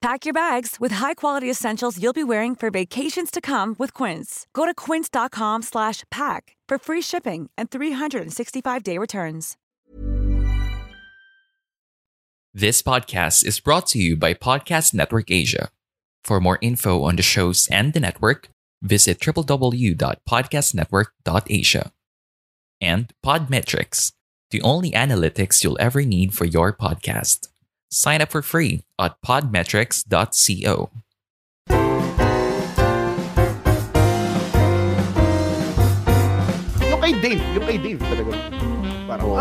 Pack your bags with high-quality essentials you'll be wearing for vacations to come with Quince. Go to quince.com/pack for free shipping and 365-day returns. This podcast is brought to you by Podcast Network Asia. For more info on the shows and the network, visit www.podcastnetwork.asia. And Podmetrics, the only analytics you'll ever need for your podcast. Sign up for free at podmetrics.co. Yung kay Dave talaga. Parang,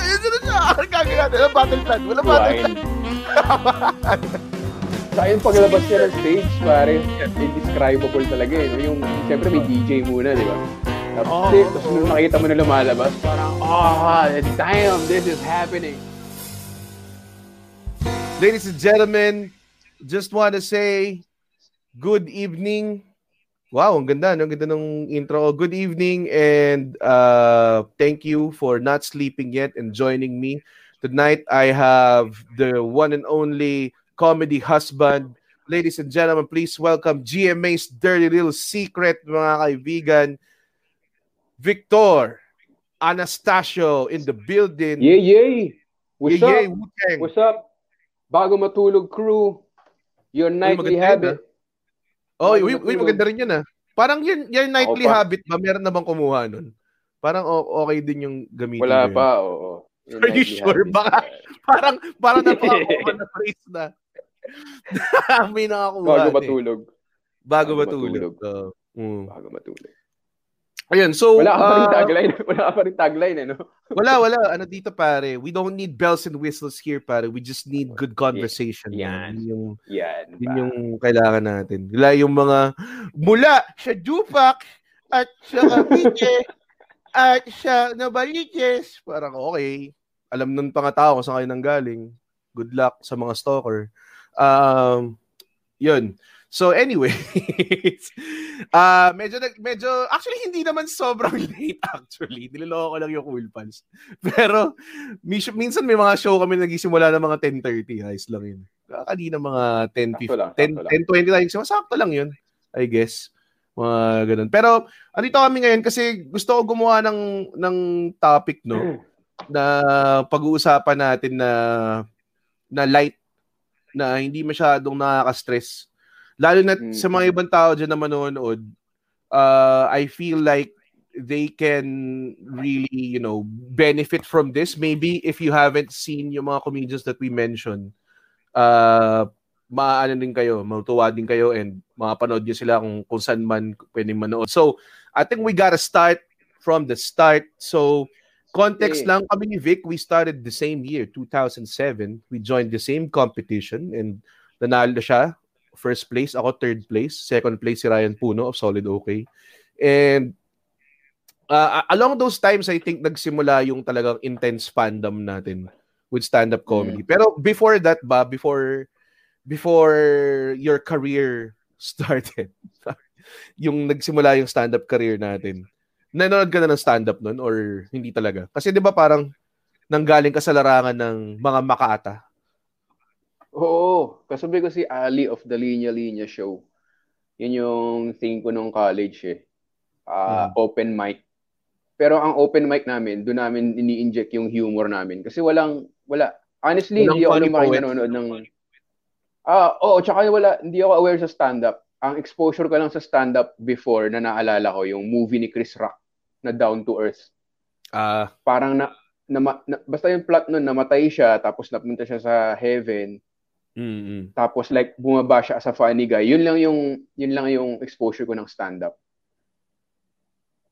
isa na siya! Gagawin natin, walang battle plan, Sa akin, paglabas niya ng stage, pare, indescribable talaga eh. Yung, siyempre may DJ muna, di ba? Tapos nung nakita mo na lumalabas, parang, damn, this is happening. Ladies and gentlemen, just want to say good evening. Wow, ang ganda ng intro. Good evening and thank you for not sleeping yet and joining me. Tonight, I have the one and only comedy husband. Ladies and gentlemen, please welcome GMA's Dirty Little Secret, mga kaibigan. Victor Anastasio in the building. Yay! What's up? Bago matulog crew, your nightly habit. Maganda rin yun ah. Parang yung nightly habit ba? Meron na bang kumuha nun? Parang okay din yung gamitin. Wala pa, oo. Are you sure? Baka parang napakakuha na phrase na. May nakakuha. Bago matulog. Bago matulog. Ayan, so... Wala ka pa rin tagline, eh, no? Wala. Ano dito, pare? We don't need bells and whistles here, pare. We just need good conversation. Yan yung kailangan natin. Wala yung mga mula sa Dupac at sa Cavite at sa Novaliches. Parang okay. Alam nun pa nga tao kung saan kayo nanggaling. Good luck sa mga stalker. Yun. So anyway, medyo actually hindi naman sobrang late actually. Niloloko ko lang yung cool pals. Pero minsan may mga show kami nagsisimula ng mga 10:30 guys lang yun. Kanina mga 10:20 lang. Sakto lang yun, I guess. Mga ganun. Pero andito kami ngayon kasi gusto ko gumawa ng topic no na pag-uusapan natin na light na hindi masyadong nakaka-stress. Lalo na sa mga ibang tao dyan na manonood, I feel like they can really, you know, benefit from this. Maybe if you haven't seen yung mga comedians that we mentioned, maaano din kayo, matutuwa din kayo, and mapanood nyo sila kung saan man pwedeng manood. So, I think we gotta start from the start. So, context lang kami ni Vic, we started the same year, 2007. We joined the same competition and nanalo siya. First place, ako third place. Second place, si Ryan Puno of Solid OK. And along those times, I think nagsimula yung talagang intense fandom natin with stand-up comedy. Pero before that ba, before your career started, yung nagsimula yung stand-up career natin, nanonood ka na ng stand-up nun or hindi talaga? Kasi di ba parang nanggaling ka sa larangan ng mga makaata? Oo, kasabi ko si Ali of the Linya Show. Yun yung thing ko nung college eh. Open mic. Pero ang open mic namin, doon namin ini-inject yung humor namin. Kasi wala. Honestly, hindi ako lumaki nanonood ng... tsaka wala, hindi ako aware sa stand-up. Ang exposure ko lang sa stand-up before na naalala ko, yung movie ni Chris Rock na Down to Earth. Parang basta yung plot nun, namatay siya, tapos napunta siya sa heaven. Mm-hmm. Tapos like bumaba siya as a funny guy. Yun lang yung exposure ko ng stand-up.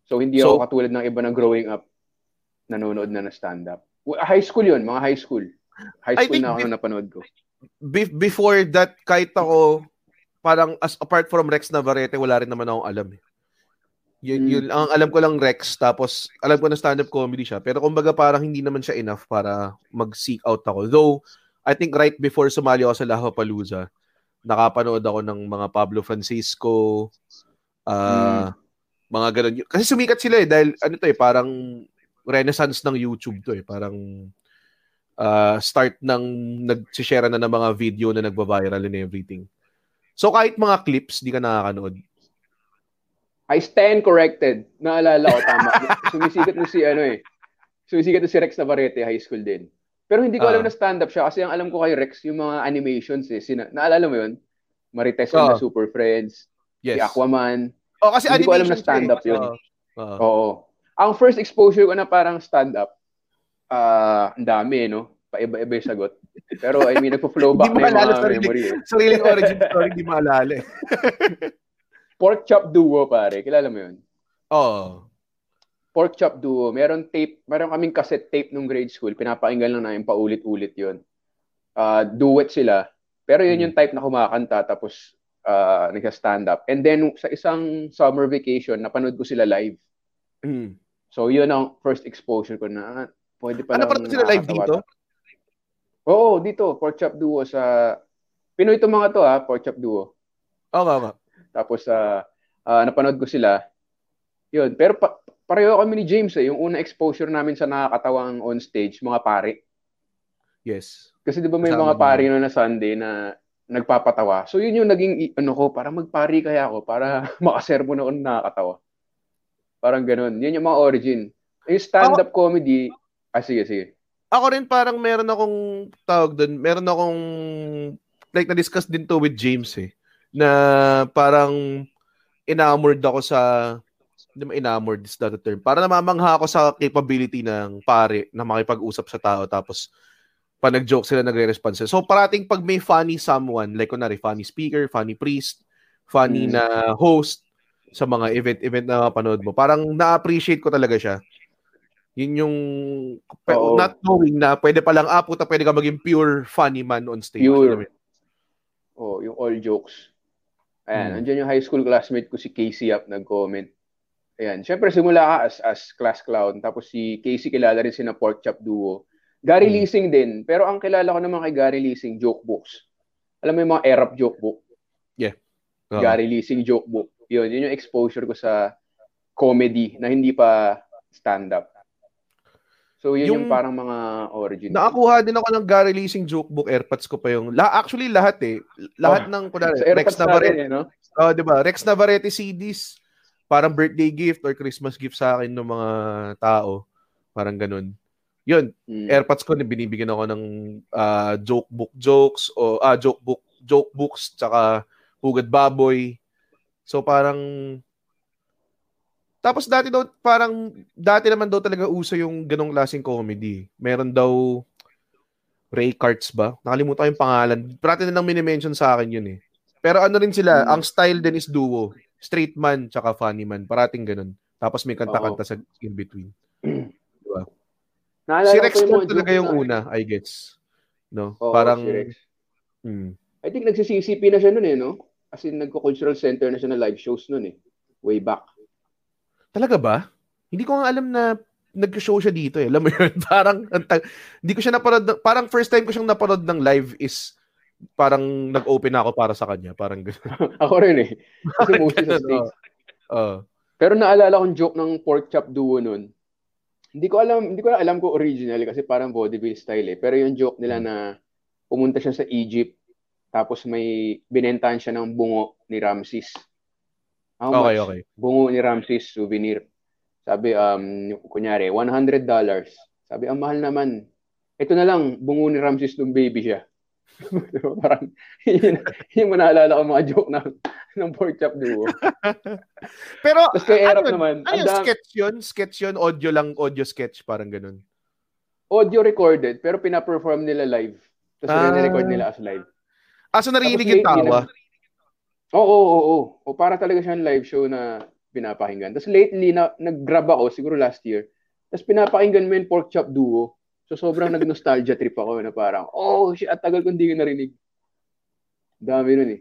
So hindi ako katulad ng iba na growing up nanonood na ng stand-up. High school yun, mga high school. High school na ako napanood ko. Before that, kahit ako parang apart from Rex Navarrete, wala rin naman akong alam. Yun, ang alam ko lang Rex, tapos alam ko na stand-up comedy siya, pero kumbaga parang hindi naman siya enough para mag-seek out ako. Though, I think right before sumali ako sa Lollapalooza, nakapanood ako ng mga Pablo Francisco, mga ganun. Kasi sumikat sila eh, dahil ano to eh, parang renaissance ng YouTube to eh, parang start ng nag-share na ng mga video na nagba-viral and everything. So kahit mga clips, di ka nakakanood. I stand corrected. Naalala ko, tama. Sumisikat na si Rex Navarrete, high school din. Pero hindi ko alam na stand-up siya kasi ang alam ko kay Rex, yung mga animations eh. Naalala mo yun? Marites and the Super Friends, yes. Si Aquaman. Oh, kasi hindi ko alam na stand-up yun. Oo. Ang first exposure ko na parang stand-up, ang dami eh, no? Paiba-iba yung sagot. Pero I mean, nagpo-flow back na yung mga memory. Sariling origin story, hindi maalala eh. Porkchop Duo, pare. Kilala mo yun? Oo. Porkchop Duo. Meron kaming cassette tape nung grade school. Pinapakinggan lang namin paulit-ulit yun. Duet sila. Pero yun yung type na kumakanta tapos nagsa-stand-up. And then, sa isang summer vacation, napanood ko sila live. Mm. So, yun ang first exposure ko na pwede pa lang. Ano parang sila live dito? Oo, dito. Porkchop Duo sa... Pinoy itong mga to, ha? Porkchop Duo. Oo, mama. Tapos napanood ko sila. Yun, pero pareho kami ni James eh, yung unang exposure namin sa nakakatawang on stage, mga pare. Yes. Kasi 'di ba may mga pare no na Sunday na nagpapatawa. So yun yung naging ano ko, para magpare kaya ako para makasermon ako na nakakatawa. Parang ganoon. Yun yung mga origin. Yung stand-up comedy, sige. Ako rin parang meron akong tawag doon. Meron akong like na-discuss din to with James eh. Na parang enamored ako sa, hindi mo enamored is that term, para namamangha ako sa capability ng pare na makipag-usap sa tao tapos pag nag-joke sila nagre-response. So parating pag may funny someone, like kunwari funny speaker, funny priest, funny na host sa mga event na mapanood mo, parang na-appreciate ko talaga siya. Yun yung not knowing na pwede palang pwede ka maging pure funny man on stage. Pure. Oh, yung all jokes. Ayan, andyan yung high school classmate ko, si Casey Up, nag-comment. Ayan, syempre simula ka as class clown. Tapos si Casey kilala rin si na Porkchop Duo. Gary Lising din. Pero ang kilala ko naman kay Gary Lising, joke books. Alam mo yung mga Arab joke book? Yeah. Uh-huh. Gary Lising joke book. Yun yung exposure ko sa comedy na hindi pa stand-up. So yun yung parang mga origin. Nakakuha din ako ng Gary Lising joke book, AirPods ko pa yung. Actually lahat eh. Lahat ng kunwari Rex Navarrete, no? Oh, 'di ba? Rex Navarrete CDs, parang birthday gift or Christmas gift sa akin ng mga tao. Parang ganun. Yun, AirPods ko din binibigyan ako ng joke book jokes o joke books tsaka Hugad Baboy. So parang tapos dati naman daw talaga uso yung ganong klaseng comedy. Meron daw Ray Karts ba? Nakalimutan ko yung pangalan. Parati na lang mini-mention sa akin yun eh. Pero ano rin sila, ang style din is duo. Straight man tsaka funny man. Parating ganun. Tapos may kanta-kanta sa in-between. Diba? Si Rex ko talaga yung una, I guess. No? Oo, parang... Si Rex. I think nagsisisipi na siya nun eh, no? As in, nagko-cultural center na siya na live shows nun eh. Way back. Talaga ba? Hindi ko nga alam na nag-show siya dito eh. Alam mo yun? Parang, hindi ko siya naparod. Parang first time ko siyang naparod ng live is parang nag-open ako para sa kanya. Parang gano'n. Ako rin eh. Kasi mostly sa stage. Pero naalala kong joke ng Porkchop Duo nun. Hindi ko alam kung original kasi parang vaudeville style eh. Pero yung joke nila na pumunta siya sa Egypt tapos may binentahan siya ng bungo ni Ramses. Okay. Bungo ni Ramses, souvenir. Sabi, kunyari, $100. Sabi, ang mahal naman. Ito na lang, bungo ni Ramses nung baby siya. Parang, yun manaalala ko mga joke ng Porkchop Duo. Pero, tapos kay Erap naman. Ano yung sketch yun? Sketch yun? Audio lang, audio sketch, parang ganun. Audio recorded, pero pinaperform nila live. Tapos nirecord nila as live. So narinig yung tawa? Oo. Para talaga siyang live show na pinapakinggan. Tapos lately, nag-grab ako, siguro last year. Tapos pinapakinggan mo yung Porkchop Duo. So sobrang nag-nostalgia trip ako na parang, shit, at tagal kong hindi ko narinig. Dami nun eh.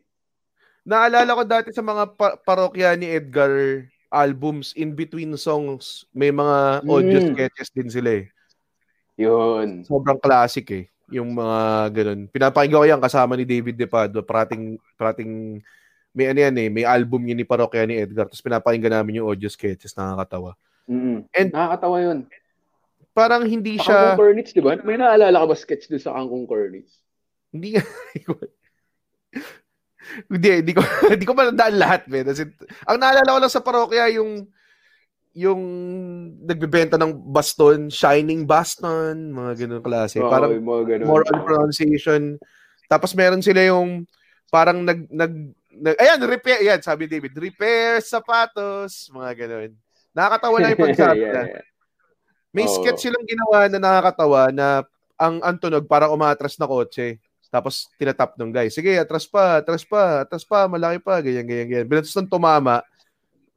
Naalala ko dati sa mga Parokya ni Edgar albums, in between songs, may mga audio sketches din sila eh. Yun. Sobrang classic eh. Yung mga ganun. Pinapakinggan ko yan kasama ni David Depado. Prating may ano yan eh. May album yun ni Parokya ni Edgar. Tapos pinapakinggan namin yung audio sketches. Nakakatawa. And, nakakatawa yun. Parang hindi siya... Kangkong Cornets, di ba? May naalala ka ba sketch doon sa Kangkong Cornets? Hindi nga. Hindi ko malandaan lahat, man. As in, ang naalala ko lang sa Parokya, yung nagbebenta ng baston, shining baston, mga ganun klase. Oh, parang ganun. More on pronunciation. Tapos meron sila yung parang ayan, repair. Ayan, sabi David, repair sapatos, mga ganun. Nakakatawa na yung pagsabi na. May sketch silang ginawa na nakakatawa na ang tunog parang umatras na kotse. Tapos tinatap nung guys. Sige, atras pa, malaki pa, ganyan. Binatos ng tumama,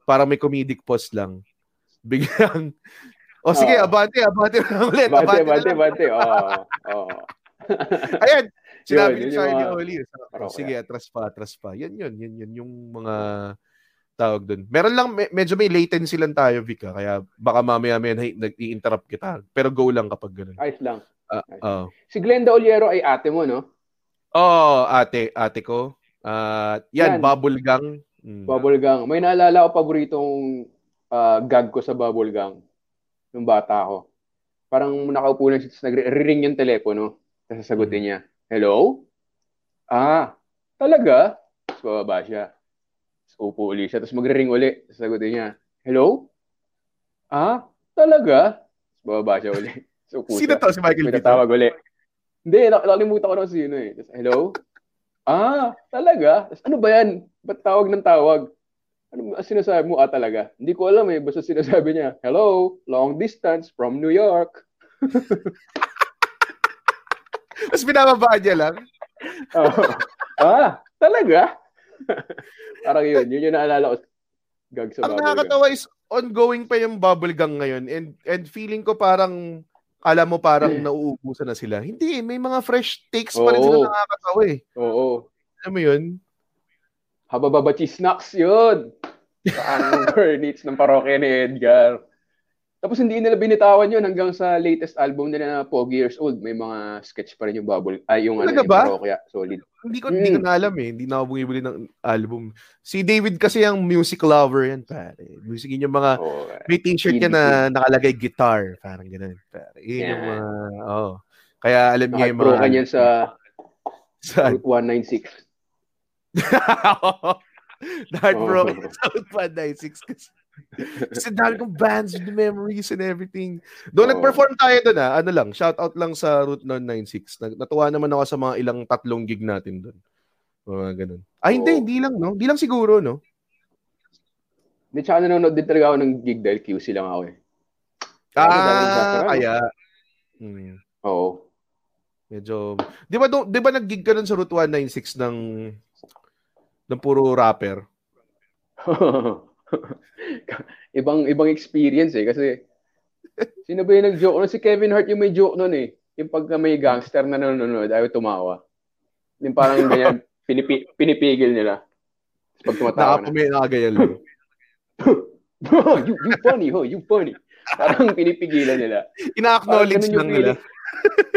parang may comedic pause lang. Biglang, sige, abante na ulit. Abante. Ayan, sinabi ni Charlie Oli. Sige, atras pa. Yan, yung mga tawag dun. Meron lang, medyo may latency lang tayo, Vika. Kaya baka mamaya nag-i-interrupt kita. Pero go lang kapag ganun. Ayos lang. Si Glenda Oliero ay ate mo, no? Oo, ate ko. Yan, Bubble Gang. Bubble Gang. May naalala ko paboritong gag ko sa Bubble Gang nung bata ko. Parang nakaupo lang siya, tapos nag-ring yung telepono. Tapos sasagutin niya, hello? Ah, talaga? Tapos bababa siya. Tapos upo uli siya. Tapos mag-ring uli. Tapos sagutin niya, hello? Ah, talaga? Tapos bababa siya uli. So, sino to? Si Michael Vito? Pinatawag uli. Hindi, nakalimutan ko na sino eh. Tapos, hello? Ah, talaga? Tapos, ano ba yan? Ba't tawag ng tawag? Ano ba sinasabi mo? Ah, talaga? Hindi ko alam eh. Basta sinasabi niya, hello, long distance from New York. Tapos pinababaan niya lang? Talaga? Parang yun yung naalala ko. Gag sa ang nakakatawa is ongoing pa yung Bubble Gang ngayon. And feeling ko parang... alam mo parang nauubusan na sila. Hindi, may mga fresh takes pa rin sila nakakatawa eh. Oo. Alam mo yun? Habababachi snacks yun. Saan ang Cornets ng Parokya ni Edgar. Tapos hindi nila binitawan yun hanggang sa latest album nila na Pogi Years Old. May mga sketch pa rin yung Bubble. Ay, yung Parokya. Solid. Hindi ko na alam eh. Hindi na ako bumibili ng album. Si David kasi yung music lover yan, pare. Music yun yung mga... may t-shirt yan na nakalagay guitar. Parang gano'n, pare. Yun yung mga... Kaya alam niya yung mga... Nakapro ka niyan sa Route 196. Heartbroken sa Route 196 kasi... kasi dami kong bands with memories and everything. Doon nag-perform tayo doon . Ano lang, shout out lang sa Route 996. Natuwa naman ako sa mga ilang tatlong gig natin doon. Mga ganun. Hindi lang siguro, no? Hindi, tsaka nanonood din talaga ako ng gig dahil QC lang ako eh. Kaya. Oo. Medyo, di ba nag-gig ka nun sa Route 196 ng puro rapper? Ibang experience eh kasi sino ba yung nag-joke nun? Si Kevin Hart yung may joke nun eh. Yung pagka may gangster na nanonood, ayaw tumawa. Yung parang ganyan, pinipigil nila. Pag tumatawa na. Nakagaya lang. You funny. Parang pinipigilan nila. Ina-acknowledge lang nila.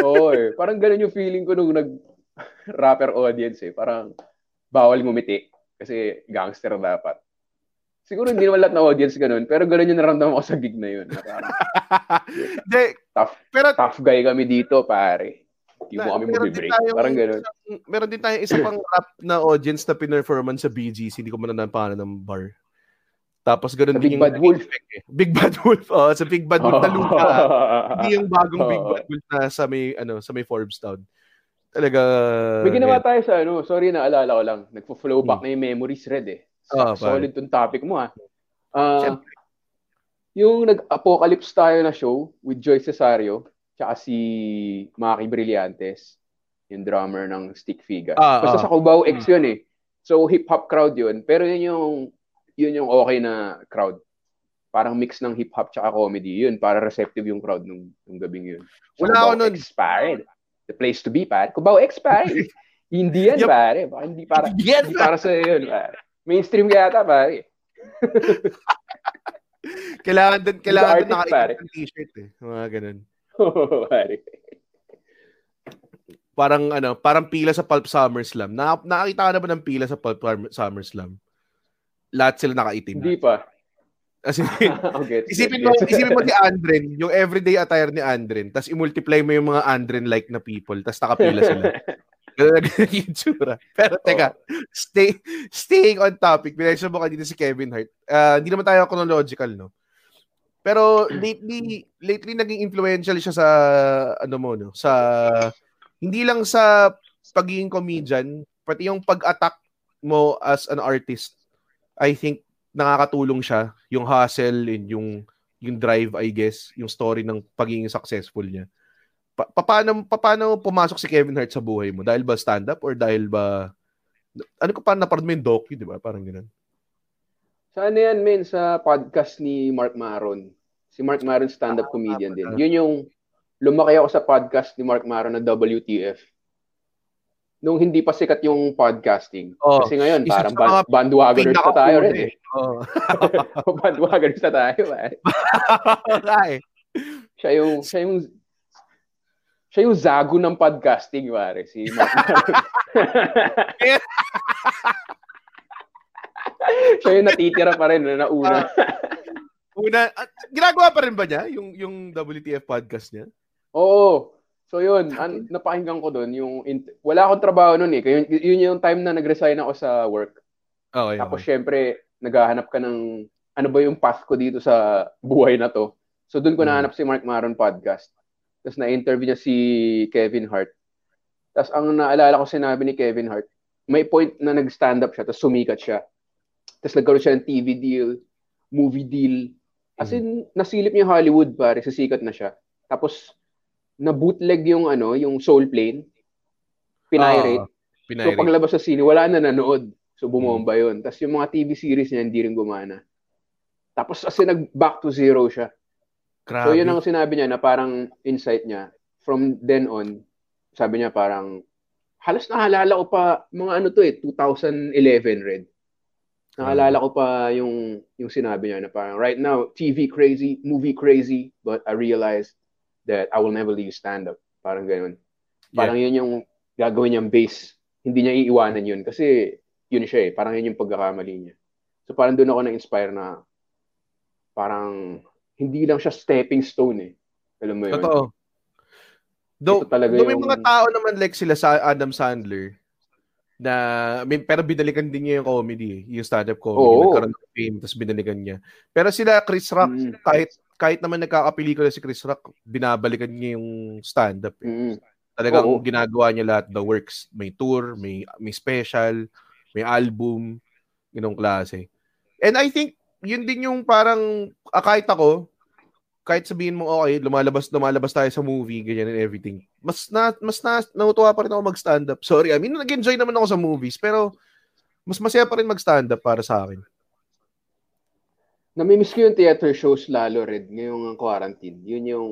Oo eh. Parang ganun yung feeling ko nung nag-rapper audience eh. Parang bawal ngumiti kasi gangster dapat. Siguro hindi naman lahat na audience ganun, pero ganun yung naramdaman ko sa gig na yun. Tough guy kami dito, pare. Hindi mo kami mabibreak. Parang ganun. Meron din tayong isa pang rap na audience na pinerformance sa BGC. Hindi ko manandaan pangalan ng bar. Tapos ganun din yung... Big Bad Wolf. Sa Big Bad Wolf na luka. Hindi yung bagong Big Bad Wolf na sa may Forbes Town. Talaga... May ginawa tayo sa ano. Sorry, naalala ko lang. Nagpo-flowback na yung memories, Red eh. Solid yung topic mo ha. Yung nag-apocalypse tayo na show with Joy Cesario tsaka si Maki Brillantes, yung drummer ng Stick Figa. Basta sa Cubao X yun eh. So hip-hop crowd yun. Pero yun yung okay na crowd. Parang mix ng hip-hop tsaka comedy yun. Para receptive yung crowd nung gabing yun. So, wala ako nun. The place to be, pare. Cubao X, pare. Hindi yan, pare. Hindi para sa yun, pare. Mainstream kaya ata, pare. Kailangan din nakakita ng t-shirt eh. Mga ganun. Oo, pare. Parang pila sa Pulp SummerSlam. Nakakita ka na ba ng pila sa Pulp SummerSlam? Lahat sila nakaitim. Hindi pa. As in, isipin mo si Andren, yung everyday attire ni Andren, tapos i-multiply mo yung mga Andren-like na people, tapos nakapila sila. Pero teka, staying on topic, binayos mo ka dito si Kevin Hart. Hindi naman tayo chronological, no? Pero lately naging influential siya sa hindi lang sa pagiging comedian, pati yung pag-attack mo as an artist. I think nakakatulong siya, yung hustle and yung drive, I guess, yung story ng pagiging successful niya. Paano pumasok si Kevin Hart sa buhay mo? Dahil ba stand-up or dahil ba napanood mo yung docu, di ba? Parang gano'n. Sa yan, men? Sa podcast ni Mark Maron. Si Mark Maron, stand-up comedian din. Yun yung lumaki ako sa podcast ni Mark Maron na WTF. Nung hindi pa sikat yung podcasting. Oh, kasi ngayon, parang bandwagoners na tayo rin eh. Oh. Bandwagoners na tayo eh. Siya yung zago ng podcasting, pare. Si Mark Maron. Siya yung natitira pa rin na nauna. Ginagawa pa rin ba niya yung WTF podcast niya? Oo. So yun, napakinggan ko doon yung wala akong trabaho noon eh. Yun yung time na nag-resign ako sa work. Okay. Tapos syempre, naghahanap ka ng ano ba yung path ko dito sa buhay na to. So doon ko nahanap si Mark Maron podcast. Tapos na-interview niya si Kevin Hart. Tapos ang naalala ko sinabi ni Kevin Hart, may point na nag-stand-up siya, tapos sumikat siya. Tapos nagkaroon siya ng TV deal, movie deal. As in, nasilip niya Hollywood pare, sasikat na siya. Tapos na bootleg yung Soul Plane, pinirate. So paglabas sa sine, wala na nanood. So bumomba yun. Tapos yung mga TV series niya, hindi rin gumana. Tapos as in, nag-back to zero siya. Grabe. So yun ang sinabi niya na parang insight niya. From then on, sabi niya parang, halos nahalala ko pa mga 2011 Red. Nakalala ko pa yung sinabi niya na parang, right now, TV crazy, movie crazy, but I realized that I will never leave stand-up. Parang ganun. Parang yun yung gagawin niyang base. Hindi niya iiwanan yun. Kasi yun siya eh. Parang yun yung pagkakamali niya. So parang doon ako na-inspire na parang hindi lang siya stepping stone eh. Alam mo yun? Totoo. May mga tao naman like sila sa Adam Sandler na pero binalikan din niya yung comedy, yung stand-up comedy. Oh. Nagkaroon ng fame tapos binalikan niya. Pero sila Chris Rock, kahit naman nagkakapelikula si Chris Rock, binabalikan niya yung stand-up. Eh. Talagang ginagawa niya lahat the works. May tour, may special, may album, ganong klase. And I think, yun din yung parang, kahit sabihin mo, okay, lumalabas tayo sa movie, ganyan and everything. Mas natutuwa pa rin ako mag-stand-up. Sorry, nag-enjoy naman ako sa movies, pero mas masaya pa rin mag-stand-up para sa akin. Namimiss ko yung theater shows lalo, Red, ngayong quarantine. Yun yung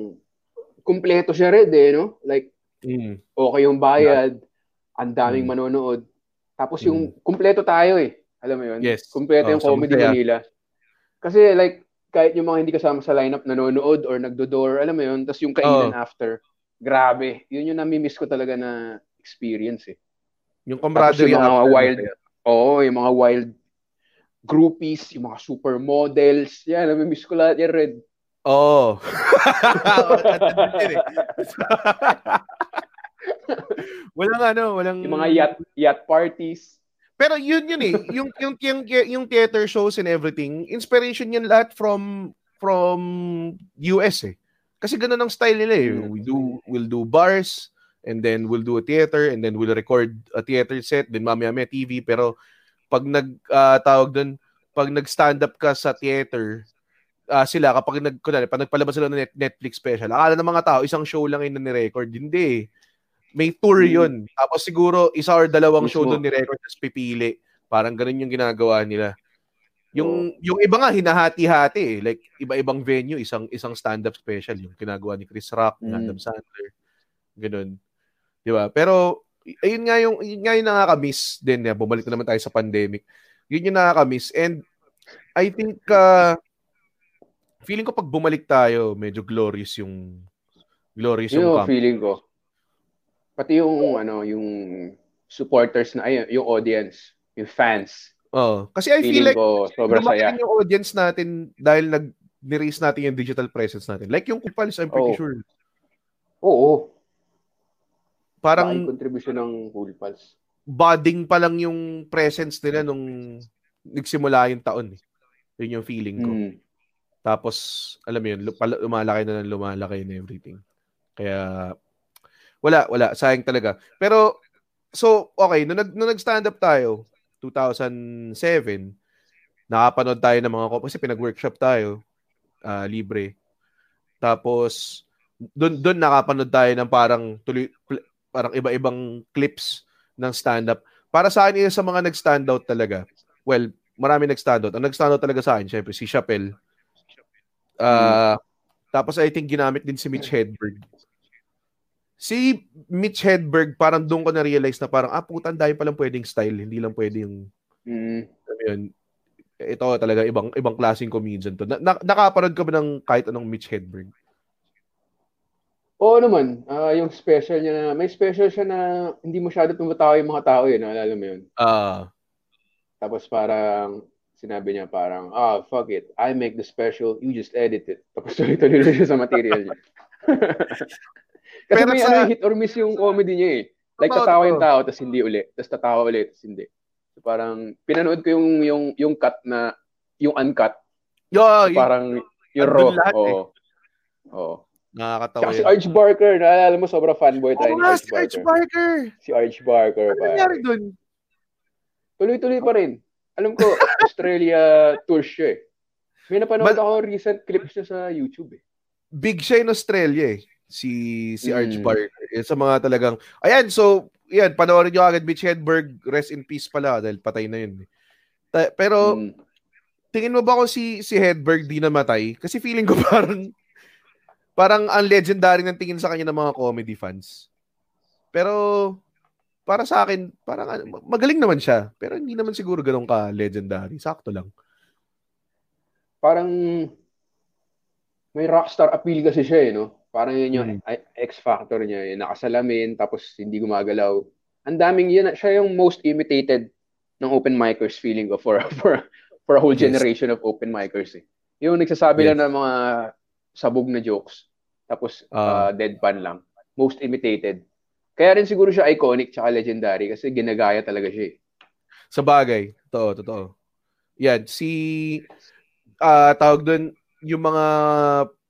kumpleto siya, Red, eh, no? Like, okay yung bayad, ang daming manonood. Tapos yung kumpleto tayo, eh. Alam mo yun? Yes. Kumpleto yung Comedy Manila. Kasi, like, kahit yung mga hindi kasama sa lineup nanonood or nagdo-door, alam mo yun? Tapos yung kainan after, grabe. Yun yung namimiss ko talaga na experience, eh. Yung camaraderie. Tapos yung mga wild. Oo, yung mga wild groupies, yung mga supermodels. Yan, namimiss ko lahat yan, Red. Oo. Walang yung mga yacht parties. Pero yun yun eh. Yung theater shows and everything, inspiration yun lahat from US eh. Kasi ganun ang style nila eh. We'll do bars, and then we'll do a theater, and then we'll record a theater set, then mamaya TV, pero pag pag nag-stand up ka sa theater, sila kapag nagpalabas sila ng Netflix special, akala ng mga tao isang show lang 'yung ni-record. Hindi. May tour 'yun. Tapos siguro isa or dalawang show doon ni-record tapos pipili. Parang ganun 'yung ginagawa nila. Yung iba nga hinahati-hati eh. Like iba-ibang venue, isang stand-up special 'yung ginagawa ni Chris Rock, Adam Sandler. Ganun. 'Di ba? Pero ayun nga yung nakaka-miss din. Yeah, bumalik na naman tayo sa pandemic. Yun yung nakaka-miss. And I think feeling ko pag bumalik tayo, medyo glorious yung camp. Feeling ko. Pati yung ano, yung supporters na ay, yung audience, yung fans. Oh, kasi I feel like lumaki yung audience natin dahil nag-raise natin yung digital presence natin. Like yung Kumpals, I'm pretty sure. Oo. Parang yung contribution ng Kumpals. Budding pa lang yung presence nila nung nagsimula yung taon. Eh. Yun yung feeling ko. Mm. Tapos, alam mo yun, lumalaki na everything. Kaya, wala. Sayang talaga. Pero, so, okay. Nung nag-stand-up tayo, 2007, nakapanood tayo ng mga kasi pinag-workshop tayo, libre. Tapos, doon nakapanood tayo ng parang iba-ibang clips ng stand-up. Para sa akin, sa mga nag-standout talaga. Well, marami nag-standout. Ang nag-standout talaga sa akin, syempre, si Chappelle. Tapos, I think, ginamit din si Mitch Hedberg. Si Mitch Hedberg, parang doon ko na-realize na parang, putan, dahil palang pwedeng style. Hindi lang pwedeng... Yun, ito talaga, ibang klaseng comedian to. Nakaparod ka ba ng kahit anong Mitch Hedberg? Oo naman. Yung special niya na... May special siya na hindi masyado tumatawa yung mga tao yun. Alam mo yun? Tapos parang... Sinabi niya parang, fuck it. I make the special. You just edit it. Tapos tuloy-tuloy siya sa material niya. Kasi pero may hit or miss yung comedy niya eh. Like, tatawa yung tao, tapos hindi ulit. Tapos tatawa ulit, tapos hindi. So, parang, pinanood ko yung cut na, yung uncut. So, parang, yung raw. Oo. Nakakatawa yun. Si Arch Barker, naalala mo, sobrang fanboy tayo ni Arch Barker. Si Arch Barker. Ano nangyari dun? Tuloy-tuloy pa rin. Alam ko, Australia tour siya eh. May napanood ako recent clips niya sa YouTube eh. Big siya in Australia eh. Si Arch Barker. Sa mga talagang... Ayan, so, yan, panoorin nyo agad Mitch Hedberg. Rest in peace pala dahil patay na yun. Pero, tingin mo ba ko si Hedberg di namatay? Kasi feeling ko parang ang legendary ng tingin sa kanya ng mga comedy fans. Pero... Para sa akin, parang magaling naman siya. Pero hindi naman siguro ganun ka-legendary. Sakto lang. Parang may rockstar appeal kasi siya eh, no? Parang yun yung X-factor niya. Yung nakasalamin, tapos hindi gumagalaw. Ang daming yun. Siya yung most imitated ng open micers feeling ko for a whole generation of open micers eh. Yung nagsasabi lang ng mga sabog na jokes. Tapos deadpan lang. Most imitated. Kaya rin siguro siya iconic tsaka legendary kasi ginagaya talaga siya. Sa bagay. Totoo. Yan. Si, tawag doon, yung mga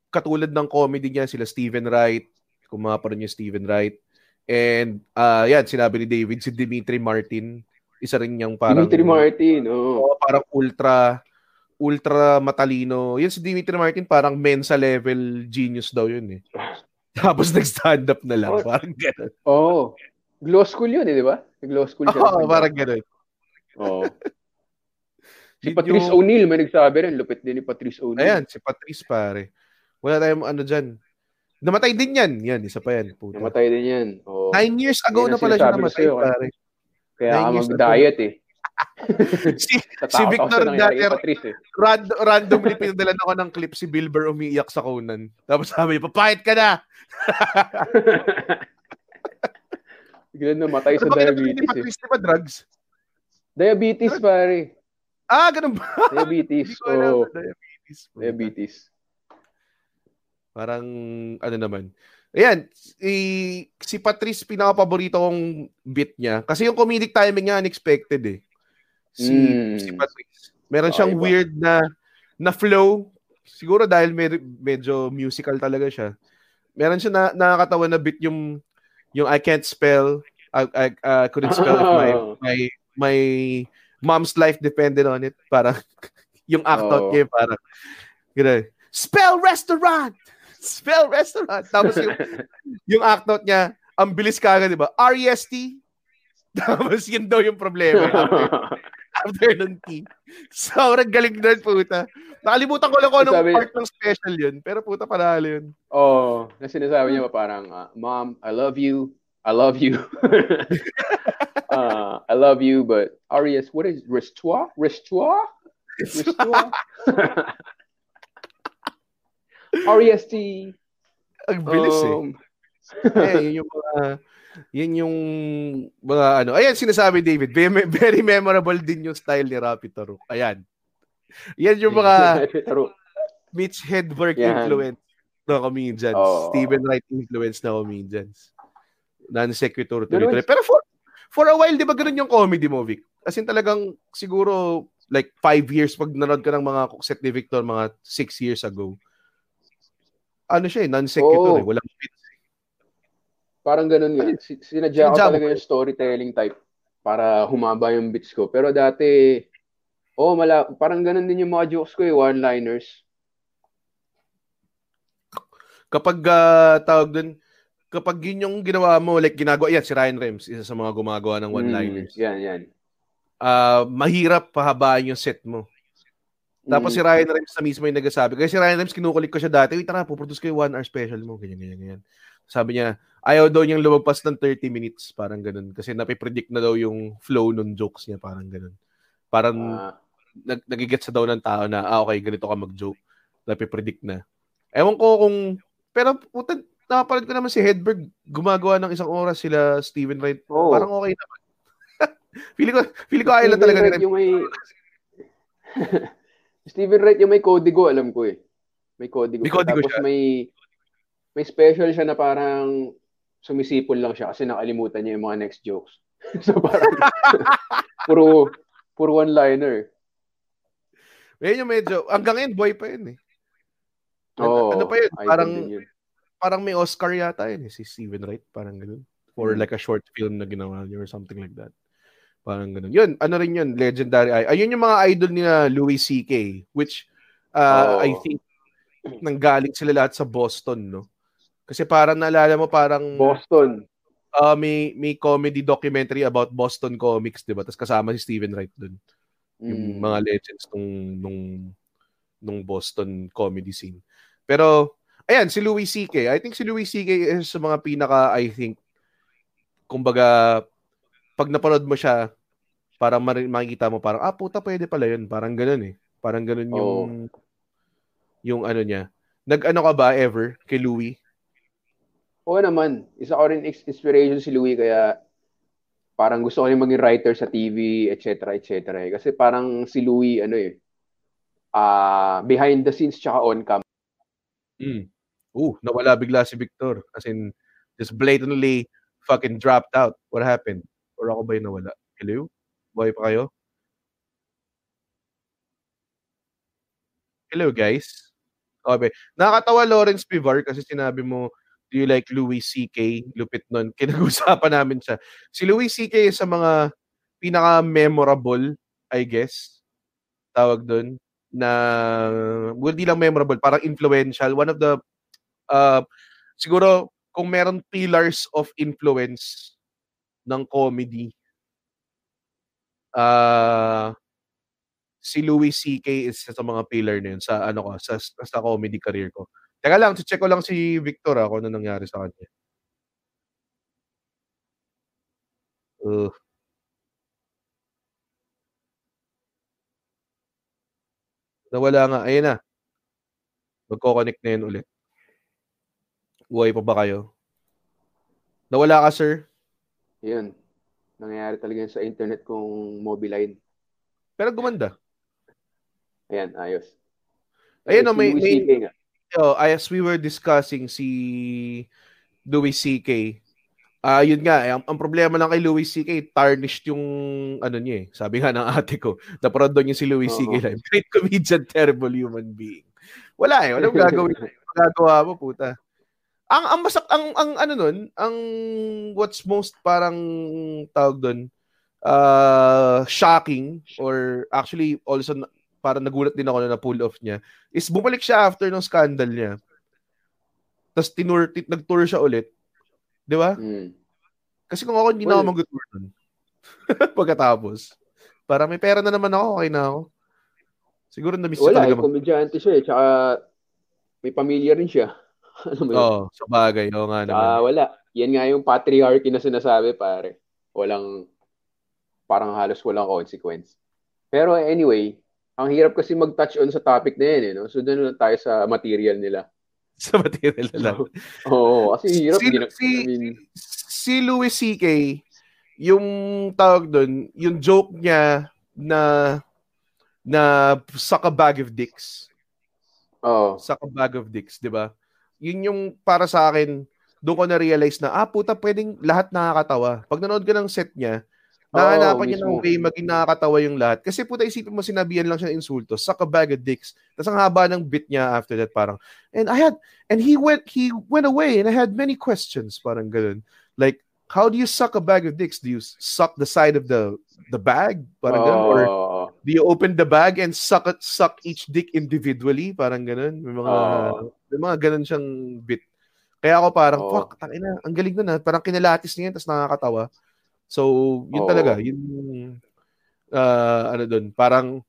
katulad ng comedy niya, sila Stephen Wright, kung maparoon niya Stephen Wright. And, yan, sinabi ni David, si Dimitri Martin, isa rin niyang parang... Dimitri Martin, oo. Parang ultra matalino. Yan si Dimitri Martin, parang Mensa level genius daw yun eh. Tapos nag-stand-up na lang. Parang gano'n. Glow school yun, di ba? Glow school siya. Parang gano'n. Si Patrice O'Neil, may nagsabi rin. Lupit din ni Patrice O'Neil. Ayan, si Patrice, pare. Wala tayong ano dyan. Namatay din yan. Yan, isa pa yan. Puta. Namatay din yan. 9 years ago na pala siya namatay, pare. Kaya mag-diet eh. si Victor Anastasio randomly pinadalan ako ng clip si Bill Burr umiiyak sa Conan. Tapos sabi, papayat ka na! Ganun na, matay sa diabetes. Patrice, di ba drugs? Diabetes, pare. Ganun ba? Diabetes. Diabetes. Parang, ano naman. Ayan, si Patrice, pinaka-paborito kong bit niya. Kasi yung comedic timing niya, unexpected eh. Si Patrice. Meron siyang weird na flow. Siguro dahil medyo musical talaga siya. Meron siya nakakatawa na bit yung I can't spell, I couldn't spell if my mom's life depended on it. Parang yung act-out niya, parang gano'n. Spell restaurant. Tapos yung act-out niya, ang bilis kagad, di ba? R-E-S-T. Tapos yun daw yung problema. After ng tea. Sobrang galing na puta. Nakalimutan ko lang kung anong part ng special yun. Pero puta, panalo yun. Na sinasabi niya parang, Mom, I love you. I love you, but R-E-S, what is, Restoir? REST. Ang bilis eh. Yun yung mga... Yan yung mga ano. Ayan, sinasabi David, very memorable din yung style ni Rapi Taruk. Ayan. Yan yung mga Mitch Hedberg influence na comedians. Oh. Stephen Wright influence na comedians. Non-sequitur territory. Pero for a while, di ba ganun yung comedy mo, Vic? As in talagang siguro like 5 years pag nanood ka ng mga set ni Victor mga 6 years ago. Ano siya eh, non-sequitur eh. Walang parang ganun yun. Sinadya ko talaga yung storytelling type para humaba yung bits ko. Pero dati, parang ganun din yung mga jokes ko eh, one-liners. Kapag tawag dun, kapag yun yung ginawa mo, like ginagawa, yan si Ryan Rems, isa sa mga gumagawa ng one-liners. Yan. Mahirap pahabaan yung set mo. Tapos si Ryan Rems na mismo yung nagsasabi. Kasi si Ryan Rems, kinukulit ko siya dati, wait na, puproduce ko yung one-hour special mo, ganyan. Sabi niya, ayaw daw niyang lumagpas ng 30 minutes, parang ganun. Kasi napipredict na daw yung flow ng jokes niya, parang ganun. Parang nagigets sa daw ng tao na, okay, ganito ka mag-joke. Napipredict na. Ewan ko kung, pero napapalad ko naman si Hedberg, gumagawa ng 1 oras sila Stephen Wright. Oh. Parang okay naman. Feeling ko ayaw lang talaga. Wright Stephen Wright yung may kodigo, alam ko eh. May kodigo. Tapos siya. May special siya na parang sumisipol lang siya kasi nakalimutan niya yung mga next jokes. So parang puro one-liner. Medyo. Hanggang ngayon, boy pa yun eh. Ano pa yun? Parang may Oscar yata yun eh, si Stephen Wright. Parang ganun. Or like a short film na ginawa niya or something like that. Parang ganun. Yun, ano rin yun? Legendary. Ayun yung mga idol nila Louis C.K. Which I think nanggaling sila lahat sa Boston, no? Kasi parang naalala mo parang Boston. May comedy documentary about Boston comics, 'di ba? Tas kasama si Stephen Wright doon. Yung mga legends nung Boston comedy scene. Pero ayan si Louis C.K. I think si Louis C.K. is sa mga pinaka I think kumbaga pag napanood mo siya parang makikita mo parang puta pwede pala 'yun, parang ganoon eh. Parang ganoon yung ano niya. Nag-ano ka ba ever kay Louis? Oo naman. Isa ko rin inspiration si Louie kaya parang gusto ko rin maging writer sa TV, etc. etc. Kasi parang si Louie, behind the scenes tsaka on-cam. Nawala bigla si Victor. As in, just blatantly fucking dropped out. What happened? Or ako ba yung nawala? Hello? Buhay pa kayo? Hello, guys. Okay. Nakakatawa, Lawrence Pivar, kasi sinabi mo, do you like Louis C.K.? Lupit nun. Kinag-usapan namin siya. Si Louis C.K. sa mga pinaka-memorable, I guess, tawag dun, na, hindi lang memorable, parang influential. One of the, siguro, kung meron pillars of influence ng comedy, si Louis C.K. is sa mga pillar na yun, sa comedy career ko. Teka lang, check ko lang si Victor kung ano nangyari sa kanya. Nawala nga. Ayun na. Magkoconnect na yun ulit. Buhay pa ba kayo? Nawala ka, sir? Yun. Nangyari talaga sa internet kong mobile line. Pero gumanda. Ayan, ayos. Ayun, may nga. As we were discussing si Louis C.K. Yun nga, ang problema lang kay Louis C.K. tarnished yung ano niya eh. Sabi nga ng ate ko, naparod doon niya si Louis C.K. Like, great comedian, terrible human being. Wala eh, walang gagawin. Magagawa mo, puta. What's most parang tawag doon, shocking or actually also parang nagulat din ako na pull off niya, is bumalik siya after ng scandal niya. Tapos nag-tour siya ulit. Di ba? Kasi kung ako, hindi na ako mag-tour nun. Pagkatapos. Para may pera na naman ako, okay na ako. Siguro na-miss siya talaga. Wala, komedyante siya eh. Tsaka may pamilya rin siya. Sabagay. Oo nga naman. Wala. Yan nga yung patriarchy na sinasabi, pare. Parang halos walang consequence. Pero anyway, ang hirap kasi mag-touch on sa topic na yan, eh, no? So, doon tayo sa material nila. sa material na lang. Oo, kasi hirap. Si Louis C.K., yung tawag doon, yung joke niya na suck a bag of dicks. Oh. Suck a bag of dicks, di ba? Yun yung para sa akin, doon ko na-realize na, puta, pwedeng lahat nakakatawa. Pag nanood ka ng set niya, nahanapan niya ng way maging nakakatawa yung lahat. Kasi puta, isipin mo, sinabihan lang siya ng insulto, suck a bag of dicks. Tapos ang haba ng bit niya after that, parang, he went away and I had many questions, parang ganun. Like, how do you suck a bag of dicks? Do you suck the side of the bag? Parang ganun. Or do you open the bag and suck each dick individually? Parang ganun. May mga ganun siyang bit. Kaya ako parang, fuck, tangina, ang galing nun. Parang kinalatis niya, tapos nakakatawa. So, yun talaga. Yun, ano dun, parang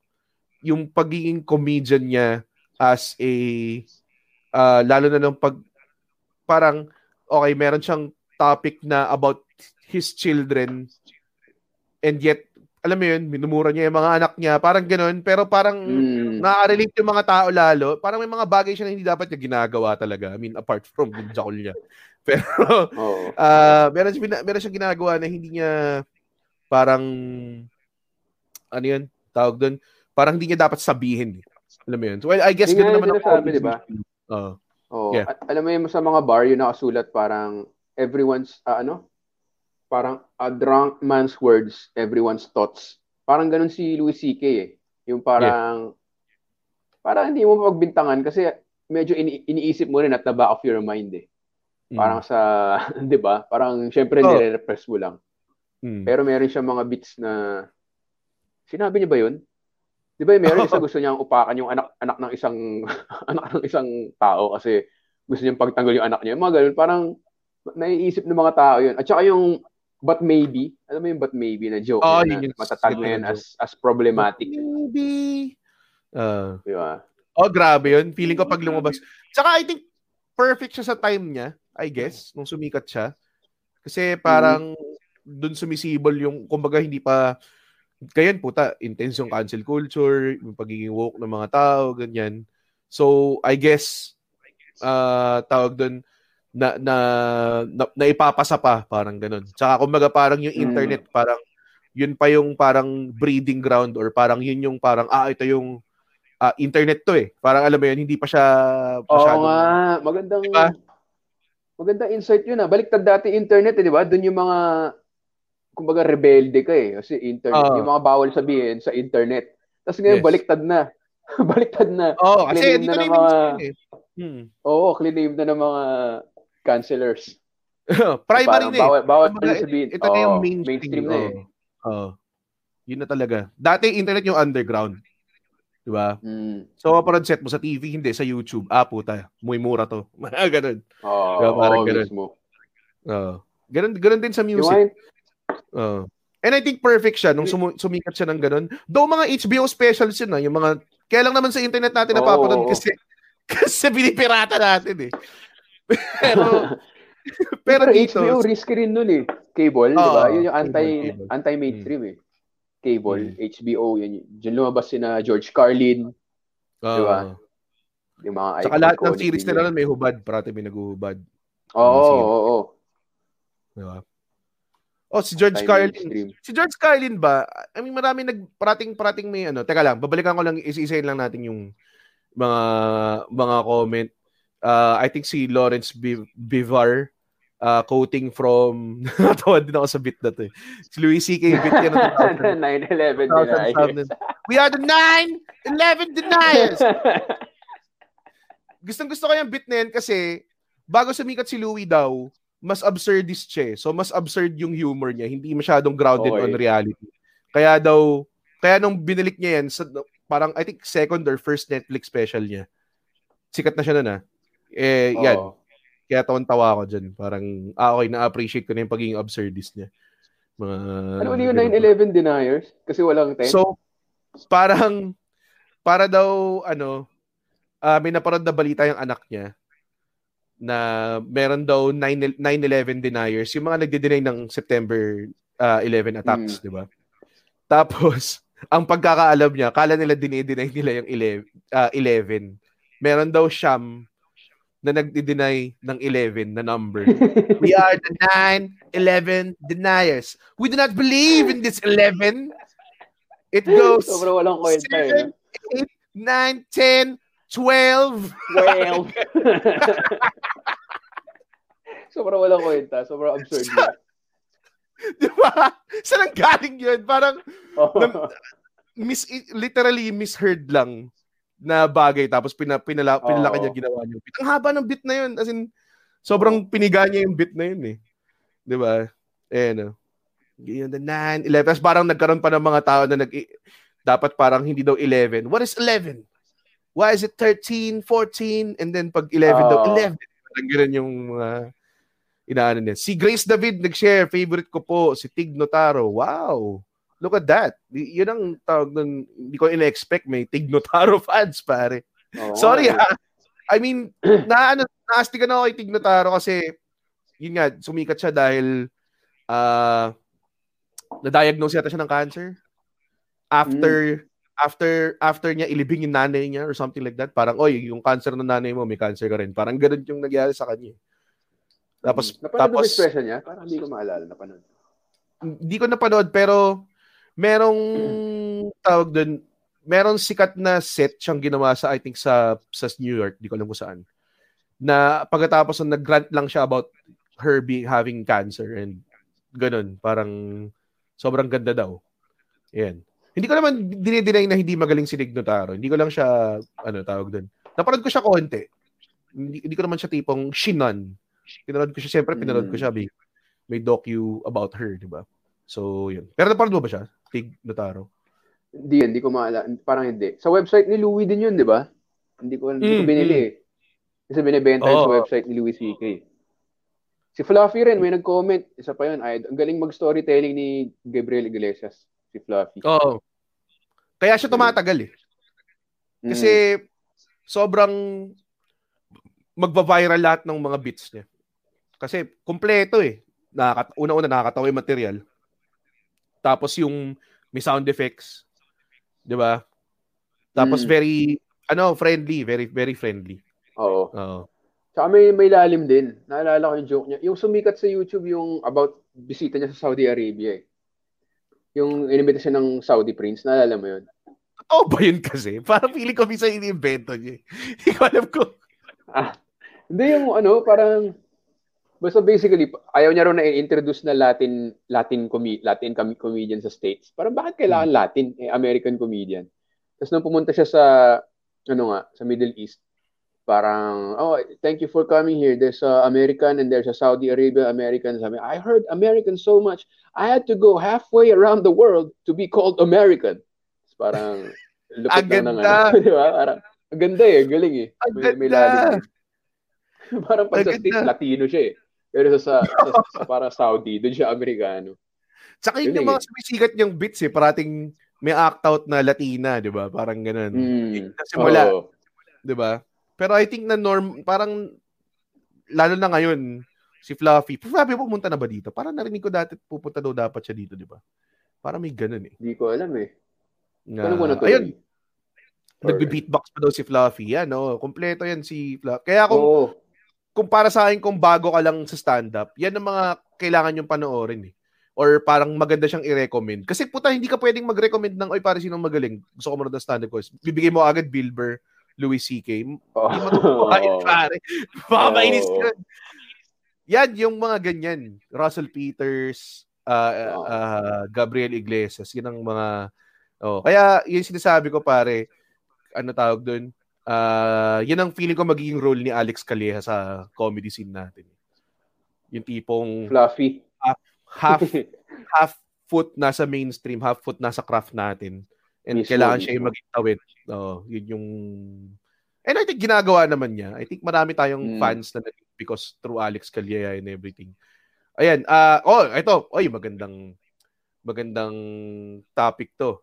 yung pagiging comedian niya as a, lalo na nung parang, okay, meron siyang topic na about his children and yet alam mo yun, minumura niya yung mga anak niya, parang ganun, pero parang na-relate yung mga tao lalo, parang may mga bagay siya na hindi dapat niya ginagawa talaga, I mean apart from yung jackal niya, pero meron siyang ginagawa na hindi niya parang ano yun, tawag doon, parang hindi niya dapat sabihin, alam mo yun. So I guess ganun naman ang sabi, diba? Alam mo yun, sa mga bar yun nakasulat parang everyone's, parang a drunk man's words, everyone's thoughts. Parang ganun si Louis C.K. eh. Yung parang, parang hindi mo pagbintangan kasi medyo iniisip mo rin at the back of your mind eh. Parang sa, di ba? Parang syempre nire-repress mo lang. Pero meron siya mga beats na, sinabi niya ba yun? Di ba meron isa gusto niyang upakan yung anak ng isang, anak ng isang tao kasi gusto niyang pagtanggol yung anak niya. Mga ganun, parang, naiisip ng mga tao yun. At saka yung but maybe, alam mo yung but maybe na joke na matatag na yun as problematic. Maybe. Diba? Grabe yun. Feeling ko pag lumabas. Tsaka I think perfect siya sa time niya, I guess, nung sumikat siya. Kasi parang dun sumisibol yung, kumbaga hindi pa, kayan puta, intense yung cancel culture, yung pagiging woke ng mga tao, ganyan. So, I guess, tawag dun, na ipapasa pa, parang ganun. Tsaka kumbaga parang yung internet, parang yun pa yung parang breeding ground or parang yun yung parang ito yung internet to eh. Parang alam mo yun, hindi pa siya masyadong. Oo nga, magandang diba? Magandang insight yun. Baliktad dati internet eh, di ba? Doon yung mga kumbaga rebelde ka eh. Kasi internet, yung mga bawal sabihin sa internet. Tapos ngayon baliktad na. Baliktad na. Oo, kasi dito na yung mga... Oo, claim na ng mga cancelers. Primary na eh. Bawat sabihin. Ito na yung mainstream na eh. Yun na talaga. Dati internet yung underground. Diba? So, parang set mo sa TV, hindi, sa YouTube. Puta. Muy mura to. Ganun. Diba, parang ganun. Mismo. Ganun din sa music. And I think perfect siya nung sumikat siya ng ganun. Though mga HBO specials yun na. Yung mga, kaya lang naman sa internet natin napapanood kasi binipirata natin eh. Pero dito, HBO risky rin nun eh. Cable, di ba? Yun yung anti-mainstream eh. Cable, HBO, yun. Diyan lumabas sina George Carlin. Di ba? Yung mga icon. Saka lahat ng series nila nun may hubad. Parati may naghuhubad. Oo. Di ba? Si George Carlin. Si George Carlin ba? I mean, marami nagparating may ano. Teka lang, babalikan ko lang, isa-isahin lang natin yung mga comment. I think si Lawrence Bivar quoting from natawad din ako sa bit na to eh. Si Louis C.K. bit yan na 9-11 deniers. We are the 9-11 deniers. Gustong-gusto ko yung bit na yan kasi bago sumikat si Louis daw, mas absurdist siya. So mas absurd yung humor niya. Hindi masyadong grounded on reality. Kaya nung binalik niya yan sa parang I think second or first Netflix special niya. Sikat na siya nun yan. Kaya tawa ako dyan. Parang, okay, na-appreciate ko na yung pagiging absurdist niya. Ano yung 9-11 deniers? Kasi walang 10? So, parang, para daw, may naparod na balita yung anak niya na meron daw 9-11 deniers. Yung mga nagde-deny ng September 11 attacks, di ba? Tapos, ang pagkakaalam niya, kala nila dinideny nila yung 11. Meron daw siyam na nagdi-deny ng 11 na number. We are the 9/11 deniers. We do not believe in this 11. It goes 7, 8, 9, 10, 12. Sobrang walang kwenta. Sobrang absurd. Diba? Saan ang galing yun? Parang literally misheard lang na bagay tapos pinalaki niya ginawa niya. Ang haba ng bit na yun. As in, sobrang piniga niya yung bit na yun eh. Diba? Ayan o. Yun na 9, 11. Tapos parang nagkaroon pa ng mga tao na dapat parang hindi daw 11. What is 11? Why is it 13, 14? And then pag 11 daw, 11. Ang ganun yung inaanan niya. Si Grace David nag-share, favorite ko po, si Tig Notaro. Wow! Look at that. Yun ang tawag nun, hindi ko in-expect may Tig Notaro fans, pare. Oh, sorry ha. I mean, naastigan ako kay Tig Notaro kasi, yun nga, sumikat siya dahil na-diagnose yata siya ng cancer. After niya ilibing yung nanay niya or something like that, parang, oy, yung cancer ng nanay mo, may cancer ka rin. Parang ganun yung nangyari sa kanya. Napanood yung expression niya? Parang hindi ko maalala. Napanood. Hindi ko napanood, pero merong tawag doon, merong sikat na set siyang ginawa sa, I think, sa New York. Hindi ko alam kung saan. Na pagkatapos na nag-grant lang siya about her having cancer and ganun. Parang sobrang ganda daw. Yan. Hindi ko naman dinideny na hindi magaling si Tig Notaro. Hindi ko lang siya, tawag doon. Napanood ko siya konti. Hindi ko naman siya tipong shinan. Pinanood ko siya, siyempre pinanood ko siya, may docu about her, di ba? So, yun. Pero napanood mo ba siya? Tig Notaro? Hindi ko maalala. Parang hindi. Sa website ni Louis din yun, di ba? Hindi ko binili eh. Kasi binibenta sa website ni Louis C.K. Si Fluffy rin, may nag-comment. Isa pa yun. Ang galing mag-storytelling ni Gabriel Iglesias. Si Fluffy. Oo. Kaya siya tumatagal eh. Kasi sobrang magva-viral lahat ng mga bits niya. Kasi kompleto eh. Una-una nakakatawa yung material. Tapos yung may sound effects. 'Di ba? Tapos very friendly, very very friendly. Oo. Tsaka may lalim din. Naalala ko yung joke niya. Yung sumikat sa YouTube yung about bisita niya sa Saudi Arabia eh. Yung inimbita siya ng Saudi prince, naalala mo yun? Totoo ba yun kasi? Parang feeling ko minsan inimbento niya. Hindi ko alam ko. Hindi yung parang basta basically ayaw niya raw na i-introduce na Latin comedian sa States. Parang bakit kailangan Latin American comedian? Tapos nung pumunta siya sa sa Middle East, parang thank you for coming here. There's an American and there's a Saudi Arabia American. Sabi, I heard American so much. I had to go halfway around the world to be called American. Tapos parang lupit na ng di ba? Parang ang ganda eh, galing eh. May lalim eh. Parang pag sa States, Latino siya eh. Pero sa para Saudi, doon siya Amerikano. Tsaka yung mga sumisikat niyang bits eh, parating may act out na Latina, di ba? Parang ganun. Simula. Di ba? Pero I think na norm, parang lalo na ngayon, si Fluffy. Fluffy, pumunta na ba dito? Parang narinig ko dati, pupunta daw dapat siya dito, di ba? Parang may ganun eh. Hindi ko alam eh. Ayun. Nagbe-beatbox pa daw si Fluffy. Yan, kompleto yan si Fluffy. Kaya kung para sa akin, kung bago ka lang sa stand-up, yan ang mga kailangan yung panoorin eh. Or parang maganda siyang i-recommend. Kasi puta, hindi ka pwedeng mag-recommend ng, oy, pare, sinong magaling? Gusto ko manood ng stand-up course. Bibigay mo agad Bill Burr, Louis C.K. Hindi matutuhain, pare. Baka mainis yun. Yan, yung mga ganyan. Russell Peters, Gabriel Iglesias, yan ang mga... Kaya, yung sinasabi ko, pare, tawag doon? Yan ang feeling ko magiging role ni Alex Calleja sa comedy scene natin. Yung tipong fluffy. Half foot nasa mainstream, half foot nasa craft natin. And yes, kailangan siya yung maging tawid. Yun yung... And I think ginagawa naman niya. I think marami tayong fans na because through Alex Calleja and everything. Ayan. Ito. Oy, magandang topic to.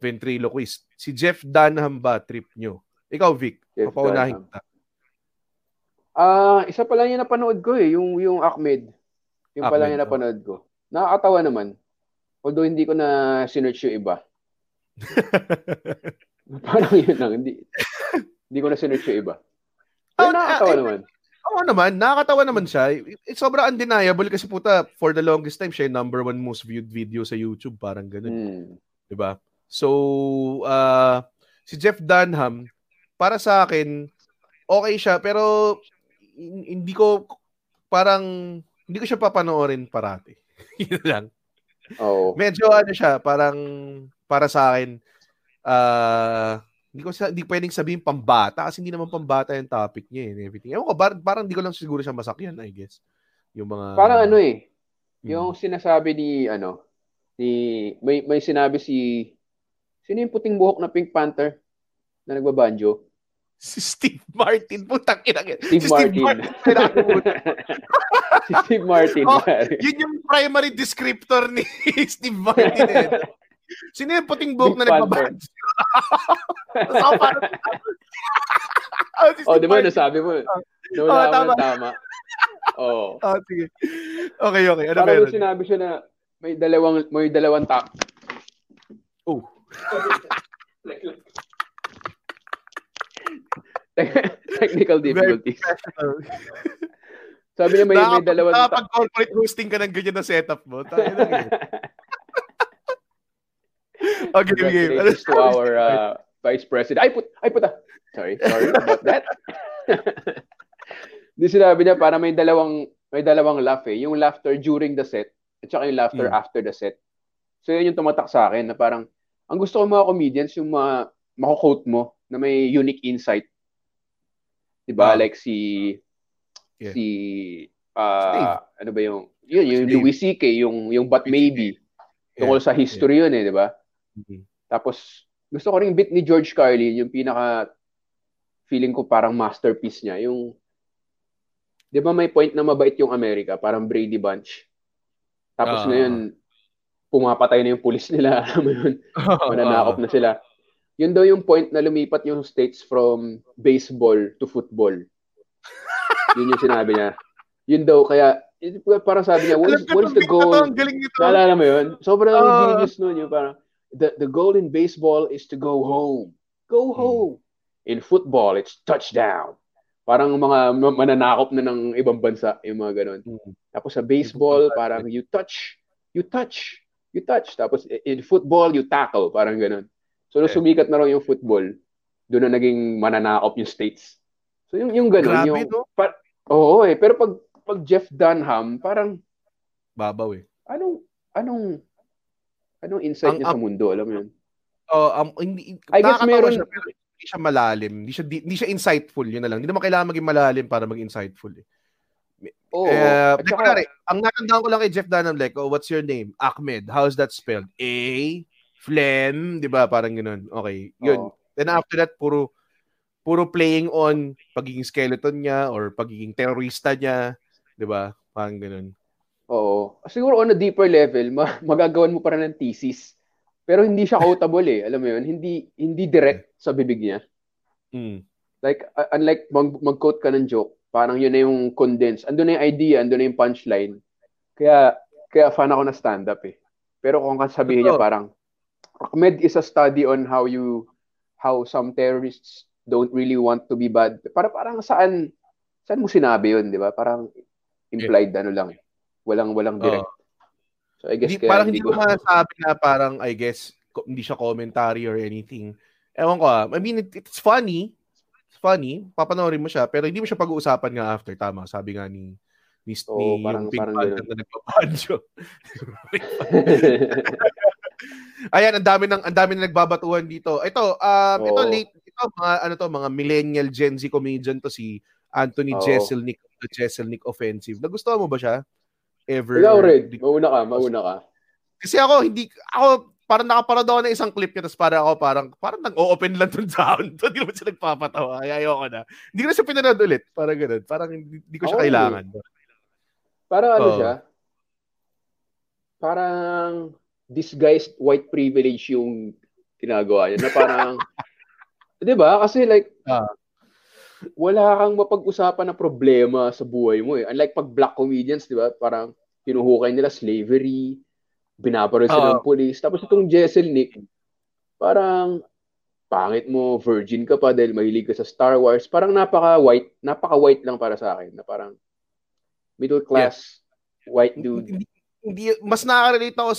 Ventriloquist. Si Jeff Dunham ba trip nyo? Ikaw, Vic, papaunahin ka. Isa pala niya napanood ko eh, yung Ahmed. Yung Ahmed, pala niya napanood ko. Nakakatawa naman. Although hindi ko na sinerch yung iba. Parang yun lang. Hindi ko na sinerch yung iba. Oh, nakakatawa naman. Oo naman, nakakatawa naman siya. It's sobrang undeniable kasi puta, for the longest time, siya yung number one most viewed video sa YouTube. Parang ganun. Diba? So, si Jeff Dunham, para sa akin, okay siya, pero hindi ko siya papanoorin parati. Yun lang. Oh. Medyo ano siya, parang para sa akin, hindi pwedeng sabihin pambata kasi hindi naman pambata yung topic niya and everything. Ewan ko, parang hindi ko lang siguro siya masakyan, I guess. Yung mga... Parang ano eh, yung sinasabi may sinabi si, sino yung puting buhok na Pink Panther na nagbabanjo? Si Steve Martin. Putang ina. Si Steve Martin. Oh, yun yung primary descriptor ni Steve Martin. Eh. Sino yung puting buhok na nagbabanjo? So, parang... oh, di ba nasabi mo? Tama. Oh. Oh, sige. Okay. Ano parang yung sinabi siya na may dalawang tap. Oh. Technical difficulties. Sabi niya may dalawang tap. Pag corporate hosting ka ng ganyan na setup mo. Tayo na ganyan. Okay, congratulations to our Vice President. Ay puta. Sorry about that. Di sinabi niya para may dalawang laugh eh. Yung laughter during the set at saka yung laughter after the set. So yun yung tumatak sa akin na parang ang gusto ko mga comedians yung mako-quote mo na may unique insight. Diba? Wow. Like ano ba yung Louis C.K., yung But Maybe. Tungkol sa history yun eh, di ba? Mm-hmm. Tapos, gusto ko rin bit ni George Carlin, yung pinaka feeling ko parang masterpiece niya. Yung, di ba may point na mabait yung Amerika, parang Brady Bunch. Tapos ngayon, pumapatay na yung pulis nila, alam mo yun, mananakop na sila. Yun daw yung point na lumipat yung states from baseball to football. Yun yung sinabi niya. Yun daw, kaya, parang sabi niya, what is the goal? Naalala mo yun? Sobrang genius nun yun. Parang, the goal in baseball is to go home. Go home. In football, it's touchdown. Parang mga mananakop na ng ibang bansa. Yung mga ganun. Tapos sa baseball, parang you touch. Tapos in football, you tackle. Parang ganun. So, nung sumikat na rin yung football, doon na naging mananakop yung states. So, yung ganun. Grabe, no? Oo eh. Pero pag Jeff Dunham, parang babaw eh. Anong insight niya sa mundo, alam mo 'yun? Oh, I guess meron siya, pero hindi siya malalim. Hindi siya insightful, 'yun na lang. Hindi naman kailangan maging malalim para maging insightful eh. Oo. Ang natandaan ko lang kay Jeff Dunham like, "Oh, what's your name?" Ahmed. How's that spelled? A Flem, 'di ba? Parang ganoon. Okay, 'yun. Oh. Then after that, puro playing on pagiging skeleton niya or pagiging terorista niya. Diba? Parang ganun. Oo. Siguro on a deeper level, magagawan mo parang ng thesis. Pero hindi siya quotable eh. Alam mo yun? Hindi direct sa bibig niya. Like, unlike mag-quote ka ng joke, parang yun na yung condensed. Andun na yung idea, andun na yung punchline. Kaya fan ako na stand-up eh. Pero kung sabihin niya parang, Ahmed is a study on how some terrorists don't really want to be bad. Parang saan mo sinabi yun, di ba? Parang, implied ano lang. Walang direct. So I guess parang hindi ko masabi na parang I guess hindi siya commentary or anything. Ewan ko I mean it's funny. It's funny. Papanoorin mo siya pero hindi mo siya pag-uusapan nga after. Tama. Sabi nga ni parang, yung Pink Panther na nagpapanjo. Ayan, ang dami na nagbabatuhan dito. Ito mga millennial Gen Z comedian to si Anthony Jeselnik. The Jeselnik offensive. Nagustuhan mo ba siya? Ever? Ikaw, Red. Mauna ka. Kasi ako, parang nakaparado ako ng isang clip niya, tapos parang nag-open lang itong sound. Hindi naman siya nagpapatawa. Kaya ayoko na. Hindi ko na siya pinanood ulit. Parang ganun. Parang hindi ko siya kailangan. Parang ano siya? Parang disguised white privilege yung ginagawa niya. Na parang, di ba? Kasi like, wala kang mapag-usapan na problema sa buhay mo eh. Unlike pag black comedians, di ba? Parang tinuhukay nila slavery, binabaral sila ng police. Tapos itong Jeselnik, parang pangit mo, virgin ka pa dahil mahilig ka sa Star Wars, parang napaka-white lang para sa akin, na parang middle class, yeah, white dude. Mas nakaka-relate ako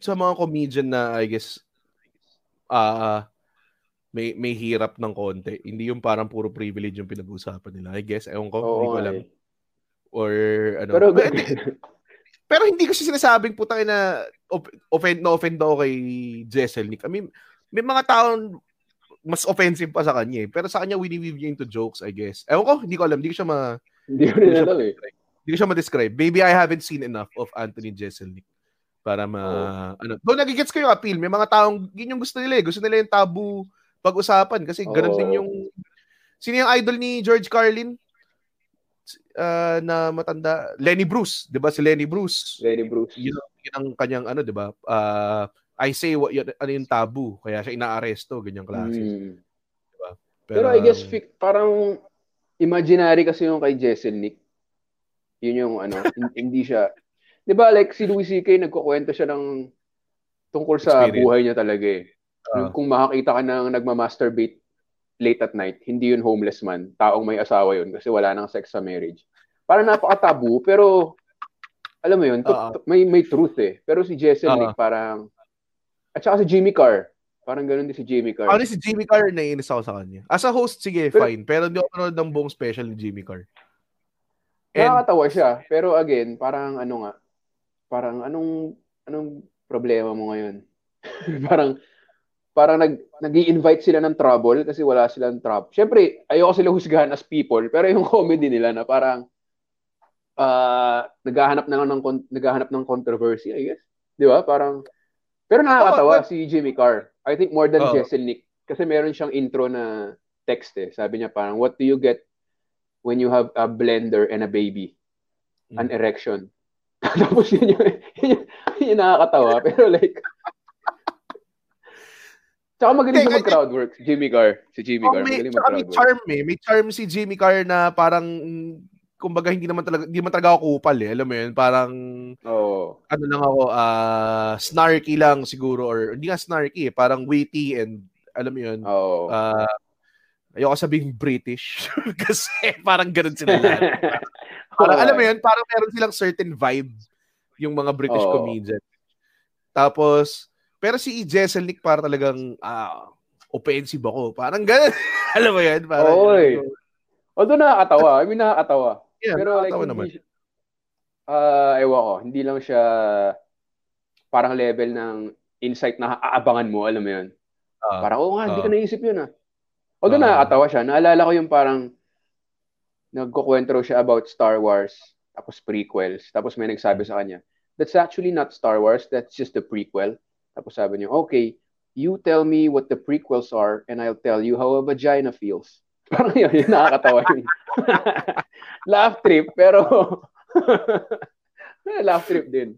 sa mga comedian na I guess may hirap ng konti. Hindi yung parang puro privilege yung pinag-uusapan nila. I guess ewan ko, hindi ko alam. Or ano. Pero hindi ko siya sinasabing putang ina offend daw kay Jeselnik. I mean, may mga taong mas offensive pa sa kanya eh. Pero sa kanya, wini-weave niya into jokes, I guess. Ewan ko, hindi ko alam. Hindi ko siya ma-describe. Maybe I haven't seen enough of Anthony Jeselnik para ano. Doon nagigets ko yung appeal. May mga taong, yun yung gusto nila eh. Gusto nila yung tabu pag-usapan. Kasi ganun din yung... Sino yung idol ni George Carlin? Na matanda. Lenny Bruce. Diba si Lenny Bruce? Lenny Bruce. Yun ang kanyang ano, diba? I say what ano yung tabu, kaya siya inaaresto, ganyang klase. Diba? Pero I guess parang imaginary kasi yung kay Jeselnik. Yun yung ano, hindi siya. 'Di ba like si Louis C.K. nagkukuwento siya ng tungkol sa experience, buhay niya talaga eh. Kung makakita ka ng nagma-masturbate late at night, hindi yun homeless man, taong may asawa yun kasi wala nang sex sa marriage. Parang napaka-tabu pero alam mo yun, may truth eh. Pero si Jeselnik parang... At saka si Jimmy Carr. Parang ganun din si Jimmy Carr. Ano si Jimmy Carr, naiinis ako sa kanya. As a host, sige, pero, fine. Pero hindi ako nanonood ng buong special ni Jimmy Carr. Nakakatawa siya. Pero again, parang ano nga, parang anong problema mo ngayon? parang nag-i-invite sila ng trouble kasi wala silang trap. Siyempre, ayoko sila husgahan as people. Pero yung comedy nila na parang naghahanap ng controversy, I guess. Di ba? Parang... Pero nakakatawa si Jimmy Carr. I think more than Jeselnik. Kasi meron siyang intro na text eh. Sabi niya parang, what do you get when you have a blender and a baby? An erection. Tapos yun yung nakakatawa. Pero like... Tsaka magaling siya mag-crowd work. Si Jimmy Carr. May charm eh. May charm si Jimmy Carr na parang... Kumbaga hindi naman talaga ako kupal eh, alam mo yun, parang ano lang ako, snarky lang siguro, or hindi nga snarky eh, parang witty and alam mo yun, ayoko sabing British kasi parang ganun sila lahat. Parang alam mo yun, parang meron silang certain vibe yung mga British comedian. Tapos pero si Jeselnik para talagang offensive ako, parang ganun. Alam mo yun, parang although nakakatawa, nakakatawa. Yeah, pero like naman. Ewan ko, hindi lang siya parang level ng insight na aabangan mo, alam mo yun. Parang, hindi ka naisip yun ah. Although nakakatawa siya, naalala ko yung parang nagkukwento siya about Star Wars, tapos prequels, tapos may nagsabi sa kanya, that's actually not Star Wars, that's just the prequel. Tapos sabi niya, okay, you tell me what the prequels are and I'll tell you how a vagina feels. Parang yun, nakakatawa yun. Laugh trip, pero laugh trip din.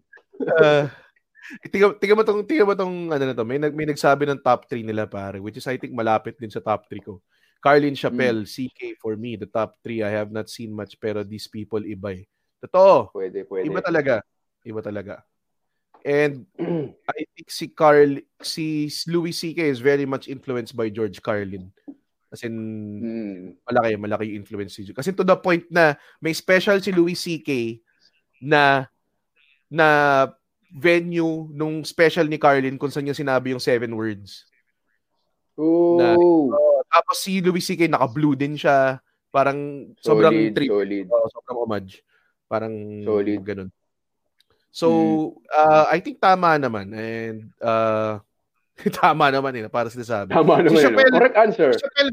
Tingnan mo tong ano na to, may nagsabi ng top 3 nila pare, which is I think malapit din sa top 3 ko. Carlin, Chappelle, CK for me, the top 3. I have not seen much, pero these people iba eh. Totoo. Pwede. Iba talaga. And I think si Louis C.K. is very much influenced by George Carlin. As in, malaki yung influence niya. Kasi to the point na may special si Louis C.K. na venue nung special ni Carlin kung saan niya sinabi yung 7 words. Ooh. Na, tapos si Louis C.K. naka-blue din siya. Parang sobrang trip. Sobrang homage. Parang solid. Ganun. So, I think tama naman. And, tama naman eh, para sinasabi. Tama naman. Si Chappelle, correct answer. Si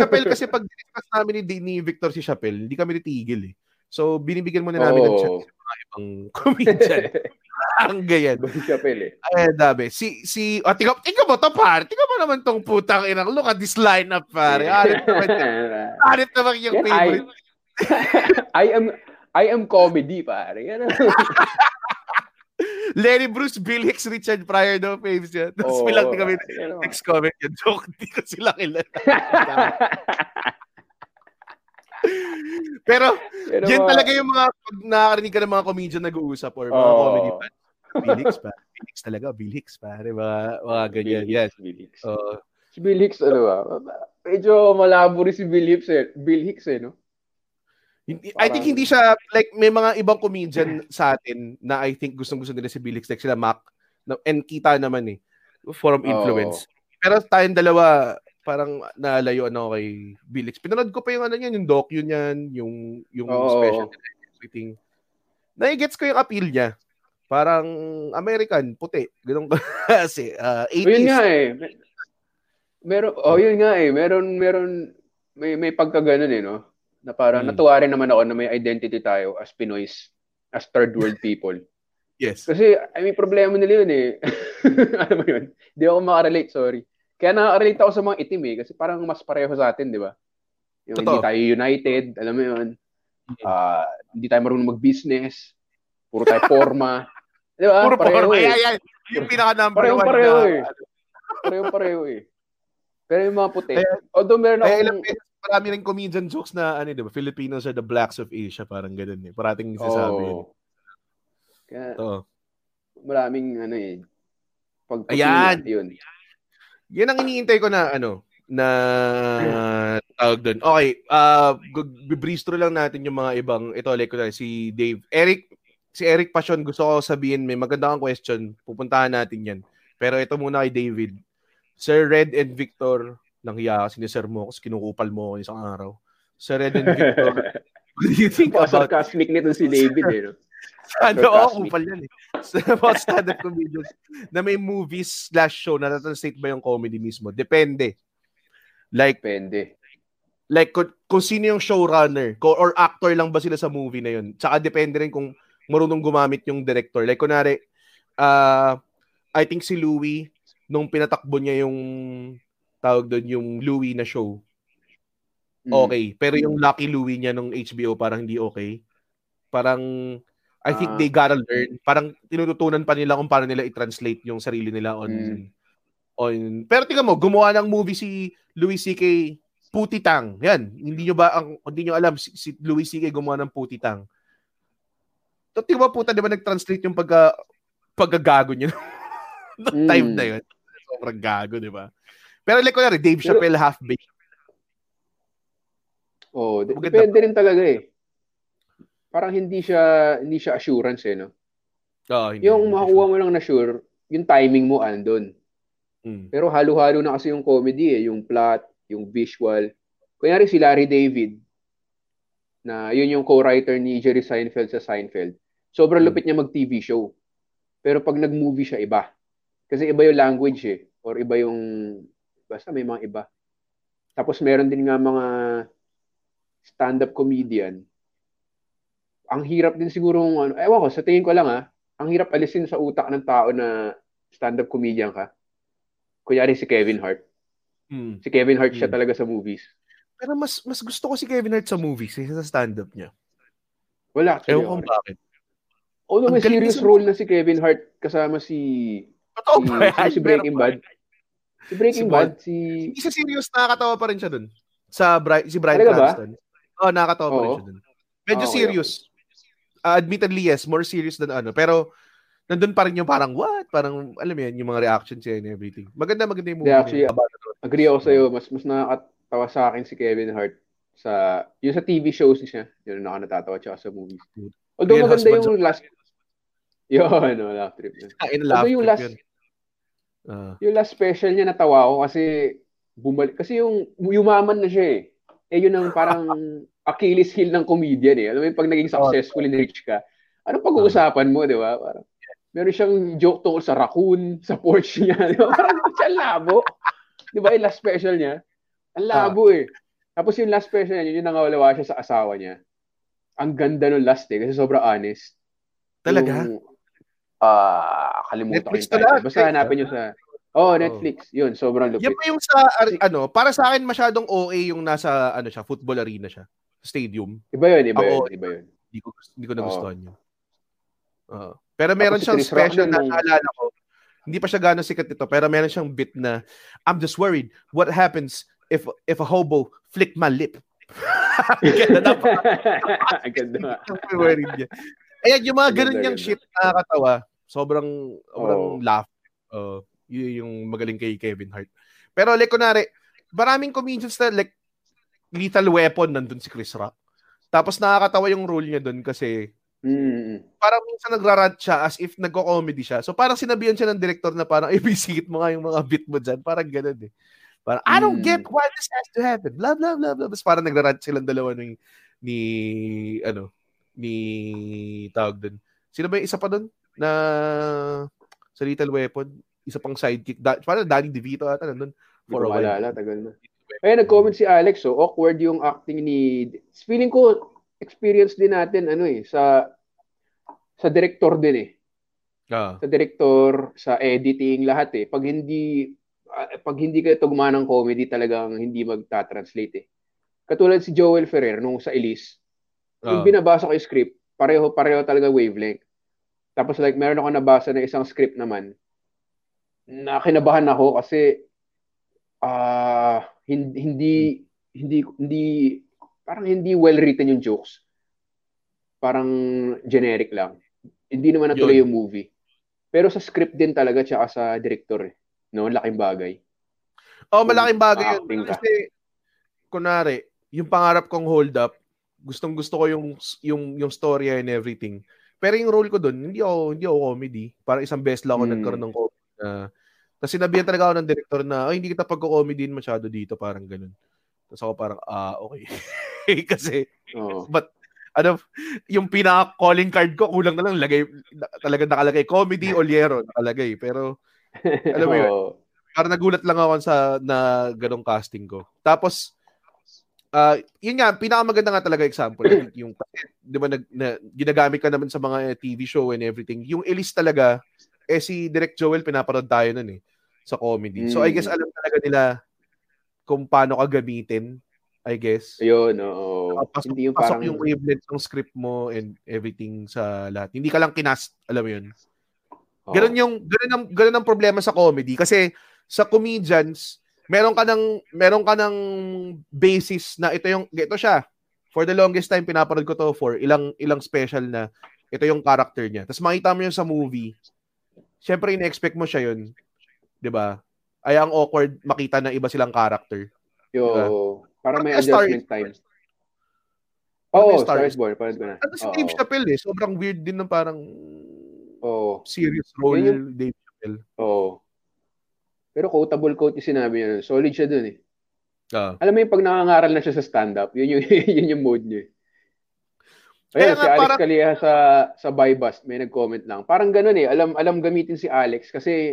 Chappelle kasi pag discuss namin ni Victor si Chappelle, hindi kami titigil eh. So, binibigyan muna namin ng chance sa mga ibang comedian. Ang gayan. Si Chappelle eh. Ay, dabe. Tingnan mo to, pare. Tingnan mo naman tong putang inang. Look at this lineup, pare. Arit naman yung favorite. I am comedy, pare. Yan ang... Lenny Bruce, Bill Hicks, Richard Pryor, no faves yan. Tapos bilang di kami ex-comment yan. Joke, di ko sila kilala. Pero yan talaga yung mga, pag nakakarinig ka ng mga comedian nag-uusap or mga comedy pa. Bill Hicks, pare. Bill Hicks talaga. Bill Hicks, pare. Mga ganyan. Yes. Bill Hicks. Si Bill Hicks, medyo malabo rin si Bill Hicks eh. No? I think hindi siya, like, may mga ibang comedian sa atin na I think gustong-gusto nila si Bill Hicks. Like sila Mac. And kita naman eh. From influence. Pero tayong dalawa, parang nalayo ano kay Bill Hicks. Pinanood ko pa yung ano niyan, yung docu niyan, yung special everything. Naigets ko yung appeal niya. Parang American, puti. Ganun kasi. 80s. Yun nga eh. Meron, may pagkaganon eh, no? Na parang natuwa rin naman ako na may identity tayo as Pinoys, as third world people. Yes. Kasi, I mean, problema nila yun eh. Alam mo yun? Di ako makarelate, sorry. Kaya nakarelate ako sa mga itim eh, kasi parang mas pareho sa atin, di ba? Yung totoo. Hindi tayo united, alam mo yun? Hindi tayo marunong mag-business. Puro tayo forma. Di ba? Puro pareho forma. Eh. Ay. Yung pinaka-number one. Pareho eh. Pero yung mga puti. Although meron akong... Marami rin comedian jokes na, ano, diba? Filipinos are the blacks of Asia. Parang ganun eh. Parating sasabi yun. Kaya, maraming, ano eh. Ayan. Yan ang iniintay ko na, ano, na tawag doon. Okay. Breeze through lang natin yung mga ibang, ito, like, si Dave. Si Eric Passion, gusto ko sabihin, may magandang question. Pupuntahan natin yan. Pero ito muna kay David. Sir Red and Victor, nanghiya kasi ni Sir mo kasi kinukupal mo isang araw. Sir Red and Victor, what do you think about... sarcastic nito si David eh. Ano ako, kupal yan eh. About stand-up comedians na may movies / show na natranslate ba yung comedy mismo? Depende. Depende. Like kung sino yung showrunner or actor lang ba sila sa movie na yun. Tsaka depende rin kung marunong gumamit yung director. Like kunwari, I think si Louis... nung pinatakbo niya yung tawag doon, yung Louie na show. Okay. Pero yung Lucky Louie niya nung HBO parang hindi okay. Parang, I think they gotta learn. Parang tinututunan pa nila kung paano nila i-translate yung sarili nila on. Pero tingnan mo, gumawa ng movie si Louis C.K. Putitang. Yan. Hindi nyo alam, si Louis C.K. gumawa ng Putitang. Tingnan mo, di ba nag-translate yung pagkagago niya? Noong time na yun. Sobrang gago, di ba? Pero like, kunwari, Dave Chappelle, half-baked. Depende rin talaga eh. Parang hindi siya assurance eh, no? Yung makakuha mo lang na sure, yung timing mo andun. Pero halo-halo na kasi yung comedy eh. Yung plot, yung visual. Kunyari si Larry David, na yun yung co-writer ni Jerry Seinfeld sa Seinfeld. Sobrang lupit niya mag-TV show. Pero pag nag-movie siya, iba. Kasi iba yung language eh. Or iba yung... Basta may mga iba. Tapos meron din nga mga stand-up comedian. Ang hirap din siguro... Ewan ko, sa tingin ko lang ha. Ang hirap alisin sa utak ng tao na stand-up comedian ka. Kunyari si Kevin Hart. Si Kevin Hart siya talaga sa movies. Pero mas gusto ko si Kevin Hart sa movies kaysa sa stand-up niya. Wala. Ewan ko bakit. Although may serious role na si Kevin Hart kasama si Breaking Bad. Si Breaking Bad, hindi siya serious, nakakatawa pa rin siya dun. Si Bryan Cranston. Nakakatawa pa rin siya dun. Medyo serious. Admittedly, yes. More serious than ano. Pero, nandun pa rin yung parang what? Parang, alam yan, yung mga reactions niya and everything. Maganda yung movie. Yeah, actually, agree ako sa'yo. Mas nakakatawa sa akin si Kevin Hart. Yung sa TV shows niya. Yun na ako natatawa tsaka sa movies. Although maganda yung last... Laugh trip niya. Yung last special niya natawa ko kasi bumalik. Kasi yung umaman na siya eh. Yun ang parang Achilles heel ng comedian eh. Alam mo yung pag naging successful and rich ka, anong pag-uusapan mo, di ba? Parang, meron siyang joke tungkol sa raccoon, sa porch niya. Di ba? Parang siya labo. Di ba? Yung last special niya. Ang labo eh. Tapos yung last special niya, yun nangawalawa siya sa asawa niya. Ang ganda nung last eh, kasi sobrang honest. Talaga? Kalimutan ko yung title. Basta hanapin nyo sa... Netflix. Yun, sobrang lupit. Yan pa yung sa... para sa akin, masyadong OA yung nasa football arena siya. Stadium. Iba yun. Hindi ko nagustuhan yun. Pero meron siyang special na naalala ko. Hindi pa siya gano'ng sikat ito, pero meron siyang bit na, I'm just worried, what happens if a hobo flick my lip? Ang ganda. Ayan, yung mga ganun niyang shit nakakatawa. Sobrang laugh. Yung magaling kay Kevin Hart. Pero like, kunwari, maraming comedians na like, lethal weapon nandun si Chris Rock. Tapos nakakatawa yung role niya dun kasi parang minsan nagrarant siya as if nagko-comedy siya. So parang sinabihan siya ng director na parang ibisigit mo nga yung mga bit mo dyan. Parang ganun eh. Parang, I don't get why this has to happen. Blah, blah, blah, blah. Tapos parang nagrarant silang dalawa ni tawag dun. Sino ba yung isa pa dun? Na sa Lethal Weapon. Isa pang sidekick. Parang Danny DeVito ata nandun. For a while. Malala, tagal na. Ayun, nag-comment si Alex. So, awkward yung acting ni... Feeling ko... experience din natin sa director din eh. Sa director, sa editing, lahat eh. Pag hindi kayo tugma ng comedy, talagang hindi magta-translate eh. Katulad si Joel Ferrer nung sa Elise. Yung binabasa ko yung script, pareho talaga wavelength. Tapos like meron ako nabasa na isang script naman. Nakinabahan ako kasi hindi parang hindi well-written yung jokes. Parang generic lang. Hindi naman natuloy yung movie. Pero sa script din talaga tsaka sa director eh. No, laking bagay. Oh, malaking bagay yun. Kasi, kunwari, yung pangarap kong hold up, gustong-gusto ko yung story and everything. Pero yung role ko doon, hindi ako comedy. Parang isang best lang ako nagkaroon ng comedy. Tapos sinabihan talaga ako ng director na, hindi kita pagko-comedy masyado dito. Parang ganun. Tapos ako parang, okay. Kasi, but, yung pinaka-calling card ko, kulang na lang, talaga nakalagay comedy o liero, nakalagay. Pero, alam mo yun, parang nagulat lang ako na ganong casting ko. Tapos, yun nga, pinakamaganda nga talaga example. Yung, di ba, ginagamit ka naman sa mga TV show and everything. Yung Elise talaga, si Direk Joel, pinaparod tayo nun eh, sa comedy. So, I guess, alam talaga nila, kung paano ka gamitin, I guess. Ayun, oo. Hindi yung pasok parang... yung wavelength ng script mo and everything sa lahat. Hindi ka lang kinast, alam mo yun. Ganun ang problema sa comedy. Kasi sa comedians, meron ka ng basis na ito siya. For the longest time, pinaparod ko to for ilang special na ito yung character niya. Tapos makita mo yun sa movie, syempre in-expect mo siya yun. Diba? Ay ang awkward makita na iba silang character. Para may adjustment time. Star is Born. Parang gano'n. Ano si Dave Chappelle eh. Sobrang weird din ng parang serious role yung Dave Chappelle. Pero quotable quote yung sinabi niya. Solid siya dun eh. Alam mo yung pag nakangaral na siya sa stand-up, yun yung mode niya. Ayun, si Alex Calleja sa Bybust, may nag-comment lang. Parang gano'n eh. Alam gamitin si Alex kasi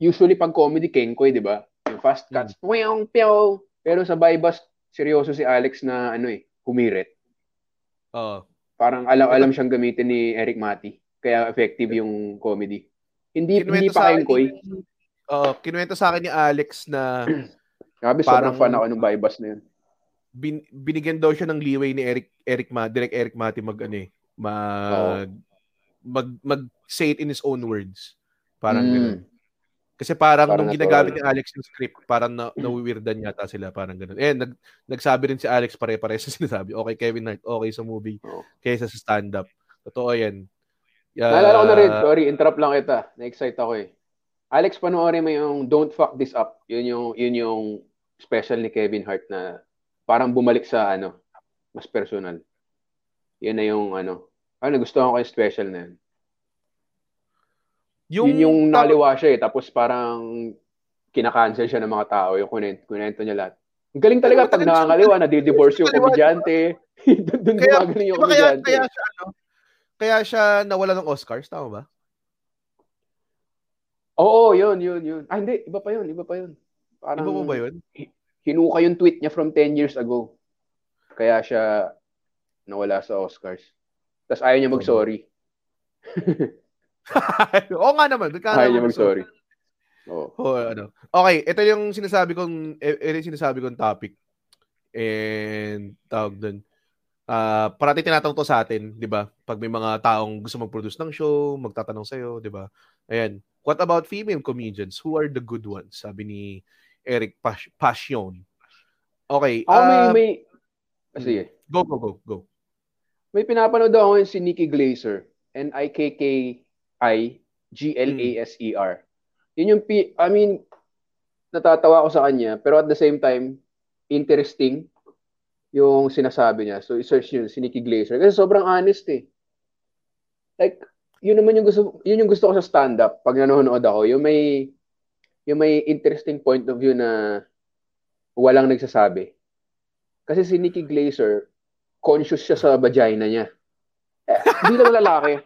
usually pag comedy kengkoy, 'di ba? Yung fast cuts, pew. Pero sa Bybus, seryoso si Alex na humirit. Parang alam siyang gamitin ni Eric Mati. Kaya effective yung comedy. Hindi pa kengkoy. Kinuwento sa akin ni Alex na grabe, sobrang fan ako ng Bybus na 'yun. Binigyan daw siya ng leeway ni Eric Mati mag say it in his own words. Parang gano'n. Kasi parang nung ginagamit ni Alex yung script, parang nawiwirdan yata sila, parang ganun. Nagsabi rin si Alex pare-pares sa sinasabi. Okay, Kevin Hart, okay sa movie, kaysa sa stand-up. Totoo yan. Naalala ko na rin, sorry, interrupt lang kita. Na-excite ako eh. Alex, panoorin mo yung Don't Fuck This Up. Yun yung special ni Kevin Hart na parang bumalik sa mas personal. Yan na yung nagustuhan ko yung special na yun. Yung naliwa siya eh. Tapos parang kinakancel siya ng mga tao. Yung kunento niya lahat. Ang galing talaga pag nakakaliwa, nadidivorce yung komedyante. Doon gumagaling yung komedyante. Kaya siya nawala ng Oscars, tama ba? Oo, yun. Hindi, iba pa yun. Parang, iba mo ba yun? Hinuka yung tweet niya from 10 years ago. Kaya siya nawala sa Oscars. Tapos ayaw niya mag-sorry. Oo nga naman. Hi, I'm sorry. Okay, ito yung sinasabi kong topic. And tawag doon. Parati tinatanong to sa atin, 'di ba? Pag may mga taong gusto mag-produce ng show, magtatanong sa iyo, 'di ba? Ayan. What about female comedians? Who are the good ones? Sabi ni Eric Passion. Okay. Sige. Go. May pinapanood daw ako si Nikki Glaser. NIKKIGLASER. Yun yung I mean, natatawa ako sa kanya, pero at the same time, interesting yung sinasabi niya. So, i-search yun, si Nikki Glaser. Kasi sobrang honest eh. Like, yun naman yung gusto ko sa stand-up pag nanonood ako. Yung may interesting point of view na walang nagsasabi. Kasi si Nikki Glaser, conscious siya sa vagina niya. Eh, bilang lalaki.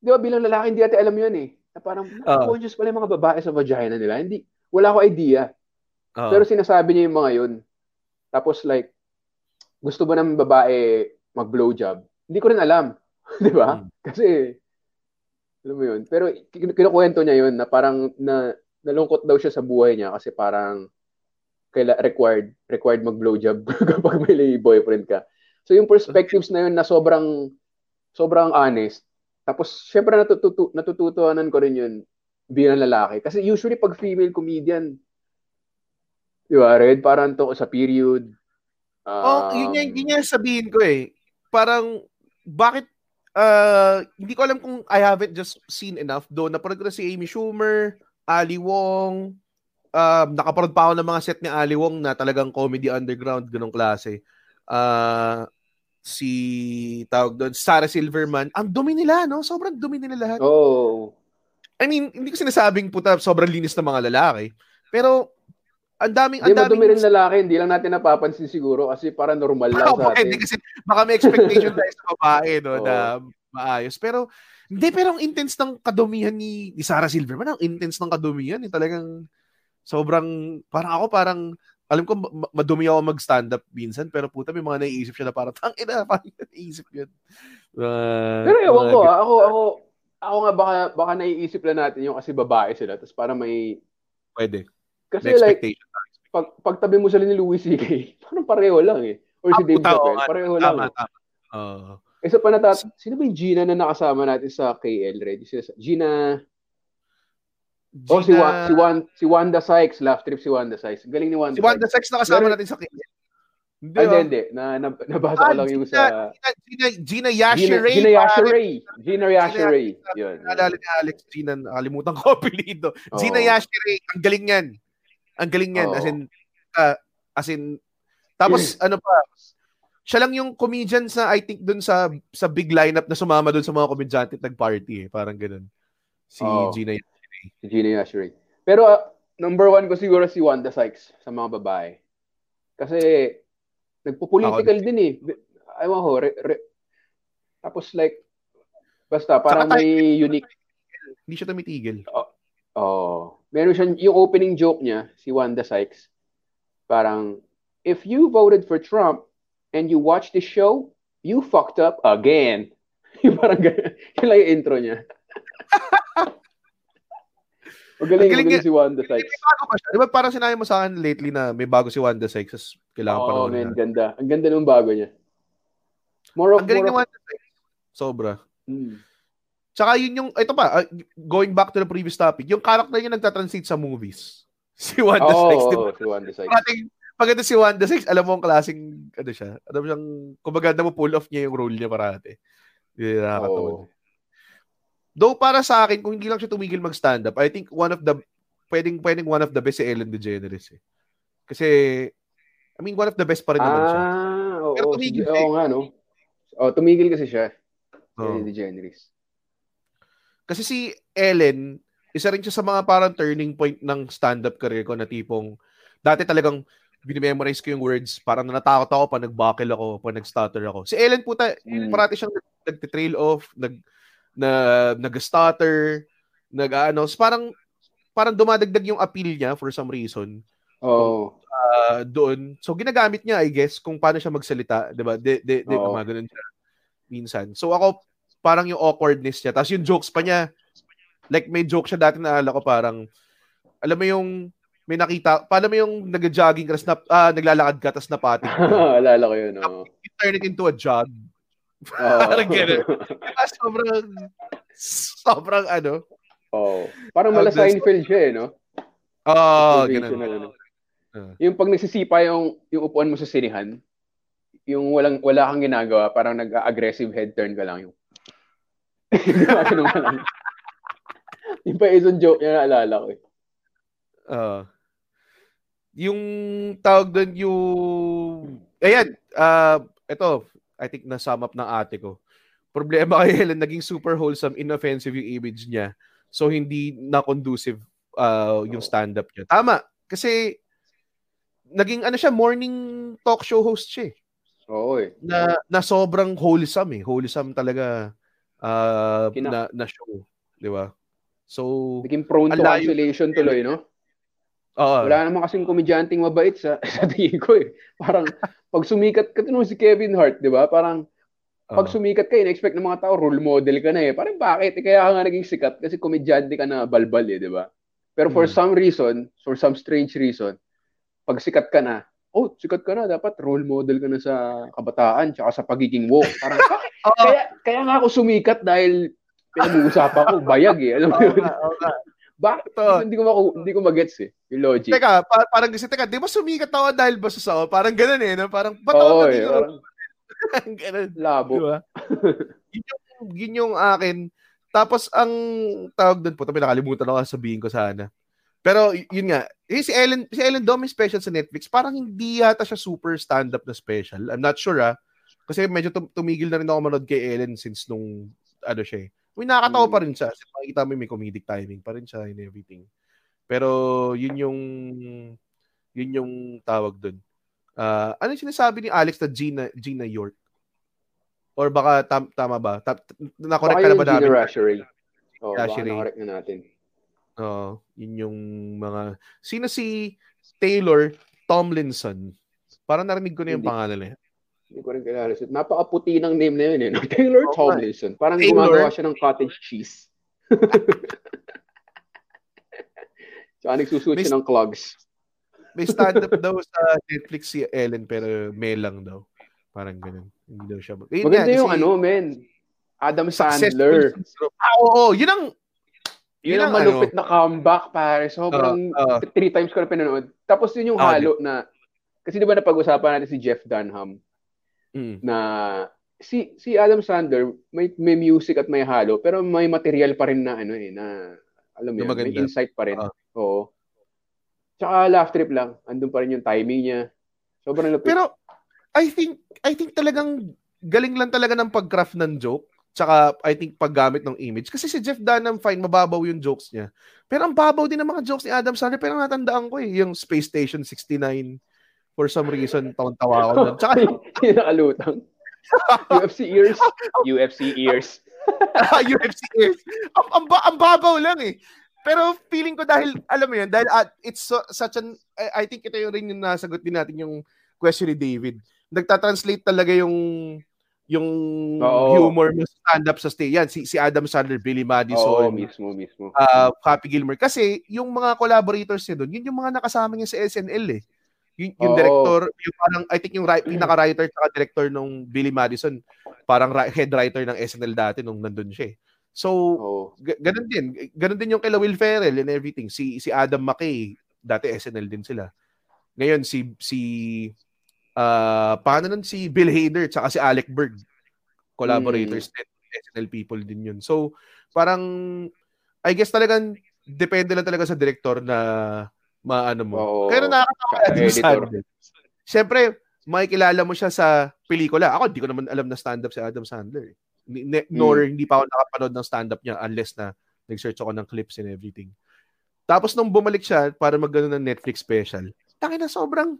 Di ba, bilang lalaki, hindi natin alam yun eh. Na parang, conscious pala yung mga babae sa vagina nila. Hindi, wala ko idea. Pero sinasabi niya yung mga yun. Tapos like, gusto ba ng babae mag-blowjob? Hindi ko rin alam. Di ba? Kasi, alam mo yun. Pero kinukwento niya yun na parang nalungkot daw siya sa buhay niya kasi parang required mag-blowjob kapag may boyfriend ka. So yung perspectives na yun na sobrang honest. Tapos syempre natututuanan ko rin yun bilang lalaki. Kasi usually pag female comedian, di ba, Red, parang to sa period. Yun sabihin ko eh. Parang, bakit, hindi ko alam kung I haven't just seen enough, though naparod ko na si Amy Schumer, Ali Wong, nakaparod pa ako ng mga set ni Ali Wong na talagang comedy underground, ganong klase. Sarah Silverman. Ang dumi nila, no? Sobrang dumi nila lahat. Oh. I mean, hindi ko sinasabing puta, sobrang linis ng mga lalaki. Pero, ang daming... Madumi rin lalaki, hindi lang natin napapansin siguro kasi parang normal lang sa atin. Hindi kasi, baka may expectation tayo sa babae, no? Oh. Na maayos. Pero, hindi, pero ang intense ng kadumihan ni Sarah Silverman, ang intense ng kadumihan, talagang... Sobrang, parang, alam ko, madumi ako mag-stand-up minsan, pero puta, may mga naiisip siya na parang, tangina, parang naiisip yun. Pero ewan ko, ako nga, baka naiisip lang natin yung kasi babae sila, tapos parang may... Pwede. Kasi like, pagtabi mo sila ni Louis C.K., parang pareho lang eh. Or si David Depado, pareho lang. Isa pa sino ba yung Gina na nakasama natin sa KL, Red? Si Wanda Sykes, laugh trip si Wanda Sykes. Galing ni Wanda Sykes. Si Wanda Sykes nakasama natin sa kanya. Hindi. Nabasa ko lang yung sa... Gina Yashiray. Yun. Nalala ni Alex, Gina, nakalimutan ko apelyido. Oh. Gina Yashiray, ang galing yan. Oh. As in, tapos ano pa, siya lang yung comedian sa, I think, dun sa big lineup na sumama dun sa mga komedyante nag-party. Parang ganun. Si Gina Yashiray. Pero number one ko siguro si Wanda Sykes sa mga babae. Kasi nagpo-political din eh. Ayaw ko. Tapos like, basta parang may unique. Hindi siya tumitigil. Oo. Meron siya, yung opening joke niya, si Wanda Sykes, parang, if you voted for Trump and you watch this show, you fucked up again. Yung parang ganyan. Yun lang yung intro niya. Magaling si Wanda Sykes. May bago ba siya? Diba parang sinabi mo sa akin lately na may bago si Wanda Sykes as kailangan panoorin na. Ganda. Ang ganda ng bago niya. Ang galing ni Wanda Sykes. Sobra. Tsaka yun yung, ito pa, going back to the previous topic, yung character niya nagtatranslate sa movies. Si Wanda Sykes. Diba? Si Wanda Sykes. Pag ito si Wanda Sykes, alam mo ang klaseng, ano siya, alam mo siyang, kumbaga na mo pull off niya yung role niya parate. Hindi nakakatawa. Though para sa akin, kung hindi lang siya tumigil mag-stand-up, I think one of the best si Ellen DeGeneres eh. Kasi, I mean, one of the best pa rin naman siya. Pero tumigil siya. Oo nga, no? Tumigil kasi siya. Ellen DeGeneres. Kasi si Ellen, isa rin siya sa mga parang turning point ng stand-up career ko na tipong, dati talagang binememorize ko yung words, parang nanatakot ako pa nag-buckle ako, pa nag-stutter ako. Si Ellen puta, parati siyang nag-trail off, nag-stutter, nag-ano. Parang dumadagdag yung appeal niya for some reason. Oh. Doon. So, ginagamit niya, I guess, kung paano siya magsalita. Diba? Gumagano'n siya. Minsan. So, ako, parang yung awkwardness niya. Tapos yung jokes pa niya. Like, may joke siya dati na ala ko parang, alam mo yung, may nakita, paano mo yung nag-jogging, naglalakad ka, tapos napatik. Alala ko yun. Oh. You turn it into a jog. Parang gano'n. Sobrang ano. Parang mala Seinfeld siya eh, no? Gano'n. Ano. Yung pag nagsisipa yung upuan mo sa sinihan, yung wala kang ginagawa, parang nag-aggressive head turn ka lang. Yung pa isang joke niya naalala ko eh. yung tawag doon yung ayan, ito, I think na-sum up ng ate ko. Problema kay Helen, naging super wholesome, inoffensive yung image niya. So hindi na-conducive yung stand-up niya. Tama, kasi naging ano siya, morning talk show host siya. Oo eh. Na sobrang wholesome eh. Wholesome talaga na show, 'di ba? So naging prone to cancellation tuloy, no? Wala naman kasing komedyanteng mabait sa tingin ko eh. Parang pag sumikat ka no, si Kevin Hart, 'di ba? Parang pag sumikat ka, in-expect ng mga tao role model ka na eh. Parang bakit? Kaya ka nga naging sikat kasi komedyante ka na balbal eh, 'di ba? Pero for some reason, for some strange reason, pag sikat ka na, dapat role model ka na sa kabataan tsaka sa pagiging woke. Parang kaya nga ako sumikat dahil pinag-uusapan ko bayag eh. Alam mo 'yun. Bakit? Hindi ko magets eh. Yung logic. Teka, parang kasi, di ba sumikat ako dahil basta sa ako? Parang ganun eh. No? Parang, ba't ako nandito? Parang ganun. Labo. Diba? yun yung akin. Tapos, ang tawag doon po, tapos nakalimutan ako sabihin ko sana. Pero, yun nga. Eh, si Ellen Dome special sa Netflix, parang hindi yata siya super stand-up na special. I'm not sure ah. Kasi medyo tumigil na rin ako manood kay Ellen since nung, ano siya eh. Nakakatawa pa rin siya. Kasi makikita mo may comedic timing pa rin siya and everything. Pero yun yung tawag dun. Ano yung sinasabi ni Alex na Gina York? Or baka tama ba? Na-correct ka na ba namin? Gina Rashery. Baka na-correct na natin. Yun yung mga... Sino si Taylor Tomlinson? Parang narinig ko na yung pangalan niya. Hindi ko rin kilala. Napaka-puti ng name na yun eh. Taylor Tomlinson. Parang gumagawa siya ng cottage cheese. Tsaka nagsusuot siya ng clogs. May stand-up daw sa Netflix si Ellen pero may lang daw. Parang ganun. Hindi daw siya. Maganda yung Adam Sandler. Oo. Yun ang malupit na comeback pare. Sobrang 3 times ko na pinanood. Tapos yun yung halo na... Kasi di ba napag-usapan natin si Jeff Dunham? Na si Adam Sandler may music at may halo pero may material pa rin na alam mo yun, may insight pa rin. Oo. Tsaka laugh trip lang. Andun pa rin yung timing niya. Sobrang lupit. Pero I think talagang galing lang talaga ng pag-craft ng joke. Tsaka I think paggamit ng image kasi si Jeff Dunham fine mababaw yung jokes niya. Pero ang babaw din ng mga jokes ni Adam Sandler pero natandaan ko eh yung Space Station 69. For some reason, taon-tawa ako doon. Tsaka yung nakalutang. UFC ears. Ang babaw lang eh. Pero feeling ko dahil, alam mo yun, dahil it's such an, I think ito yung rin yung nasagot din natin yung question ni David. Nagtatranslate talaga yung humor mo stand-up sa stay. Yan, si Adam Sandler, Billy Madison. Oo, mismo. Happy Gilmore. Kasi yung mga collaborators niya doon, yun yung mga nakasama niya sa SNL eh. Yung director, yung parang, I think yung pinaka-writer at director nung Billy Madison, parang head writer ng SNL dati nung nandun siya. So, ganun din. Ganun din yung kay Will Ferrell and everything. Si Adam McKay, dati SNL din sila. Ngayon, si Bill Hader tsaka si Alec Berg, collaborators din. SNL people din yun. So, parang, I guess talagang, depende lang talaga sa director na mo. Pero nakakatawa din si Adam Sandler. Siyempre, makikilala mo siya sa pelikula. Ako, di ko naman alam na stand-up si Adam Sandler. Nor hindi pa ako nakapanood ng stand-up niya unless na nag-search ako ng clips and everything. Tapos nung bumalik siya para mag-ano ng Netflix special, tangina sobrang,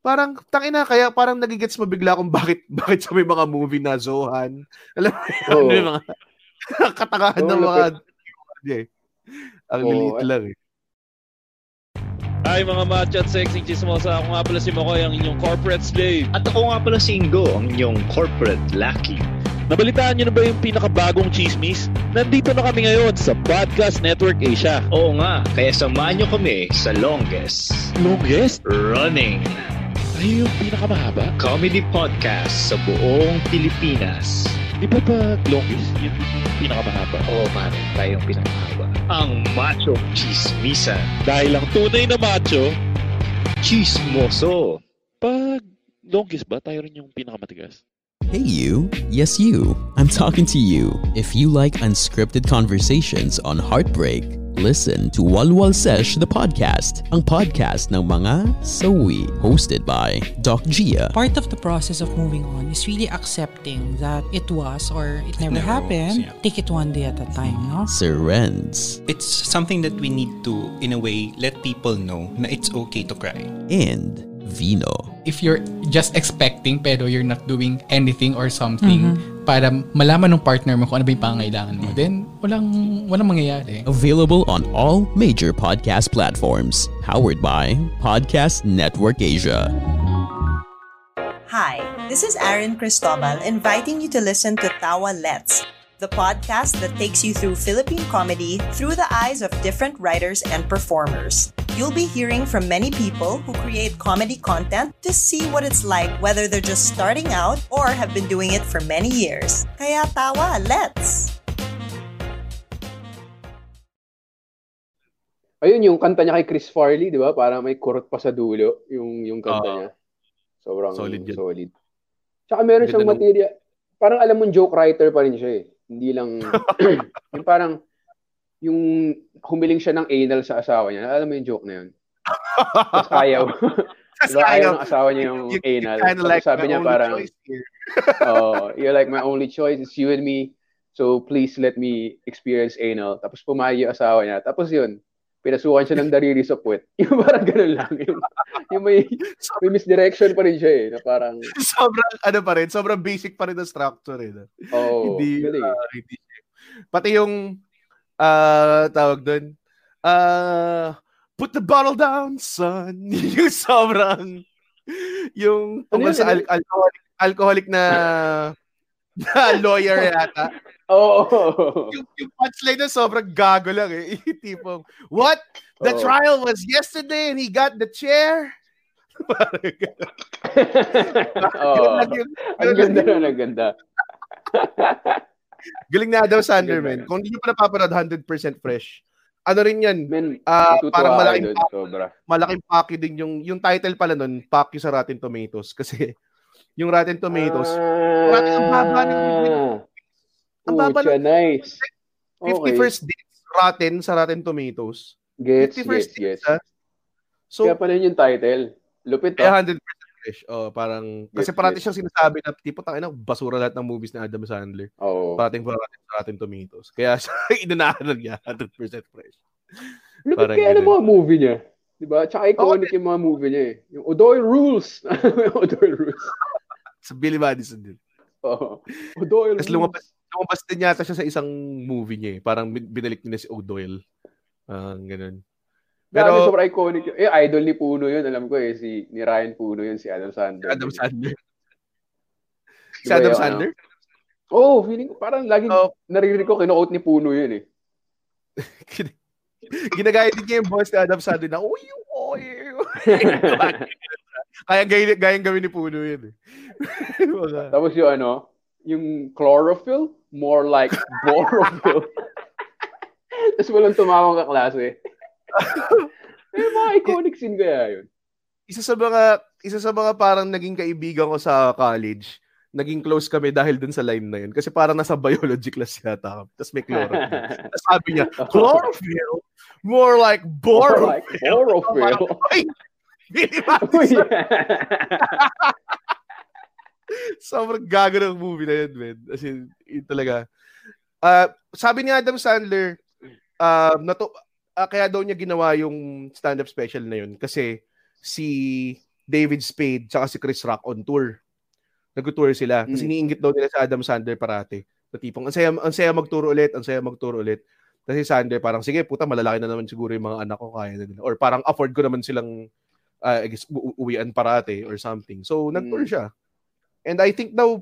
parang, tangina, kaya parang nagigets mo bigla kung bakit sa may mga movie na Zohan. Alam mo yun, mga katangahan ng mga... Ang liliit lang eh. Hi mga matcha at sexy chismosa, ako nga pala si Makoy, ang inyong corporate slave. At ako nga pala si Ingo, ang inyong corporate lackey. Nabalitaan nyo na ba yung pinakabagong chismis? Nandito na kami ngayon sa Podcast Network Asia. Oo nga, kaya samahan nyo kami sa longest. Longest? Running. Ay, yung pinakamahaba? Comedy podcast sa buong Pilipinas. Di ba longest? Yung pinakamahaba? Oo, mami, tayo yung pinakamahaba. Ang macho chismisa. Dahil ang tunay na macho, chismoso. Pag longest ba, tayo rin yung pinakamatigas? Hey you, yes you, I'm talking to you. If you like unscripted conversations on heartbreak, Listen to Walwal Sesh the Podcast, ang podcast ng mga sawi, hosted by Doc Gia. Part of the process of moving on is really accepting that it was or it never happened. Was, yeah. Take it one day at a time, no? Sir Renz. It's something that we need to, in a way, let people know na it's okay to cry. And Vino. If you're just expecting pero you're not doing anything or something, mm-hmm, para malaman ng partner mo kung ano ba yung pangangailangan mo, then walang mangyayari. Available on all major podcast platforms. Powered by Podcast Network Asia. Hi, this is Aaron Cristobal inviting you to listen to Tawa Let's, the podcast that takes you through Philippine comedy through the eyes of different writers and performers. You'll be hearing from many people who create comedy content to see what it's like, whether they're just starting out or have been doing it for many years. Kaya tawa, let's! Ayun, yung kanta niya kay Chris Farley, di ba? Parang may kurot pa sa dulo yung kanta niya. Sobrang solid. Tsaka meron siyang material. Parang alam mo, joke writer pa rin siya eh. Hindi lang... yung parang... yung humiling siya ng anal sa asawa niya. Alam mo yung joke na yun? Tapos ayaw. Tapos ayaw ng asawa niya yung anal. Tapos like sabi niya parang, oh, you're like my only choice. It's you and me. So please let me experience anal. Tapos pumayag yung asawa niya. Tapos yun, pinasukan siya ng dariri sa puwet. Yung parang ganun lang. Yung may misdirection pa rin siya eh. Na parang, sobrang, ano pa rin, sobrang basic pa rin na structure eh. Oh, hindi. Pati yung, tawag dun, put the bottle down, son. Yung sobrang, yung tungkol sa alcoholic na lawyer yata. Oo. Oh. Yung punchline na sobrang gago lang eh. Tipong, what? The trial was yesterday and he got the chair? Parang Ang ganda. Galing na daw Sanderman. Kung hindi nyo pa napapanood, 100% fresh. Ano rin yan? Men, parang malaking doon, malaking paki din yung title pala nun, paki sa Rotten Tomatoes. Kasi yung Rotten Tomatoes, ang baba ng... Ang baba ng... Nice. 51st Dates Rotten sa Rotten Tomatoes. Gets. So, kaya pala yun yung title. Lupit to. 100% parang kasi parating siyang sinasabi na tipo tangina basura lahat ng movies ni Adam Sandler. Oh. Parating sa Rotten Tomatoes. Kaya inanahan niya 100% fresh. Lupit kaya ng mga movie niya. Diba? Tsaka iconic yung mga movie niya eh. Yung Odoy Rules. Odoy Rules. Sa Billy Madison din. Oo. Odoy Rules. Lumabas din yata siya sa isang movie niya eh. Parang binalik niya si O'Doyle. Ganun. Pero sobrang iconic yun. Eh, idol ni Puno yun. Alam ko eh, ni Ryan Puno yun, si Adam Sandler. Si Adam Sandler? Oo, feeling ko. Parang laging naririnig ko, kino-quote ni Puno yun eh. Ginagaya din niya yung boss ni Adam Sandler na, oy. Kaya gayang gawin ni Puno yun eh. Tapos yung ano, yung chlorophyll, more like borophyll. Tapos walang tumawang kaklase eh. May mga iconic scene kaya yun. Isa sa mga parang naging kaibigan ko sa college, naging close kami dahil dun sa line na yun. Kasi parang nasa biology class yata kami. Tapos may chlorophyll. Tapos sabi niya, chlorophyll? More like borophyll. More like chlorophyll. Sobrang gago ng movie na yun, man. As in, yun talaga. Sabi ni Adam Sandler, kaya daw niya ginawa yung stand-up special na yun kasi si David Spade tsaka si Chris Rock on tour. Nag-tour sila. Tapos iniinggit daw nila sa Adam Sandler parati. Na tipong, ang saya magturo ulit. Kasi Sandler parang, sige puta, malalaki na naman siguro yung mga anak ko, kaya na nila. Or parang afford ko naman silang uwian parati or something. So, nag-tour siya. And I think daw,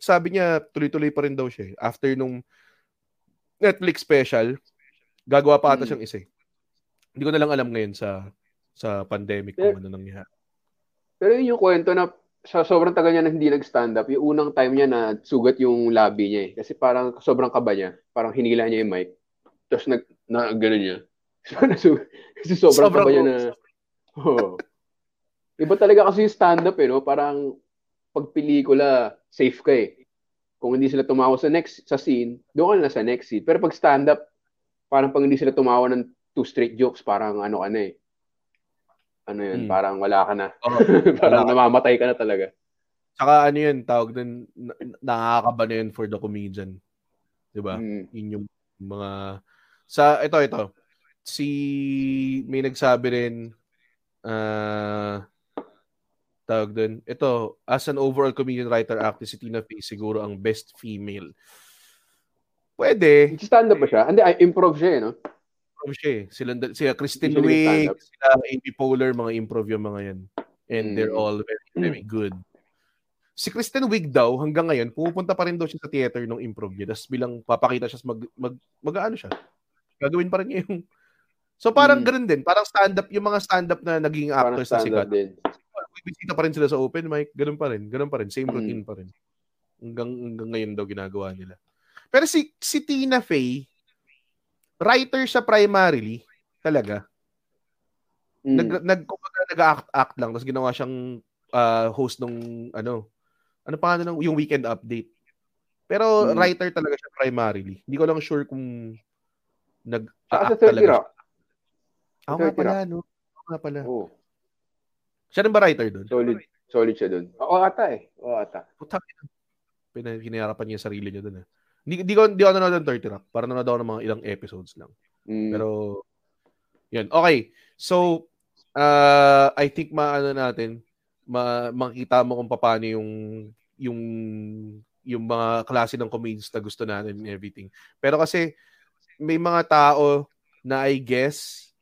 sabi niya, tuloy-tuloy pa rin daw siya. After nung Netflix special, gagawa pa ata siyang isa. Hindi ko na lang alam ngayon sa pandemic kung ano nangyari. Pero yun yung kwento na sa sobrang tagal niya na hindi nag-stand-up, yung unang time niya na sugat yung labi niya eh. Kasi parang sobrang kaba niya. Parang hinila niya yung mic. Tapos gano'n niya. Kasi sobrang kaba niya na... Oh. Iba talaga kasi yung stand-up eh, no? Parang pag pelikula, safe ka eh. Kung hindi sila tumawa sa scene, doon ka na sa next scene. Pero pag stand-up, parang pag hindi sila tumawa ng two straight jokes, parang ano ka na eh. Ano yun, parang wala ka na. Parang namamatay ka na talaga. Saka ano yun, tawag din, nakakaba na yun for the comedian. Diba? Yun yung mga... Sa, ito. Si... May nagsabi rin, tawag din, ito, as an overall comedian, writer, actress, si Tina Fey siguro ang best female. Pwede. Stand-up ba siya? Hindi, improv siya eh, no? Sila Kristen Wiig, sila Amy Poehler, mga improv yung mga yan. And they're all very good. Si Kristen Wiig daw, hanggang ngayon, pupunta pa rin daw siya sa theater ng improv niya. Tapos bilang papakita siya, mag-ano siya. Gagawin pa rin niya yung... So parang ganun din. Parang stand-up, yung mga stand-up na naging actors na sikat. Bisita pa rin sila sa open mic, ganun pa rin. Same routine pa rin. Hanggang ngayon daw ginagawa nila. Pero si Tina Fey, writer siya primarily, talaga. Nag-act lang, tapos ginawa siyang host ng ano yung Weekend Update. Pero writer talaga siya primarily. Hindi ko lang sure kung nag-act talaga. Ako nga pala, no? Oh. Siya nang ba writer doon? Solid siya doon. Oo ata. Putang ina. Pinahirapan niya sarili niya doon eh. Hindi ko nanonood ng 30 Rock. Parang nanonood ako ng mga ilang episodes lang. Pero, yun. Okay. So, I think makikita mo kung paano yung mga klase ng comedians na gusto natin and everything. Pero kasi, may mga tao na I guess,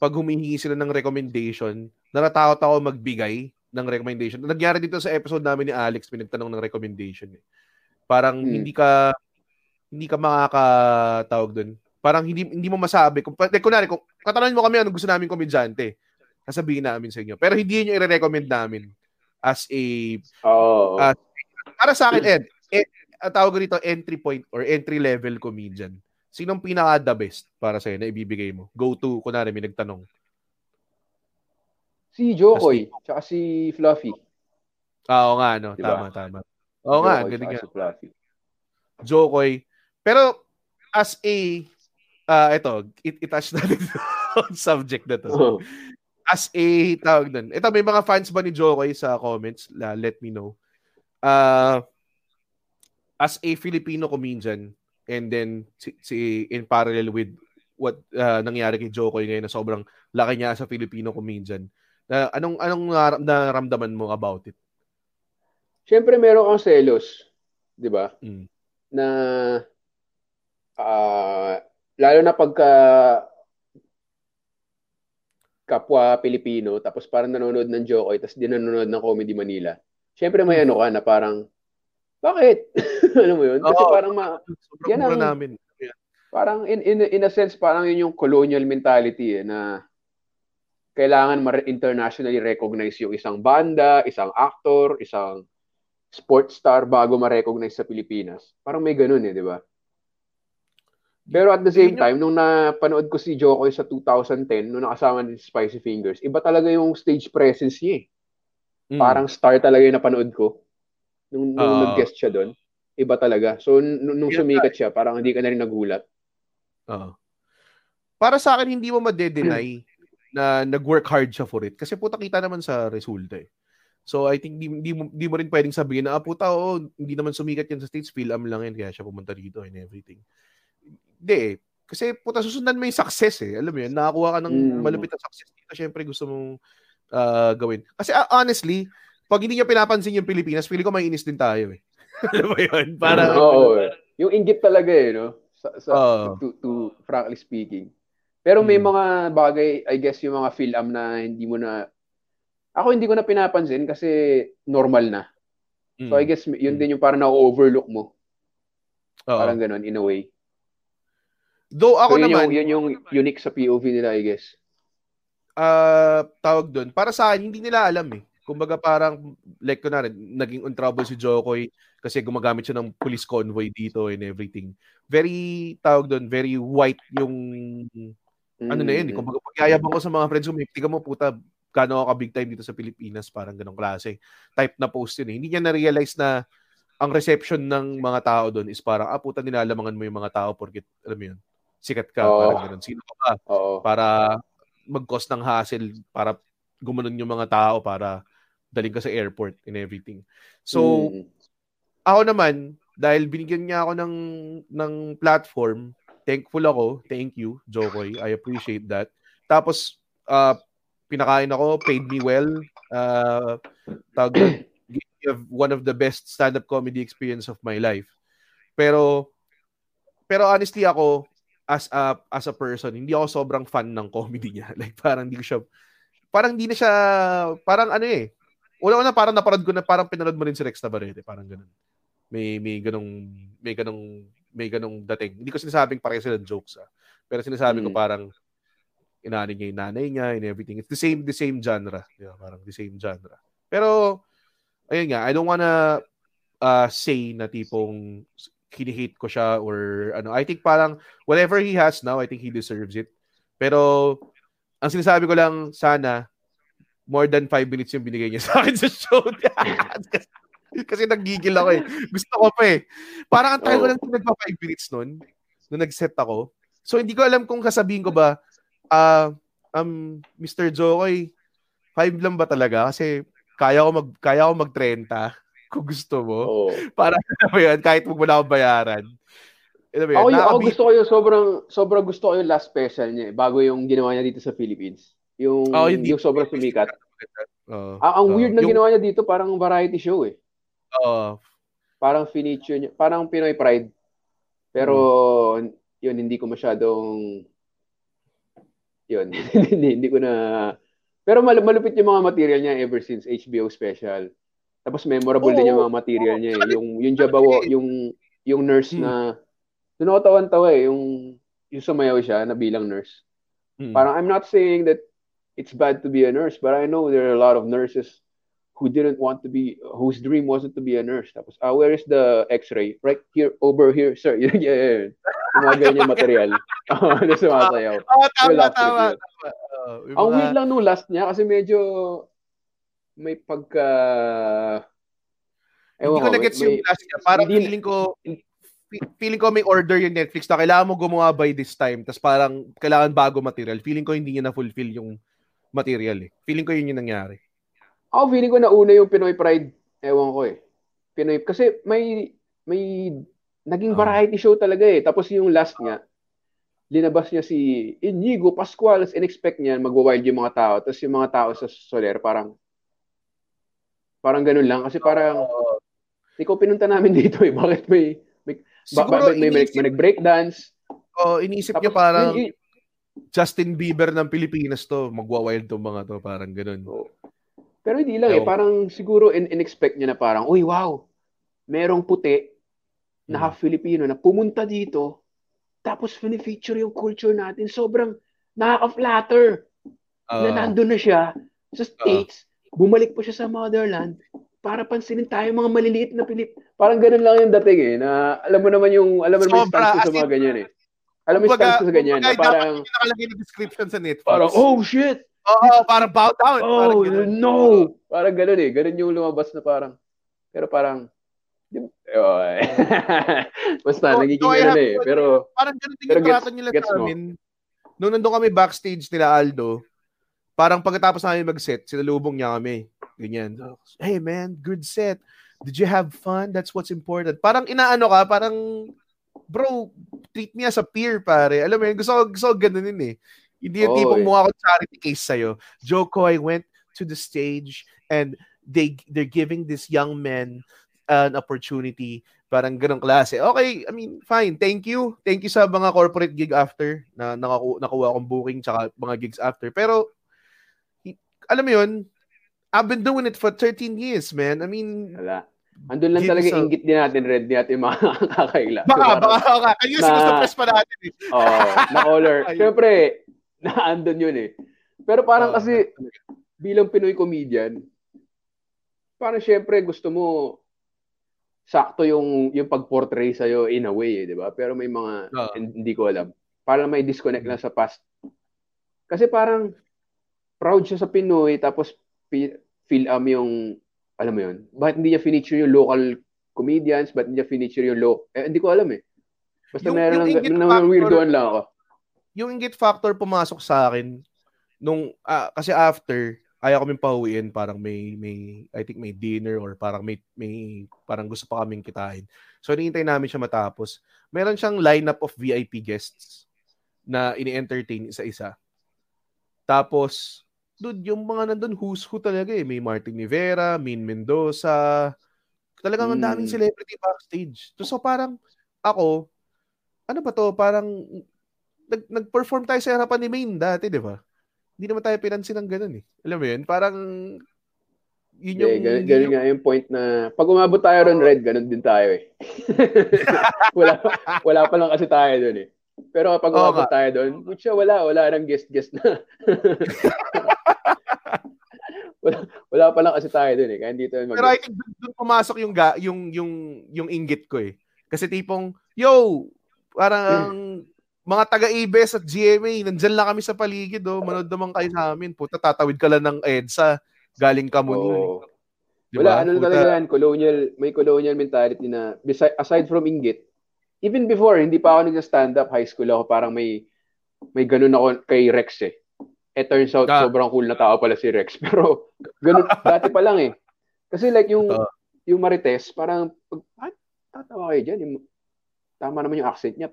pag humihingi sila ng recommendation, naratakot ako magbigay ng recommendation. Nagyari dito sa episode namin ni Alex, pinagtanong ng recommendation eh. Parang hindi ka makakatawag doon. Parang hindi mo masabi kung katanungin mo kami anong gusto namin komedyante. Sasabihin namin sa inyo. Pero hindi niyo i-recommend namin as a para sa akin Ed tawag dito entry point or entry level comedian. Sinong pinaka the best para sa inyo na ibibigay mo? Go to kunwari may nagtanong. Si Jokoy, tsaka si Fluffy. Oo nga no, diba? Tama. Oo nga, ganyan. Si Fluffy. Jokoy. Pero, as a, itouch natin yung subject na to. Uh-huh. As a, tawag nun. Ito, may mga fans ba ni Jokoy sa comments? Let me know. As a Filipino comedian, and then, in parallel with what nangyari kay Jokoy ngayon na sobrang laki niya sa Filipino comedian, anong naramdaman mo about it? Siyempre, meron kang selos. Di ba? Na lalo na pagka kapwa Pilipino tapos parang nanonood ng Jokoy tapos din nanonood ng Comedy Manila. Siyempre may ano ka na parang bakit? Ano mo yun? Kasi parang yan ang, namin. Parang in a sense parang yun yung colonial mentality eh, na kailangan internationally recognize yung isang banda, isang actor, isang sports star bago ma-recognize sa Pilipinas. Parang may ganun eh, di ba? Pero at the same time, nung napanood ko si Jokoy sa 2010, nung nakasama ni Spicy Fingers, iba talaga yung stage presence niya eh. Parang star talaga yung napanood ko. Nung nag-guest siya doon, iba talaga. So, nung sumikat siya, parang hindi ka na rin nagulat. Para sa akin, hindi mo ma-deny na nag-work hard siya for it. Kasi puta kita naman sa resulta eh. So, I think di mo rin pwedeng sabihin na, hindi naman sumikat yan sa States, film lang yan, kaya siya pumunta dito and everything. Hindi eh. Kasi, susundan mo yung success eh. Alam mo yun, nakakuha ka ng malupit na success dito, syempre gusto mong gawin. Kasi, honestly, pag hindi niya pinapansin yung Pilipinas, pili ko may inis din tayo eh. Alam mo yun? Para, yung inggit talaga eh, no? To frankly speaking. Pero may mga bagay, I guess, yung mga film na hindi ko na pinapansin kasi normal na. So I guess yun din yung parang na-overlook mo. Parang ganun in a way. Though ako naman yun yung unique sa POV nila, I guess. Tawag doon. Para sa akin hindi nila alam eh. Kumbaga parang like kunwari naging on trouble si Jokoy kasi gumagamit siya ng police convoy dito and everything. Very tawag doon, very white yung ano na yun. Kumbaga pagyayabang ko sa mga friends ko, tignan mo puta kano ako big time dito sa Pilipinas, parang ganong klase. Type na post yun eh. Hindi niya na-realize na ang reception ng mga tao doon is parang, puta, nilalamangan mo yung mga tao porque, alam mo yun, sikat ka, parang ganun. Sino ka ba? Para mag-cause ng hassle, para gumanon yung mga tao, para daling ka sa airport and everything. So, ako naman, dahil binigyan niya ako ng platform, thankful ako. Thank you, Jokoy. I appreciate that. Tapos, pinakain ako, paid me well. One of the best stand-up comedy experience of my life. Pero honestly ako, as a person, hindi ako sobrang fan ng comedy niya. Like, parang una parang naparad ko na parang pinanood mo rin si Rex Navarrete, parang ganun. May ganung dating. Hindi ko sinasabing pareho sila ng jokes, pero sinasabi ko parang inaani niya yung nanay niya and everything. It's the same genre. Yeah, parang the same genre. Pero ayun nga, I don't wanna say na tipong kinihate ko siya or ano. I think parang whatever he has now, I think he deserves it. Pero ang sinasabi ko lang, sana more than 5 minutes yung binigay niya sa akin sa show. Kasi naggigil ako eh. Gusto ko pa eh. Parang ang tagal ko lang nagpa 5 minutes nun, nung nag-set ako. So hindi ko alam kung kasabihin ko ba, Mr. Jokoy, 5 lang ba talaga? Kasi kaya ko mag 30 kung gusto mo. Oh. Para na yan, kahit huwag mo na ako bayaran. Ako gusto ko yung sobrang gusto ko yung last special niya bago yung ginawa niya dito sa Philippines. Yung sobrang sumikat. Ang weird na ginawa niya dito, parang variety show eh. Parang finiture niya, parang Pinoy Pride. Pero yun, hindi ko masyadong hindi ko na. Pero malupit yung mga material niya ever since HBO special. Tapos memorable din yung mga material niya eh. Yung Jabawo, yung nurse na doon ako tawan-tawa eh, yung sumayaw siya na bilang nurse. Parang I'm not saying that it's bad to be a nurse, but I know there are a lot of nurses who didn't want to be, whose dream wasn't to be a nurse. Tapos, where is the x-ray? Right here, over here, sir. Yeah. Mga ganyan material. Na sumasayaw. Tama. Ang weird lang nung last niya kasi medyo may pagka... Ewan, hindi ko na-gets yung last niya. Parang feeling ko may order yung Netflix na kailangan mo gumawa by this time, tapos parang kailangan bago material. Feeling ko hindi niya na-fulfill yung material eh. Feeling ko yun yung nangyari. Ako feeling ko nauna yung Pinoy Pride. Ewan ko eh. Pinoy, kasi may naging variety show talaga eh. Tapos yung last niya, linabas niya si Inigo Pascual, as in-expect niya, mag-wild yung mga tao. Tapos yung mga tao sa Soler, parang ganun lang. Kasi parang, ikaw pinunta namin dito eh. Bakit may nag-breakdance? Iniisip niya parang Justin Bieber ng Pilipinas to. Magwa-wild tong mga to. Parang ganun. Pero hindi lang eh. Parang siguro in-expect niya na parang, uy, wow! Merong puti na half-Filipino na pumunta dito tapos fini-feature yung culture natin. Sobrang nakaka-flatter na nandun na siya sa States. Bumalik po siya sa motherland para pansinin tayo mga maliliit na Parang ganun lang yung dating eh, na alam mo naman yung, stance sa mga ganyan eh. Alam mo yung stance sa ganyan. Kumbaga, parang dapat yung nakalagay na description sa Netflix. Parang, oh shit! Parang bow down. Oh, parang no! Parang ganun eh. Ganun yung lumabas na parang, pero parang, basta, nagiging ganun eh. Pero, parang ganun din yung trato nila sa amin. Nung nandun kami backstage nila Aldo, parang pagkatapos namin mag-set, sinalubong niya kami. Ganyan. Hey man, good set. Did you have fun? That's what's important. Parang inaano ka, parang bro, treat me as a peer, pare. Alam mo yun, gusto ko ganunin eh. Hindi yung tipong mukha ko charity case sa'yo. Jokoy went to the stage and they're giving this young man an opportunity. Parang ganong klase. Okay, I mean, fine. Thank you. Thank you sa mga corporate gig after na nakuha akong booking tsaka mga gigs after. Pero, alam mo yun, I've been doing it for 13 years, man. I mean... Andun lang talaga inggit din natin, Red, di natin makakakaila. Baka. Ayun, sinusupress pa natin eh. Na-caller. Siyempre, naandun yun eh. Pero parang kasi, bilang Pinoy comedian, parang siyempre gusto mo sakto yung pag-portray sa'yo in a way eh, di ba? Pero may mga, hindi ko alam. Parang may disconnect lang sa past. Kasi parang, proud siya sa Pinoy, tapos feel yung, alam mo yun, bakit hindi niya feature yung local comedians, bakit hindi niya feature yung hindi ko alam eh. Basta meron lang, weirdoan lang ako. yung inggit factor pumasok sa akin nung kasi after ayaw kaming pauwiin, parang may I think may dinner or parang may parang gusto pa kaming kitain. So hinihintay namin siya matapos. Meron siyang lineup of VIP guests na ini-entertain isa-isa. Tapos dude, yung mga nandun who's who talaga eh. May Martin Rivera, Min Mendoza. Talagang ang daming celebrity backstage. So parang ako, ano ba to? Parang nag-perform tayo sa harapan ni Maine dati, di ba? Hindi naman tayo pinansin ng ganun eh. Alam mo yun? Parang yun yung... Yeah, ganun nga yung point na pag umabot tayo ron, Red, ganun din tayo eh. wala pa lang kasi tayo dun eh. Pero kapag umabot tayo dun, putya, wala nang guest-guest na. wala pa lang kasi tayo dun eh. Kaya dito yung pero I think dun pumasok yung inggit ko eh. Kasi tipong, yo, parang... Mga taga-ABS at GMA, nandyan lang kami sa paligid, oh. Manood naman kayo sa amin. Puta, tatawid ka lang ng EDSA. Galing ka mo nun. Oh. Diba? Wala, ano talaga yan, colonial, may colonial mentality na, aside from inggit, even before, hindi pa ako nag-stand-up, high school ako, parang may ganun ako kay Rex eh. It turns out, sobrang cool na tao pala si Rex. Pero, ganun, dati pa lang eh. Kasi like yung Marites, parang, tatawa kayo dyan, tama naman yung accent niya,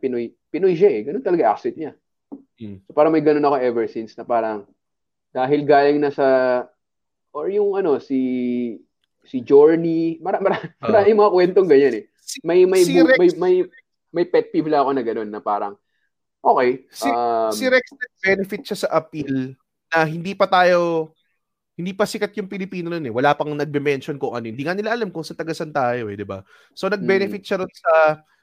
Pinoy siya eh. Ganun talaga accent niya. So parang may ganun ako ever since na parang dahil galing na sa or yung ano si Journey, marami mga kwentong ganyan eh. May pet peeve lang ako na ganun na parang okay, si Rex benefit siya sa appeal na hindi pa sikat yung Pilipino noon eh. Wala pang nagbe-mention kung ano. Hindi nga nila alam kung sa tagasan tayo eh, di ba? So nag-benefit siya ron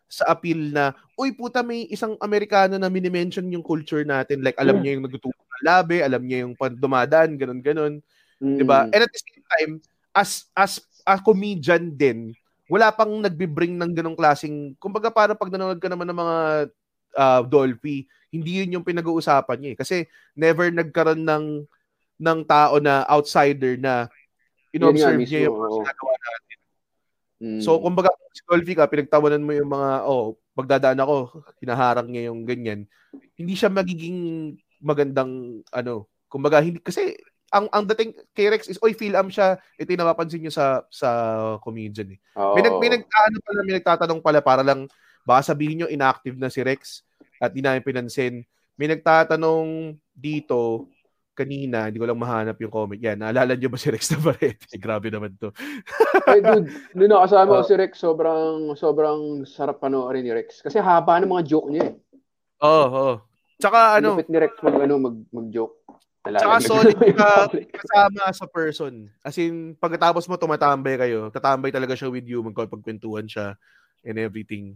sa appeal na, uy puta, may isang Amerikano na minimension yung culture natin. Like, alam niya yung nagtuturo ng labi, alam niya yung dumadaan, ganun-ganun. Diba? And at the same time, as a comedian din, wala pang nagbibring ng ganong klaseng, kumbaga para pag nanonood ka naman ng mga Dolphy, hindi yun yung pinag-uusapan niya eh. Kasi never nagkaroon ng tao na outsider na in-observe niya yung mga ginagawa natin. So, kumbaga, si Dolphy ka, pinagtawanan mo yung mga, pagdadaan ako, hinaharang niya yung ganyan. Hindi siya magiging magandang, ano, kumbaga, hindi, kasi, ang dating kay Rex is, oy, feel-am siya, ito yung napapansin niyo sa comedian eh. Oh. May nagtatanong pala, para lang, baka sabihin niyo, inactive na si Rex, at di namin pinansin. May nagtatanong dito, kanina, hindi ko lang mahanap yung comment. Yan, naalala niyo ba si Rex Navarrete? Grabe naman to. Hey dude, noon nakasama ko si Rex, sobrang sarap panoorin ni Rex. Kasi haba ng mga joke niya eh. Oo. Tsaka ano, lupit ni Rex mag-joke. Tsaka solid ka kasama sa person. As in, pagkatapos mo tumatambay kayo, tatambay talaga siya with you, magkapagkwentuhan siya and everything.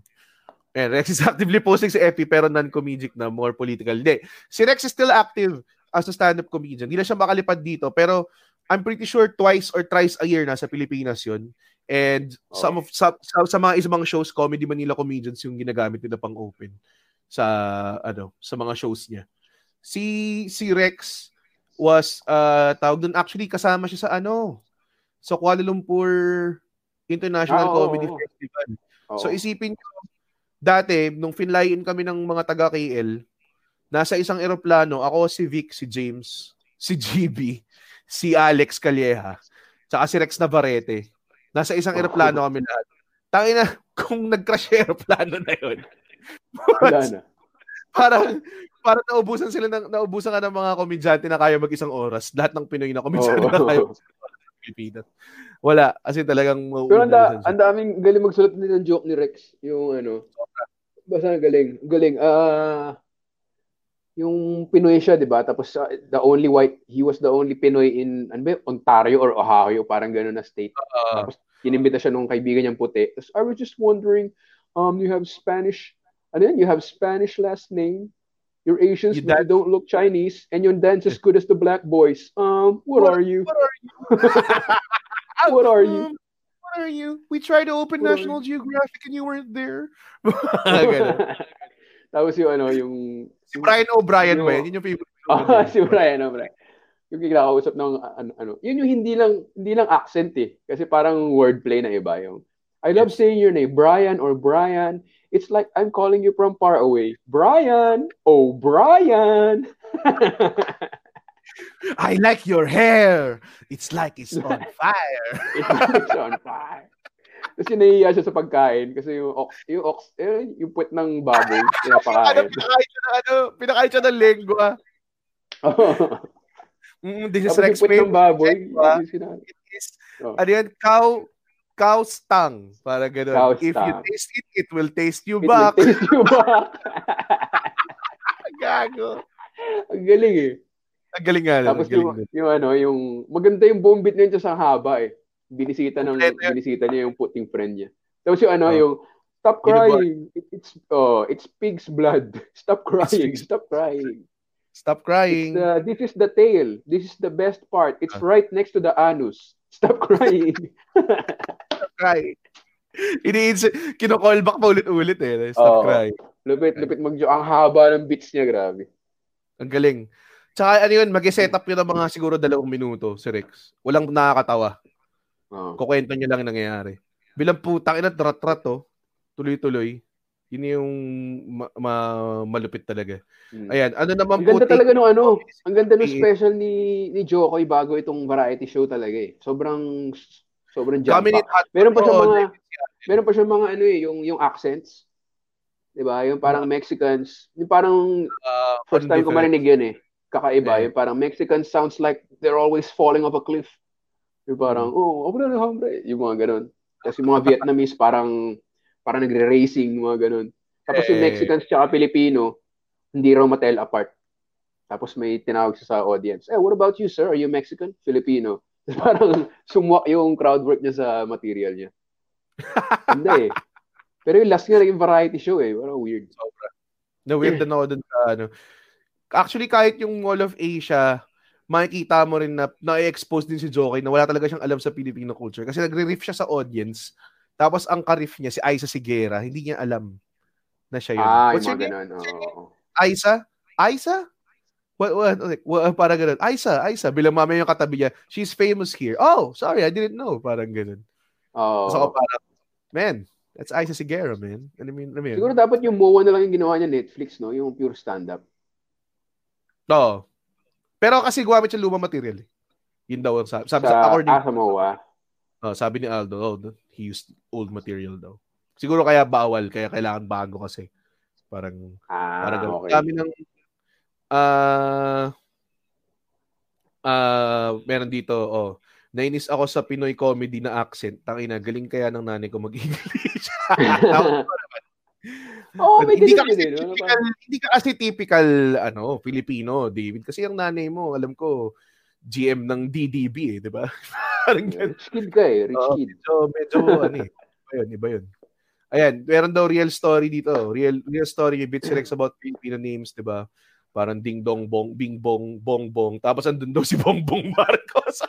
And Rex is actively posting si Epi pero non-comedic na, more political. Hindi. Si Rex is still active as a stand-up comedian. Hindi na siya makalipad dito, pero I'm pretty sure twice or thrice a year na sa Pilipinas yun. And some of mga isang shows, Comedy Manila Comedians yung ginagamit nila pang open sa mga shows niya. Si Rex was tawag doon, actually kasama siya sa Kuala Lumpur International Comedy Festival. Oh. So isipin niyo, dati nung finlayin kami ng mga taga KL, nasa isang eroplano, ako, si Vic, si James, si GB, si Alex Calleja, tsaka si Rex Navarrete. Nasa isang eroplano kami lahat. Tangin na, kung nag-crash yung eroplano na yun. Parang naubusan ka ng mga komedyante na kaya mag-isang oras. Lahat ng Pinoy na komedyante na kaya mag-isang oras. Wala, kasi talagang... Pero ang daming galing magsulat nila ng joke ni Rex. Yung ano, basta galing. Yung Pinoy siya, di ba? Tapos he was the only Pinoy in Ontario or Ohio, parang gano'n na state. Tapos inimbita siya nung kaibigan niyang puti. Tapos, I was just wondering, you have Spanish, you have Spanish last name, you're Asians, you but you don't look Chinese, and you dance as good as the black boys. What are you? We tried to open National Geographic and you weren't there. Tapos yung si Brian O'Brien ba yun? Yun yung favorite. Si Brian O'Brien. Yung kinakausap ng yun yung hindi lang accent eh. Kasi parang wordplay na iba yung I love saying your name, Brian or Brian. It's like I'm calling you from far away. Brian, oh Brian. I like your hair. It's like it's on fire. It's on fire. Kasi nahihiya siya sa pagkain kasi yung puwet ng baboy pinapakain. Pinakain siya ng lengua. This is Rex Payne. Yung puwet ng baboy. Ano yan? Cow's tongue. Para ganun. Cow's If tongue. You taste it, it will taste you back. It will taste you back. Gago. Ang galing eh. Ang galing nga. Tapos yung maganda yung bombit na yun sa haba eh. Binisita niya yung puting friend niya. Tapos yung yung stop crying. It's pig's blood. Stop crying. Stop crying. Stop crying. This is the tail. This is the best part. It's right next to the anus. Stop crying. Stop crying. Kino-call back pa ulit-ulit eh. Stop crying. Lupit mag-joke. Ang haba ng beats niya. Grabe. Ang galing. Tsaka mag-set up yun ng mga siguro 2 minuto si Rex. Walang nakakatawa. Kukwento niya lang yung nangyayari. Bilang putang ina, trat-trat to. Tuloy-tuloy. Yun yung malupit talaga. Ayan, ano naman ang ganda puti? Talaga ang ganda ng special ni Jokoy bago itong variety show talaga eh. Sobrang jam pack. Meron pa siya mga yung accents. 'Di ba? Yung parang Mexicans, yung parang first time ko marinig yun eh. Kakaiba, yung parang Mexicans sounds like they're always falling off a cliff. Yung parang, obra na hambre. Yung mga ganun. Kasi mga Vietnamese parang nagre-racing, mga ganun. Tapos yung Mexicans tsaka Pilipino, hindi raw ma-tell apart. Tapos may tinawag siya sa audience. What about you, sir? Are you Mexican? Filipino. Parang sumwak yung crowd work niya sa material niya. Hindi eh. Pero yung last niya naging variety show eh. Parang weird. Sobra. Na-weird na ako dun sa Actually, kahit yung Mall of Asia, makikita mo rin na na-expose din si Jokoy na wala talaga siyang alam sa Filipino culture kasi nagre-riff siya sa audience tapos ang ka-riff niya si Aiza Siguera, hindi niya alam na siya yun. What's your name? Aiza? What, parang ganun. Aiza. Bilang mama yung katabi niya, she's famous here. Oh, sorry, I didn't know. Parang ganun. So ako parang, man, that's Aiza Siguera, man. I mean, siguro dapat yung MOA na lang yung ginawa niya Netflix, no? Yung pure stand-up. Oo. Pero kasi gumamit siya lumang material. Yun daw ang sabi sa according to Moa. Sabi ni Aldo, he used old material daw. Siguro kaya bawal, kaya kailangan bago kasi. Parang okay. Kami ng meron dito, nainis ako sa Pinoy comedy na accent. Tangina, galing kaya ng nanay ko mag-English. Hindi ka kasi typical Filipino, David. Kasi yung nanay mo, alam ko, GM ng DDB eh, di ba? Rich kid ka eh, rich kid. Medyo iba yun. Ayan, meron daw real story dito. Real story, bits Rex about Filipino names, di ba? Parang Ding Dong Bong, Bing Bong, Bong Bong. Tapos andun daw si Bong Bong Marcos.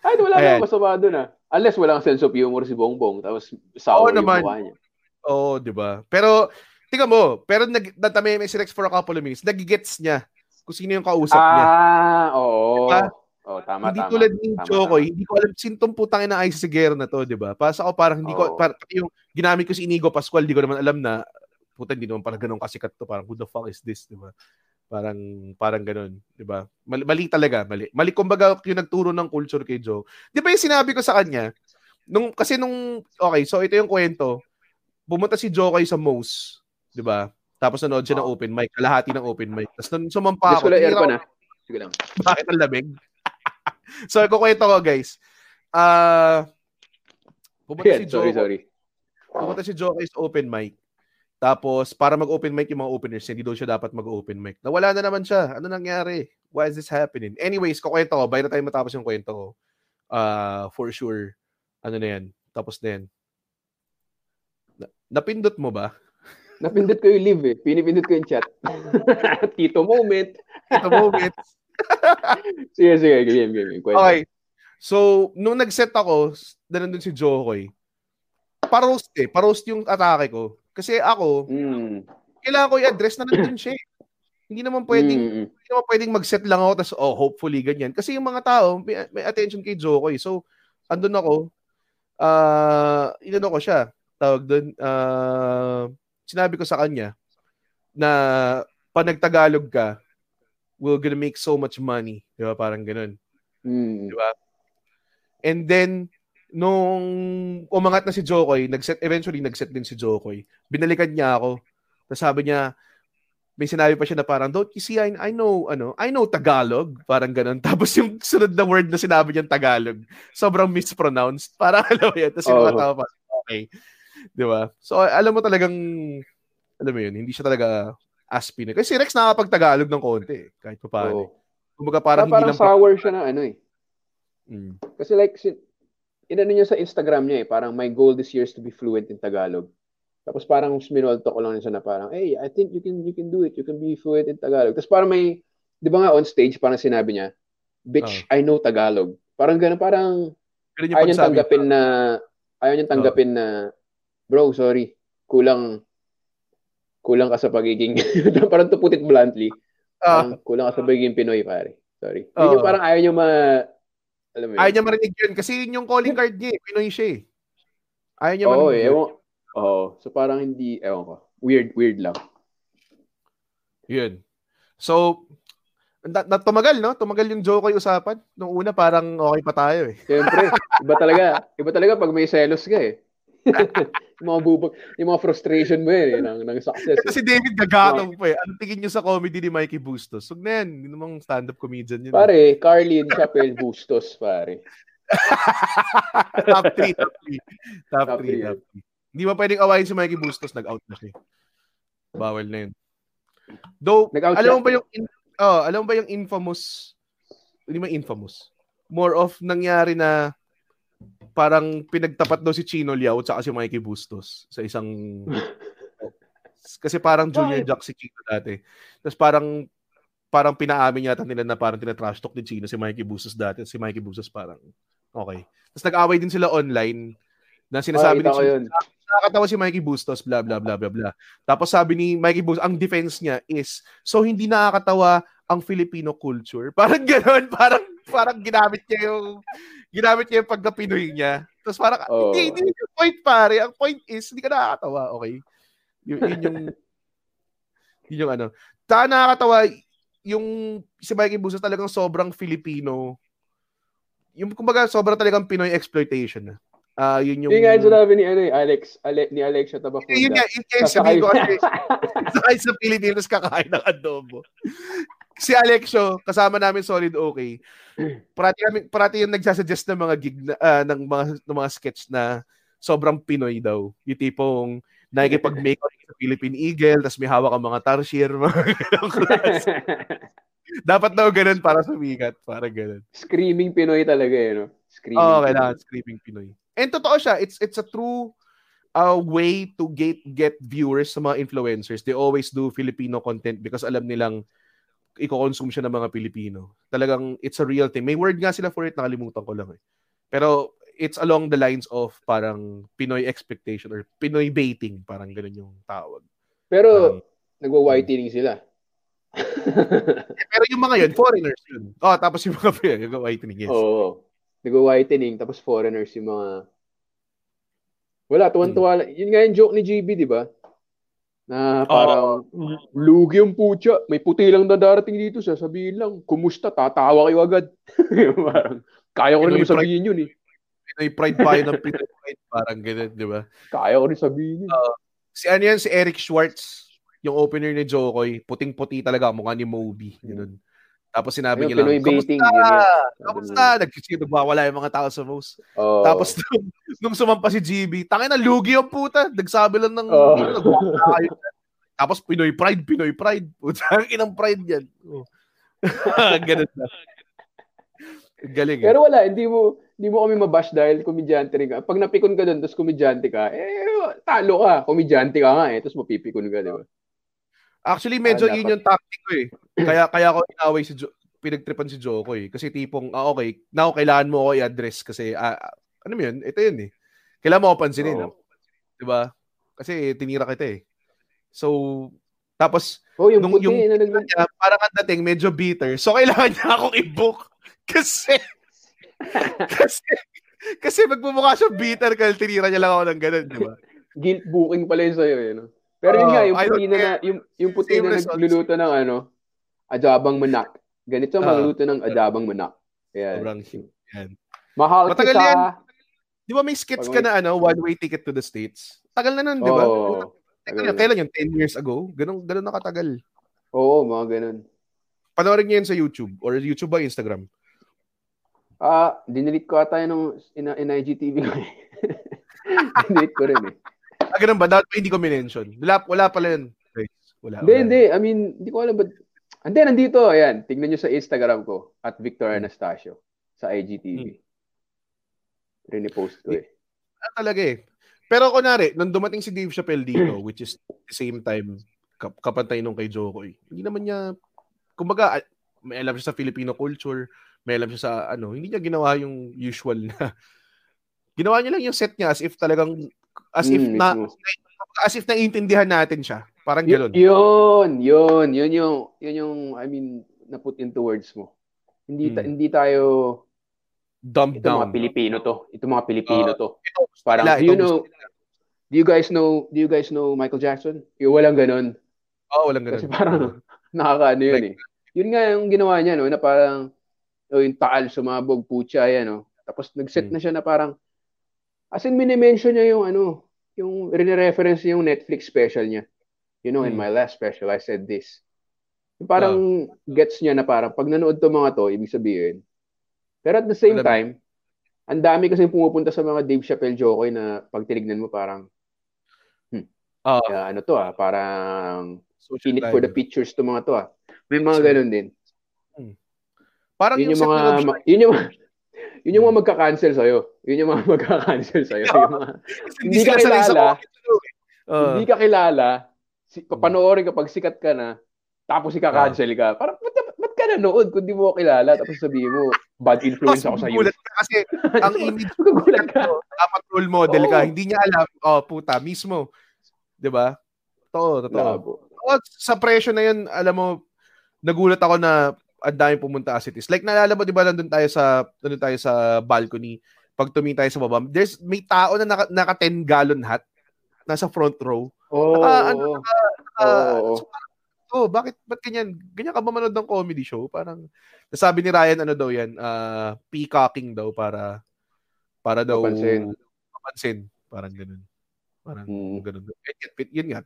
Ay, wala na masama doon ah. Unless walang sense of humor si Bongbong. Tapos sour yung mukha niya. Oo, di ba? Pero, tingnan mo, pero natamay si Rex for a couple of minutes. Nagigets niya kung sino yung kausap niya. Oo. Diba? Oh, tama, hindi tulad ni Jokoy. Hindi ko alam sintong putang ina Aiza Siguera na to, di ba? Pasa ko parang hindi ko, parang yung ginamit ko si Inigo Pascual, hindi ko naman alam na, puta, hindi naman parang ganun kasikat to. Parang, who the fuck is this, di ba? Parang ganun, 'di ba? Mali talaga, mali. Mali kumbaga yung nagturo ng culture kay Joe. 'Di ba yung sinabi ko sa kanya so ito yung kwento. Pumunta si Joe kay sa Moe's, 'di ba? Tapos nanood siya ng open mic, kalahati ng open mic. Tapos nung sumampa ako, sige lang. Bakit ang lamig? So ikukwento ko, guys. Pumunta si Joe kay sa open mic. Tapos, para mag-open mic yung mga openers, hindi daw siya dapat mag-open mic. Nawala na naman siya. Ano nangyari? Why is this happening? Anyways, kukwento ko. By the time matapos yung kwento ko, for sure, tapos na yan. Napindot mo ba? Napindot ko yung live eh. Pinipindot ko yung chat. Tito moment. Sige. Game. Okay. So, nung nag-set ako, nandun si Jokoy. Parost yung atake ko. Kasi ako, kailangan ko i-address na nandun siya. Hindi naman pwedeng hindi naman pwedeng mag-set lang ako tas oh hopefully ganyan. Kasi yung mga tao may attention kay Joko eh. So andun ako inano ko siya, tawag doon, sinabi ko sa kanya na pag nagtagalog ka, we're gonna make so much money, 'di ba? Parang ganoon. Mm. 'Di ba? And then nung umangat na si Jokoy, eventually nagset din si Jokoy. Binalikan niya ako. Tapos sabi niya, may sinabi pa siya na parang, don't you see, I know Tagalog. Parang ganun. Tapos yung sunod na word na sinabi niya Tagalog, sobrang mispronounced. Parang alam mo yun. Tapos yung mga tao pa, okay. Diba? So, alam mo yun, hindi siya talaga aspin. Kasi si Rex nakapag-Tagalog ng konti. Kahit pa paano. Kumbaga parang sour siya na ano eh. Mm. Kasi like, inano niya sa Instagram niya eh, parang my goal this year is to be fluent in Tagalog. Tapos parang minolto ko lang nito na parang, hey, I think you can do it. You can be fluent in Tagalog. Tapos parang may, di ba nga on stage, parang sinabi niya, bitch, I know Tagalog. Parang gano'n, parang ayaw niyang tanggapin na, bro, sorry, kulang ka sa pagiging, parang to put it bluntly, kulang ka sa pagiging Pinoy, pare. Sorry. Yun yung parang ayaw niya ayaw niya marinig yun kasi yun yung calling card niya, Pinoy siya eh. Ayaw niya marinig yun. So parang hindi, ewan ko. Weird lang. Yun. So, tumagal yung Jokoy usapan. Nung una, parang okay pa tayo eh. Siyempre. Iba talaga pag may selos ka eh. Yung mga frustration mo eh, ng success. Kasi David gagatong po eh. Ano tingin nyo sa comedy ni Mikey Bustos? So, ganyan. Hindi namang stand-up comedian yun. Pare, Carlin, Chappelle, Bustos, pare. Top 3. Hindi ba pwedeng awayin si Mikey Bustos? Nag-out na siya. Bawal na yun. Though, alam mo ba yung infamous, hindi ba infamous? More of nangyari na parang pinagtapat daw si Chino Liao tsaka si Mikey Bustos sa isang... kasi parang junior jock si Chino dati. Tapos parang pinaamin yata nila na parang tinatrash talk ni Chino si Mikey Bustos dati. Si Mikey Bustos parang okay. Tapos nag-away din sila online na sinasabi ni Chino, nakakatawa si Mikey Bustos, blah, blah, blah, blah, blah. Tapos sabi ni Mikey Bustos, ang defense niya is, so hindi nakakatawa ang Filipino culture. Parang gano'n, parang ginamit niya yung pagka-Pinoy niya. Tapos parang, hindi yung point, pare. Ang point is, hindi ka nakakatawa, okay? Yun yung ano. Saka nakakatawa, yung si Mikey Bustos talagang sobrang Filipino. Yung, kumbaga, sobrang talagang Pinoy exploitation. Yun yung nga yung sinabi ni Alex. Ni Alex siya tabakunda. Yun nga. Sabihin ko kasi sa Pilipinas kakain ng adobo. Si Alexio, kasama namin solid okay. Parati yung nagsasuggest ng mga gig na, ng mga sketch na sobrang Pinoy daw. Yung tipong nakikipag-make out sa Philippine Eagle tapos may hawak ang mga tarsier. Dapat daw ganun para sumikat. Para ganun. Screaming Pinoy talaga eh. No? Kailangan Screaming Pinoy. And totoo siya, it's a true way to get viewers sa mga influencers. They always do Filipino content because alam nilang i-consume siya ng mga Pilipino. Talagang it's a real thing. May word nga sila for it, nakalimutan ko lang eh. Pero it's along the lines of parang Pinoy expectation or Pinoy baiting, parang ganun yung tawag. Pero nagwa-whitening sila. Pero yung mga yun, foreigners yun. Tapos yung mga nagwa-whitening, yes. Oo. Nag-whitening, tapos foreigners yung mga... Wala, tuwan-tuwa. Yun nga yung joke ni JB, di ba? Na parang, lugi yung putya. May puti lang na darating dito. Sasabihin lang, kumusta? Tatawa kayo agad. Parang, kaya ko rin sabihin yun eh. May pride pa yun ng pride. Parang ganun, di ba? Kaya ko rin sabihin yun. Si Eric Schwartz. Yung opener ni Jokoy. Puting-puti talaga. Mukha ni Moby. Ganun. Tapos sinabi niya lang, kamusta? Nagwawala yung mga tao sa most. Tapos nung sumampa si GB, tangina lugi ang puta. Nagsabi lang ng... Tapos Pinoy pride. Putang inang pride yan. Ganun na. Galing. Pero wala, hindi mo kami mabash dahil komedyante rin ka. Pag napikon ka doon, tapos komedyante ka, talo ka. Komedyante ka nga tapos mapipikon ka, di ba? Actually, medyo yun yung tactic ko eh. Kaya ako inaway pinagtripan si Joko eh. Kasi tipong, okay, now kailangan mo ako i-address kasi, ano mo yun? Ito yun eh. Kailangan mo ako pansinin. Diba? Kasi tinira kita eh. So, tapos, Oh, yung puti. Yung parang ang dating medyo bitter. So, kailangan niya akong i-book. Kasi magmumukha siya bitter kaya tinira niya lang ako ng ganun, di ba? Guilt booking pala yun sa'yo, eh, no? Pero yun nga, yung puti same na results. Nagluluto ng ano, adabang manak. Ganito magluluto ng adabang manak. Ayan. Sobrang yan. Mahal matagal kita. Yan. Di ba may skits ka na ano, one-way ticket to the States? Tagal na nun, di ba? Oh, kailan yun? 10 years ago? Ganun nakatagal. Oo, mga ganun. Panorin niyo yun sa YouTube? Or YouTube ba Instagram? Dinilit ko ata yun in IGTV ko eh. Dinilit ko rin eh. Ganun ba? Dapat hindi ko minention. Wala pala yun. Hindi. I mean, hindi ko alam ba. And then, nandito. Ayan. Tignan nyo sa Instagram ko. At Victor Anastasio. Sa IGTV. Rinipost ko eh. Talaga eh. Pero kunwari, nung dumating si Dave Chappelle dito, which is the same time kapantay nung kay Jokoy, hindi naman niya, kumbaga, may alam siya sa Filipino culture, may alam siya sa ano, hindi niya ginawa yung usual na. Ginawa niya lang yung set niya as if talagang as if naiintindihan natin siya. Parang ganoon. Yun yung I mean, na put into words mo. Hindi tayo dumped down. Ito mga Pilipino to. Parang do you guys know Michael Jackson? Yung walang ganoon. Oh, walang ganoon. Kasi parang nakakaano yun like, eh. Yun nga yung ginawa niya no, na parang yung taal sumabog, putya yan, no? Tapos nag-set na siya na parang, as in, minimension niya yung ano, yung re-reference niya yung Netflix special niya. You know, in my last special, I said this. Yung parang gets niya na parang, pag nanood to mga to, ibig sabihin. Pero at the same time, ang dami kasi pumupunta sa mga Dave Chappelle Jokoy na pag tinignan mo parang, ano to ah, parang, in it for the pictures to mga to ah. May mga ganun din. Parang yun yung mga magka-cancel sa'yo. Hindi ka kilala. Hindi ka kilala. Panoorin kapag sikat ka na, tapos ika-cancel ka. Parang, ba't ka nanood kung di mo kilala? Tapos sabihin mo, bad influence ako sa'yo. Gulat ka kasi ang image mo, dapat role model ka. Hindi niya alam, puta, mismo. Diba? Totoo. Sa presyo na yun, alam mo, nagulat ako na ang daming pumunta as it is. Like, naalala mo, di ba, nandun tayo sa balcony, pag tumingin tayo sa baba, may tao na naka 10-gallon hat, nasa front row. Bakit ganyan? Ganyan ka ba manood ng comedy show? Parang, nasabi ni Ryan, ano daw yan, peacocking daw, para daw, papansin. Parang ganun. Parang ganun. Yun nga,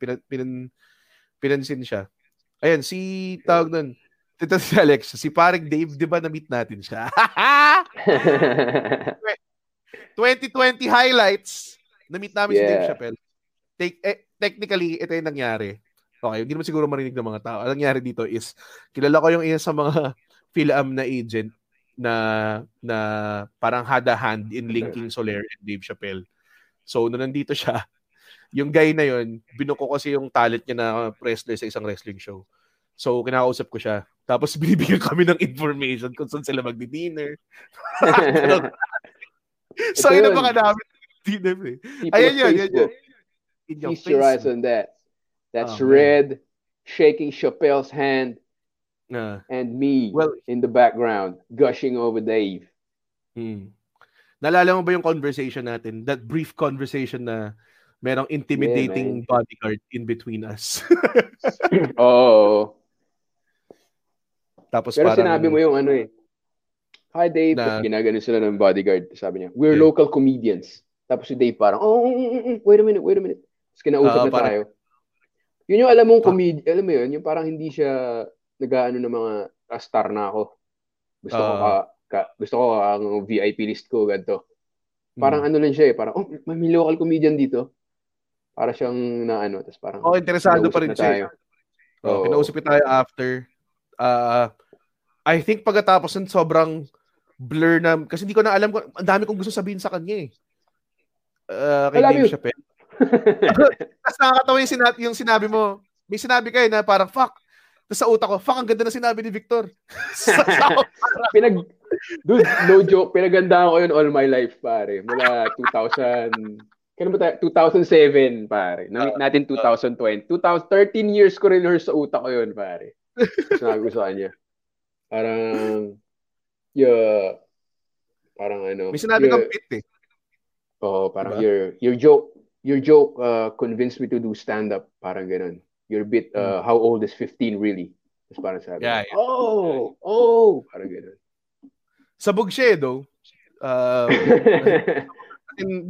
pinansin siya. Ayan, si, tawag nun, ito si Alex, si parang Dave, di ba na-meet natin siya? 2020 highlights, na-meet namin si Dave Chappelle. Technically, ito yung nangyari. Okay, hindi naman siguro marinig ng mga tao. Ang nangyari dito is, kilala ko yung isa sa mga Phil-Am na agent na parang had a hand in linking Soler and Dave Chappelle. So, nung nandito siya, yung guy na yun, binuko kasi yung talent niya na wrestler sa isang wrestling show. So, kinakausap ko siya. Tapos, binibigyan kami ng information kung saan sila magdi-dinner. So, yun ang mga namin dinner. Eh. Ayan yun. Feast your eyes on that. That's Red, shaking Chappelle's hand, and me in the background, gushing over Dave. Naalala mo ba yung conversation natin? That brief conversation na merong intimidating bodyguard in between us. Tapos pero parang, sinabi mo yung ano eh. Hi Dave. Ginagano sila ng bodyguard. Sabi niya, we're local comedians. Tapos si Dave parang, wait a minute. Tapos kinausap na tayo. Yun yung alam mong comedian. Alam mo yun, yung parang hindi siya nag-ano ng mga star na ako. Gusto ko ang VIP list ko. Ganito. Parang ano lang siya eh. Parang, may local comedian dito. Para siyang na ano, tapos parang interesado pa rin siya. Kinausap tayo after. I think pagkatapos nun sobrang blur na kasi hindi ko na alam kung ang dami kong gusto sabihin sa kanya eh. Kay Dave Chappelle. Tapos nakakatawa yung sinabi mo. May sinabi kayo na parang fuck. Tapos sa utak ko, fuck, ang ganda na sinabi ni Victor. Dude, no joke. Pinagandaan ko yun all my life, pare. Mula 2000 Kailan ba tayo? 2007, pare. Na-meet natin 2020. 13 years ko rin sa utak ko yun, pare. Sinabi ko sa kanya. Parang, yeah, parang ano. May sinabi kang pit eh. Oo, parang your joke convinced me to do stand-up. Parang ganun. Your bit, how old is 15 really? Tapos parang sabi. Yeah, yeah. Oh! Parang ganun. Sabog siya eh, though.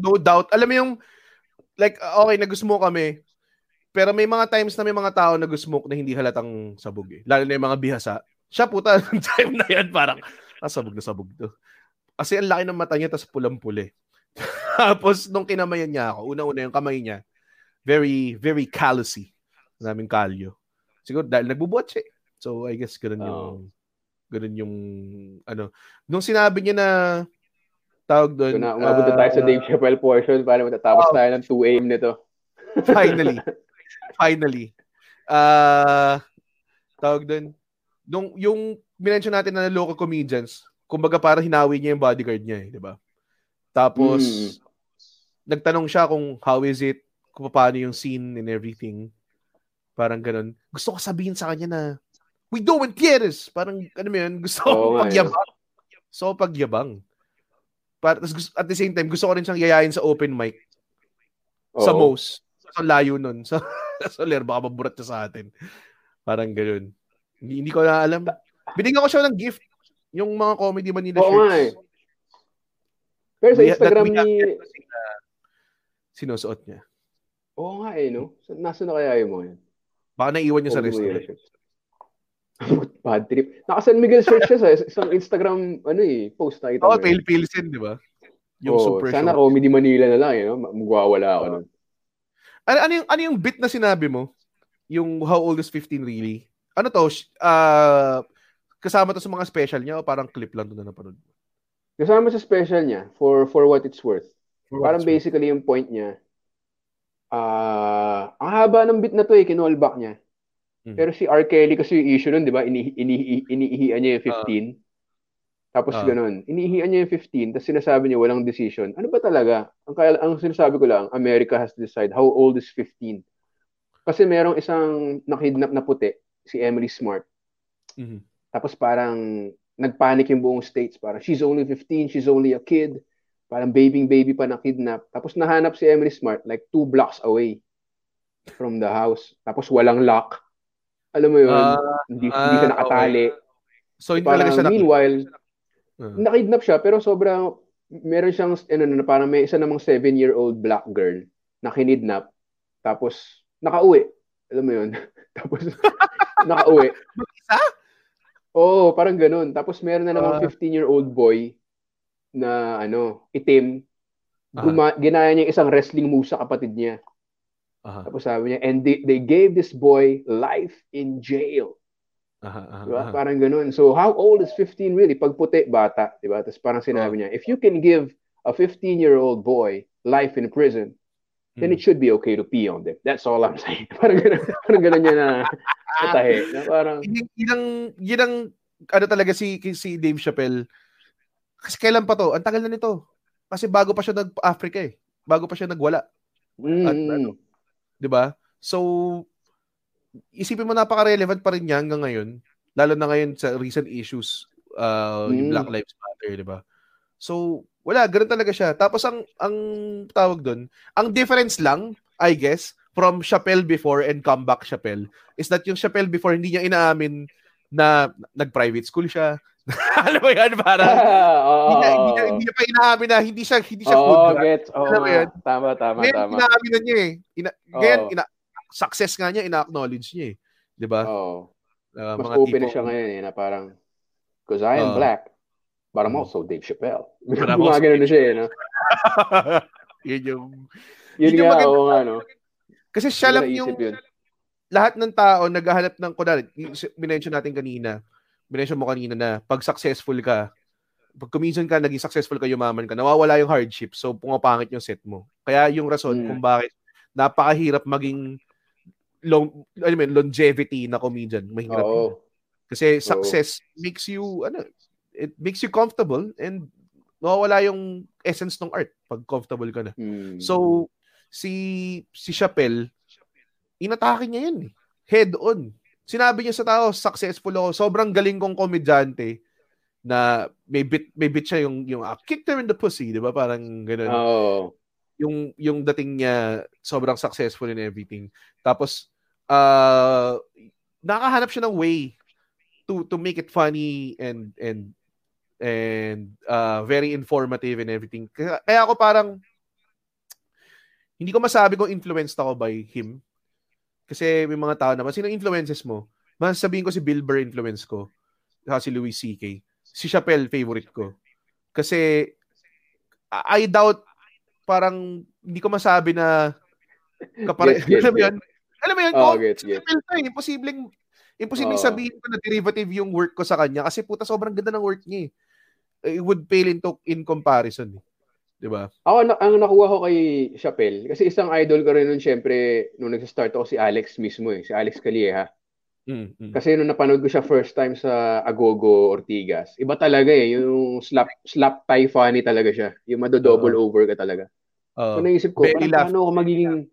No doubt. Alam mo yung, like, okay, nag-smoke kami. Pero may mga times na may mga tao nag-smoke na hindi halatang sabog eh. Lalo na yung mga bihasa. Siya puta, ng time na yan, parang, sabog na sabog to. Kasi ang laki ng mata niya, tas pulang-puli. Tapos, nung kinamayan niya ako, una-una yung kamay niya, very, very callousy. Naming kalyo. Siguro, dahil nagbubuhat siya. So, I guess, ganun yung, ano. Nung sinabi niya na, tawag doon. So, umabot na tayo sa Dave Chappelle portion, para matatapos tayo ng 2 a.m. nito. Finally. Tawag doon. Nung yung minention natin na local comedians, kumbaga para hinawi niya yung bodyguard niya eh, di ba? Tapos nagtanong siya kung how is it, kung paano yung scene and everything. Parang ganun. Gusto ko sabihin sa kanya na we don't tieres. Parang ano mo yun, gusto ko pagyabang. So pagyabang. Para at the same time gusto ko rin siyang yayain sa open mic. Oh. Sa most. Sa layo nun. Sa ler, baka maburat siya sa atin. Parang ganun. Hindi ko na alam. Binigyan ko siya ng gift. Yung mga comedy Manila shirts. Oo. Pero sa Instagram ni... Sinusuot niya. Oo nga eh, no? Nasa na kaya yun mo yun? Baka naiwan niya sa restaurant. Bad trip. Naka-San Miguel shirt siya sa isang Instagram post na ito. Oo, Pale-Pilsen, di ba? Yung super show. Sana comedy Manila na lang, eh, no? Magwawala ako nun. Ano yung bit na sinabi mo? Yung how old is 15 really? Ano to? Kasama to sa mga special niya o parang clip lang doon na napanood? Kasama sa special niya for what it's worth. Parang basically yung point niya. Ang haba ng bit na to eh, kinallback niya. Mm-hmm. Pero si R. Kelly kasi yung issue nun, di ba? Iniihian niya yung 15. Tapos ganun. Iniihian niya yung 15 tapos sinasabi niya walang decision. Ano ba talaga? Ang sinasabi ko lang, America has to decide how old is 15. Kasi merong isang nakidnap na puti. Si Emily Smart. Mm-hmm. Tapos parang nagpanic yung buong states. Parang she's only 15, she's only a kid. Parang baby pa na kidnap. Tapos nahanap si Emily Smart like 2 blocks away from the house. Tapos walang lock. Alam mo yun? Hindi siya nakatali. Okay. So hindi parang, siya meanwhile, nakidnap siya pero sobrang meron siyang parang may isa namang 7-year-old black girl na kinidnap. Tapos nakauwi. Alam mo yun? Tapos nakauwi. Mag-isa? Oo, parang ganun. Tapos meron na namang 15-year-old boy na itim. Ginaya niya isang wrestling move sa kapatid niya. Uh-huh. Tapos sabi niya, and they gave this boy life in jail. Diba? Parang ganun. So how old is 15 really? Pag puti, bata. Diba? Tapos parang sinabi niya, if you can give a 15-year-old boy life in prison, then it should be okay to pee on them. That's all I'm saying. Parang ganun niya na patahe. Parang... Yun ang ano talaga si Dave Chappelle. Kasi kailan pa to? Ang tagal na nito. Kasi bago pa siya nag-Africa eh. Bago pa siya nagwala. Diba? So, isipin mo napaka-relevant pa rin niya hanggang ngayon. Lalo na ngayon sa recent issues. Yung Black Lives Matter, diba? So, wala, ganun talaga siya. Tapos ang tawag doon, ang difference lang, I guess, from Chappelle before and comeback Chappelle is that yung Chappelle before hindi niya inaamin na nag-private school siya. Alam mo yan, para hindi niya pa inaamin na hindi siya good. Alam mo yan? Tama. Ngayon, inaamin na niya eh. Success nga niya, ina-acknowledge niya eh. Diba? Oh. Mas mga open na siya ngayon eh, na parang, because I am black. But I'm also Dave Chappelle. Gumagano na siya eh, no? Yun yung nga, oo nga, no? Kasi siya lang yung lahat ng tao naghahanap ng, kunwari, minention mo kanina na pag successful ka, pag kuminsan ka, naging successful ka, yumaman ka, nawawala yung hardship, so pumapangit yung set mo. Kaya yung rason kung bakit napakahirap maging longevity na comedian. Mahirap yun. Kasi success makes you, it makes you comfortable and nawawala yung essence ng art pag comfortable ka na. So, si Chappelle, inatake niya yun. Head on. Sinabi niya sa tao, successful ako, sobrang galing kong komedyante, na may bit siya yung kicked her in the pussy, di ba? Parang ganun. Oh. Yung dating niya, sobrang successful in everything. Tapos, nakahanap siya ng way to make it funny and very informative and everything. Kaya ako parang, hindi ko masabi kung influenced ako by him. Kasi may mga tao naman, sino influences mo? Masasabihin ko si Bill Burr influence ko. Si Louis C.K. Si Chappelle favorite ko. Kasi, I doubt, parang, hindi ko masabi na, alam mo yun, imposibleng sabihin ko na derivative yung work ko sa kanya kasi puta sobrang ganda ng work niya eh. It would pale in comparison. Diba? Ako, ang nakuha ko kay Chappelle, kasi isang idol ko rin nun syempre nung nagsistart ako si Alex mismo eh, si Alex Calieja. Kasi nung napanood ko siya first time sa Agogo Ortigas, iba talaga eh, yung slap tie funny talaga siya. Yung mado-double over ka talaga. So naisip ko, paano ako magiging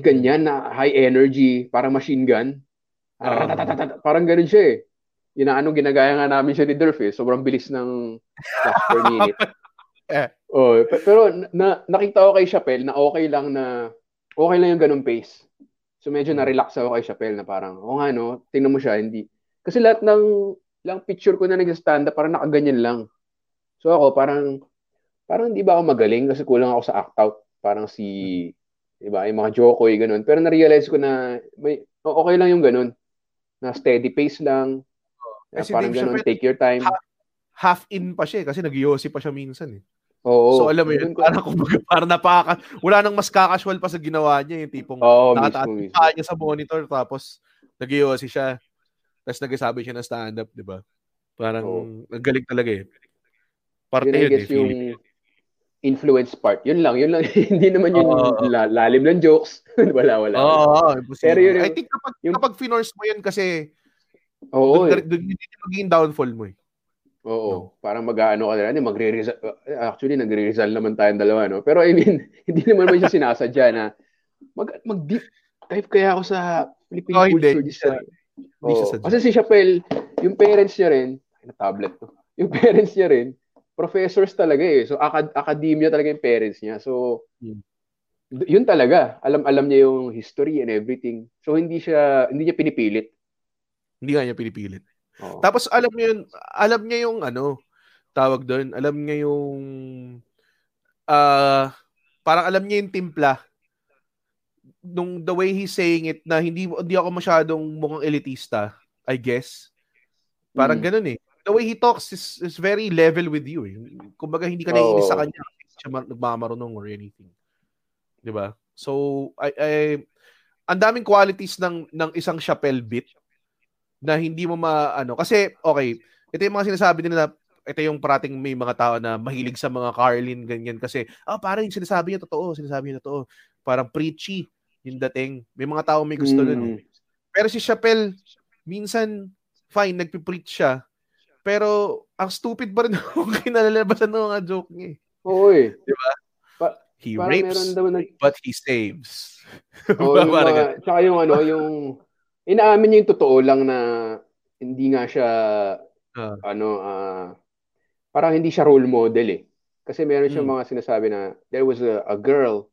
ganyan na high energy, parang machine gun? Parang ganun siya eh. Yun na ginagaya nga namin siya ni Durf eh. Sobrang bilis ng last per minute. Oh, pero nakita ko kay Chappelle na okay lang yung ganung pace. So medyo na-relax ako kay Chappelle na parang, oh nga no, tingnan mo siya, hindi. Kasi lahat ng picture ko na nag-stand up, parang nakaganyan lang. So ako parang di ba ako magaling kasi kulang ako sa act out. Parang si, di ba, yung mga joke ko yung ganun. Pero na-realize ko na okay lang yung ganun. Na steady pace lang. Na parang ganun, take your time. Half in pa siya kasi nag-yosi pa siya minsan eh. Oo. So alam mo yun, parang napaka, wala nang mas kakasual pa sa ginawa niya. Yung tipong nakataas niya sa monitor tapos nag-yosi siya. Tapos nagsabi siya ng stand-up, di ba? Parang galing talaga eh. Parte yun eh. Yung influence part. Yun lang. Hindi naman yun lalim ng jokes. wala. Pero yun, I think kapag finors mo yun kasi doon magiging downfall mo eh. Oo. Parang mag-aano ka na, magre-result. Actually, nagre-result naman tayong dalawa, no? Pero I mean, hindi naman siya sinasadya na mag-deep dive kaya ako sa Philippine culture. Kasi si Chappelle, yung parents niya rin, yung parents niya rin, professors talaga eh. So, academia talaga yung parents niya. So, yun talaga. Alam niya yung history and everything. So, hindi niya pinipilit. Hindi nga niya pinipilit. Oh. Tapos, alam niya yung ano, tawag doon, alam niya yung, parang alam niya yung timpla. Nung the way he's saying it, na hindi ako masyadong mukhang elitista, I guess. Parang ganun eh. The way he talks is very level with you. Eh. Kumbaga hindi ka naiinis sa kanya kasi siya nagmamarunong or anything. 'Di ba? So ang daming qualities ng isang Chappelle bit na hindi mo maano kasi okay, ito yung mga sinasabi nila, ito yung parating may mga tao na mahilig sa mga Carlin ganyan kasi parang yung sinasabi niya totoo. Parang preachy yung dating. May mga tao may gusto nun. Pero si Chappelle minsan fine nagpe-preach siya. Pero, ang stupid pa rin nung kinalalabasan ng mga joke niya. Oo eh. Diba? He rapes, but he saves. Oo, tsaka yung ano, yung inaamin niya yung totoo lang na hindi nga siya, parang hindi siya role model eh. Kasi meron siyang mga sinasabi na, there was a girl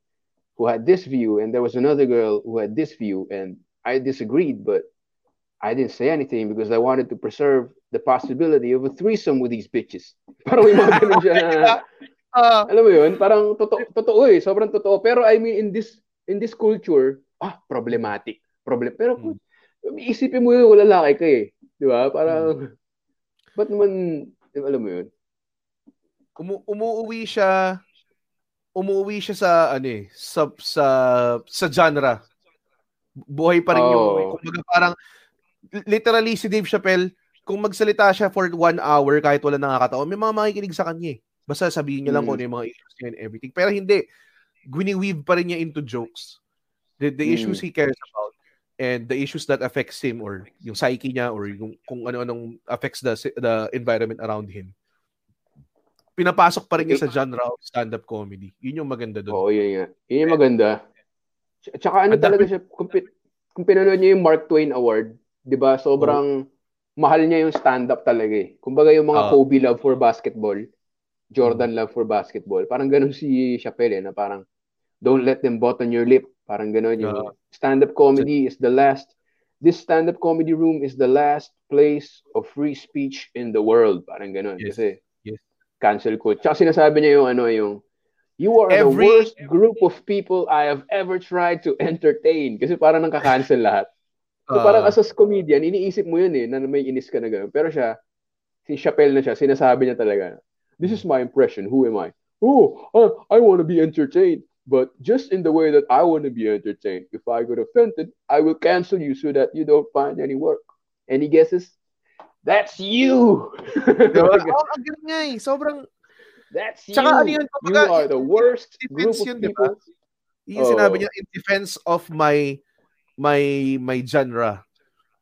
who had this view and there was another girl who had this view and I disagreed but I didn't say anything because I wanted to preserve the possibility of a threesome with these bitches. Parang yung mga ganun siya na, alam mo yun, parang totoo eh, sobrang totoo. Pero I mean, in this culture, problematic. Pero kung isipin mo yun, wala lalaki ka eh. Di ba? Parang, ba't naman, alam mo yun? Umuwi siya sa, sa genre. Buhay pa rin yung kumbaga parang literally si Dave Chappelle kung magsalita siya for 1 hour kahit wala nakakatao, may mga makikinig sa kanya eh. Basta sabihin niya lang kung ano yung mga issues niya and everything. Pero hindi, gwini-weave pa rin niya into jokes. The issues he cares about and the issues that affects him or yung psyche niya or yung kung ano-anong affects the environment around him. pinapasok pa rin niya sa genre of stand-up comedy. Yun yung maganda doon. Oo, yun. Yun yung maganda. Tsaka ano talaga siya, kung pinanood niya yung Mark Twain Award, di ba, sobrang mahal niya yung stand-up talaga eh. Kumbaga yung mga Kobe love for basketball, Jordan love for basketball, parang ganun si Chappelle eh, na parang don't let them button your lip. Parang ganun yung stand-up comedy is the last. This stand-up comedy room is the last place of free speech in the world. Parang ganun. Yes. Kasi cancel ko. Tsaka sinasabi niya yung ano yung you are the worst group of people I have ever tried to entertain. Kasi parang nang kakancel lahat. So parang as a comedian, iniisip mo yun eh, na may inis ka na gano'n. Pero siya, si Chappelle na siya, sinasabi niya talaga, this is my impression, who am I? Oh, I want to be entertained. But just in the way that I want to be entertained, if I get offended, I will cancel you so that you don't find any work. Any guesses? That's you! Ang gano'n nga eh. Sobrang... That's you! Tsaka, yun, you are the worst group of people. Yung sinabi niya, in defense of my genre.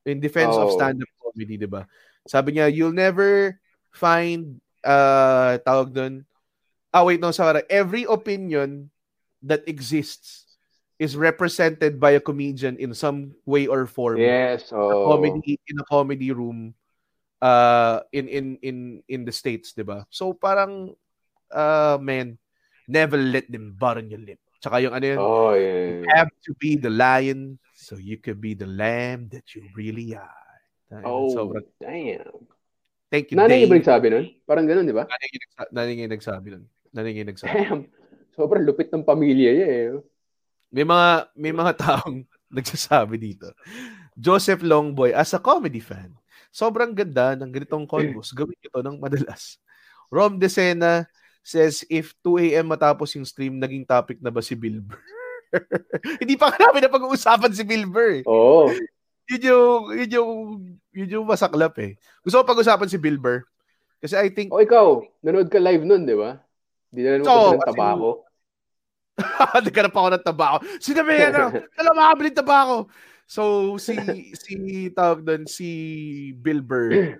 In defense of stand-up comedy, diba? Sabi niya, you'll never find... tawag dun... every opinion... that exists is represented by a comedian in some way or form. Yes, in a comedy room, in the States, diba? So parang, man, never let them burn your lip. Tsaka yung ano yun? Oh, yeah. You have to be the lion, so you can be the lamb that you really are. Damn. Oh, so, damn. Thank you. Nanay yung nagsabi nun? Parang ganun, diba? Nanay yung nagsabi nun. Damn. Sobrang lupit ng pamilya niya eh. May mga taong nagsasabi dito. Joseph Longboy, as a comedy fan, sobrang ganda ng ganitong convos. Gawin ito ng madalas. Rom De Sena says, if 2 a.m. matapos yung stream, naging topic na ba si Bill Burr? Hindi pa namin na pag-uusapan si Bill Burr. Oo. Yun yung masaklap eh. Gusto ko pag-usapan si Bill Burr. Kasi I think... ikaw, nanood ka live nun, di ba? Dinala mo ko ng tabako. Dinala pa ako ng tabako. Sinabi yan, alam makabili tabako. So, si Bill Burr,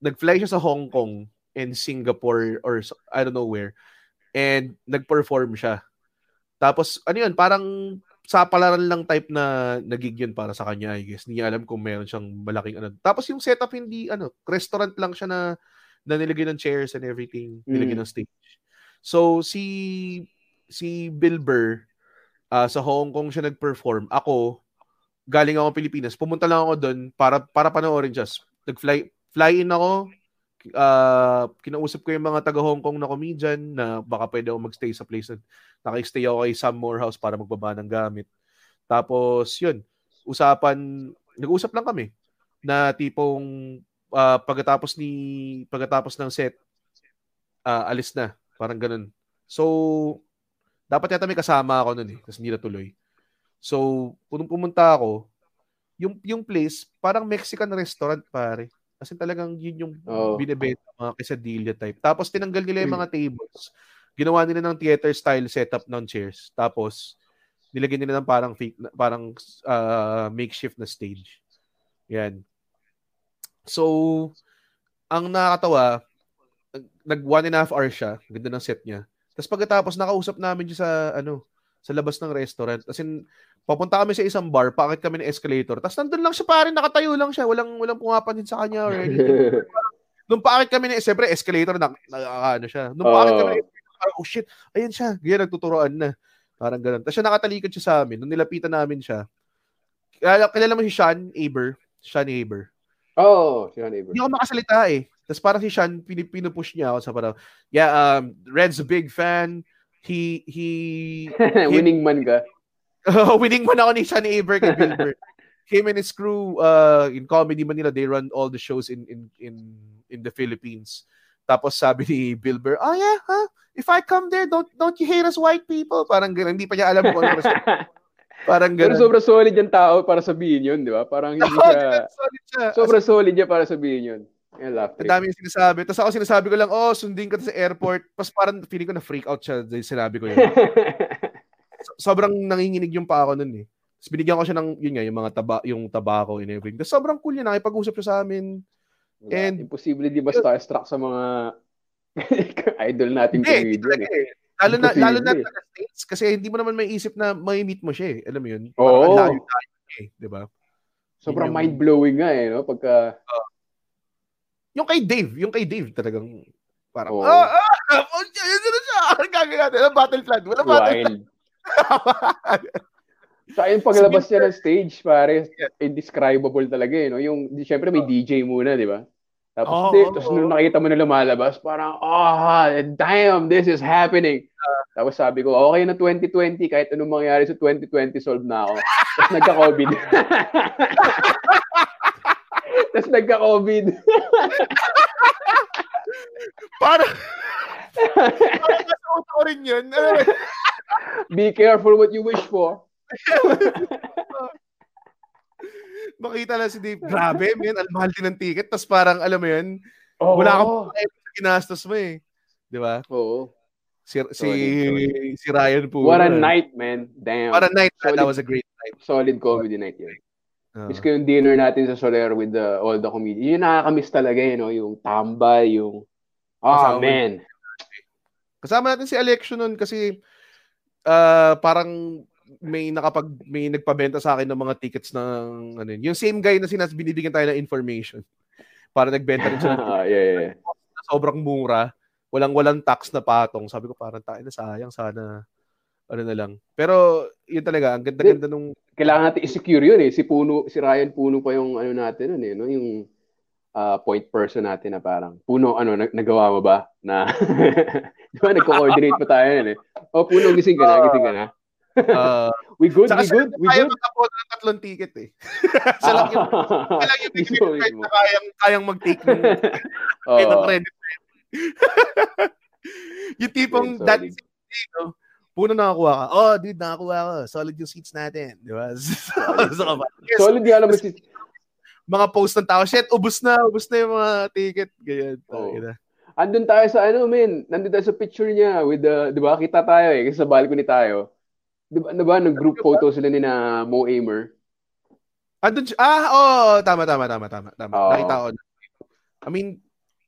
nag-fly siya sa Hong Kong and Singapore or I don't know where. And nag-perform siya. Tapos, ano yun, parang sa palaran lang type na nagig yun para sa kanya, I guess. Hindi niya alam kung meron siyang malaking ano. Tapos yung setup, hindi, restaurant lang siya na nilagay ng chairs and everything. Nilagay ng stage. So, si Bill Burr, sa Hong Kong siya nag-perform. Ako, galing ako Pilipinas. Pumunta lang ako doon para panoorin siya. Nag-fly in ako. Kinausap ko yung mga taga-Hong Kong na comedian na baka pwede ako magstay sa place. Naka-stay ako kay Sam Morehouse para magbaba ng gamit. Tapos, yun. Nag-usap lang kami na tipong pagkatapos ng set, alis na. Parang ganun. So, dapat yata may kasama ako nun eh. Kasi hindi natuloy. So, kung pumunta ako, yung place, parang Mexican restaurant pare. Kasi talagang yun yung binibenta, mga quesadilla type. Tapos, tinanggal nila yung mga tables. Ginawa nila ng theater style setup ng chairs. Tapos, nilagyan nila ng parang fake, parang makeshift na stage. Yan. So, ang nakakatawa, nag 1.5 hour siya, ganda ng set niya. Tapos pagkatapos nakausap namin siya sa sa labas ng restaurant. As in, papunta kami sa isang bar, paakit kami ng escalator. Tapos nandun lang siya pa rin, nakatayo lang siya, walang pumapansin sa kanya or anything. Nung paakit kami ng escalator siya. Nung paakit kami, parang, oh shit, ayan siya. Ganyan, nagtuturoan na. Parang ganun. Tapos siya nakatalikod siya sa amin, nung nilapitan namin siya. Kilala mo si Sean Aber. Oh, si Sean Aber. Hindi ako makasalita eh. Tapos parang si Sean, pinupush niya ako sa parang, Red's a big fan. Winning man ka. Winning man ako ni Sean Aber kay Bill Burr. Him and his crew, in Comedy Manila, they run all the shows in the Philippines. Tapos sabi ni Bill Burr, oh yeah, huh? If I come there, don't you hate us white people? Parang ganun, hindi pa niya alam kung ano. Parang ganun. Pero sobrang solid yung tao para sabihin yun, di ba? Parang hindi siya. Sobrang solid niya para sabihin yun. Ang dami yung sinasabi. Tapos ako sinasabi ko lang, sundin ka sa airport. Tapos parang feeling ko na freak out siya dahil sinabi ko yun. Sobrang nanginginig yung pa ako nun eh. Tapos binigyan ko siya ng, yun nga, yung tabako and everything. Tapos sobrang cool yun. Nakipag-usap siya sa amin. And, imposible di ba starstruck sa mga Idol nating comedian eh. Lalo na sa States kasi hindi mo naman maiisip na mai-meet mo siya eh. Alam mo 'yun. Oo. Parang eh, 'di ba? Sobrang mind-blowing nga eh, no? Pagka yung kay Dave talagang parang Battlefield. Wala Battlefield. Sa ayun paglabas niya ng stage, pare, indescribable talaga eh, no? Yung siyempre may DJ muna, 'di ba? Tapos nung nakita mo na lumalabas, parang, oh, damn, this is happening. Tapos sabi ko, okay na 2020, kahit anong mangyari sa 2020, solve na ako. Tapos nagka-COVID. Parang nasuto rin yun. Be careful what you wish for. Makita lang si Dave, grabe, man, almahal din ng ticket. Tapos parang, alam mo yun, wala kang ginastos mo eh. Di ba? Oo. Si Ryan po. What a night, man. Damn. What a night. Solid, that was a great night. Solid comedy night yun. Miss ko yung dinner natin sa Soler with all the comedians. Yun nakakamiss talaga eh, no? Yung tambay, yung... Oh, man. Kasama natin si Election nun kasi parang... may nagpabenta sa akin ng mga tickets ng ano yun. Yung same guy na binibigyan tayo ng information para nagbenta rin siya. Sobrang mura, walang tax na patong. Sabi ko parang tayo na sayang, sana ano na lang. Pero yun talaga ang ganda-ganda nung kailangan natin i-secure yun eh. Si Ryan Puno pa yung ano natin nun eh, no? Yung point person natin na parang Puno, ano nagawa mo ba na diba nagko-coordinate pa tayo nun eh. Oh Puno, gising ka na. We good. Kaya magkapot ng 3 ticket eh. Sa lang yung kayang mag-take ng credit. Yung tipong that is it, no? Puno nakakuha ka. Oh, dude, nakakuha ka. Solid yung seats natin. Di ba? Solid yung alam mo seats. Mga post ng tao, shit, ubus na yung mga ticket. Ganyan. Andun tayo sa ano, man. Nandun tayo sa picture niya with the, di ba? Kita tayo eh. Kasi sa balcony tayo. Diba, nag-group photo sila ni na Mo Amer? Tama. Oh. Nakita ko. I mean,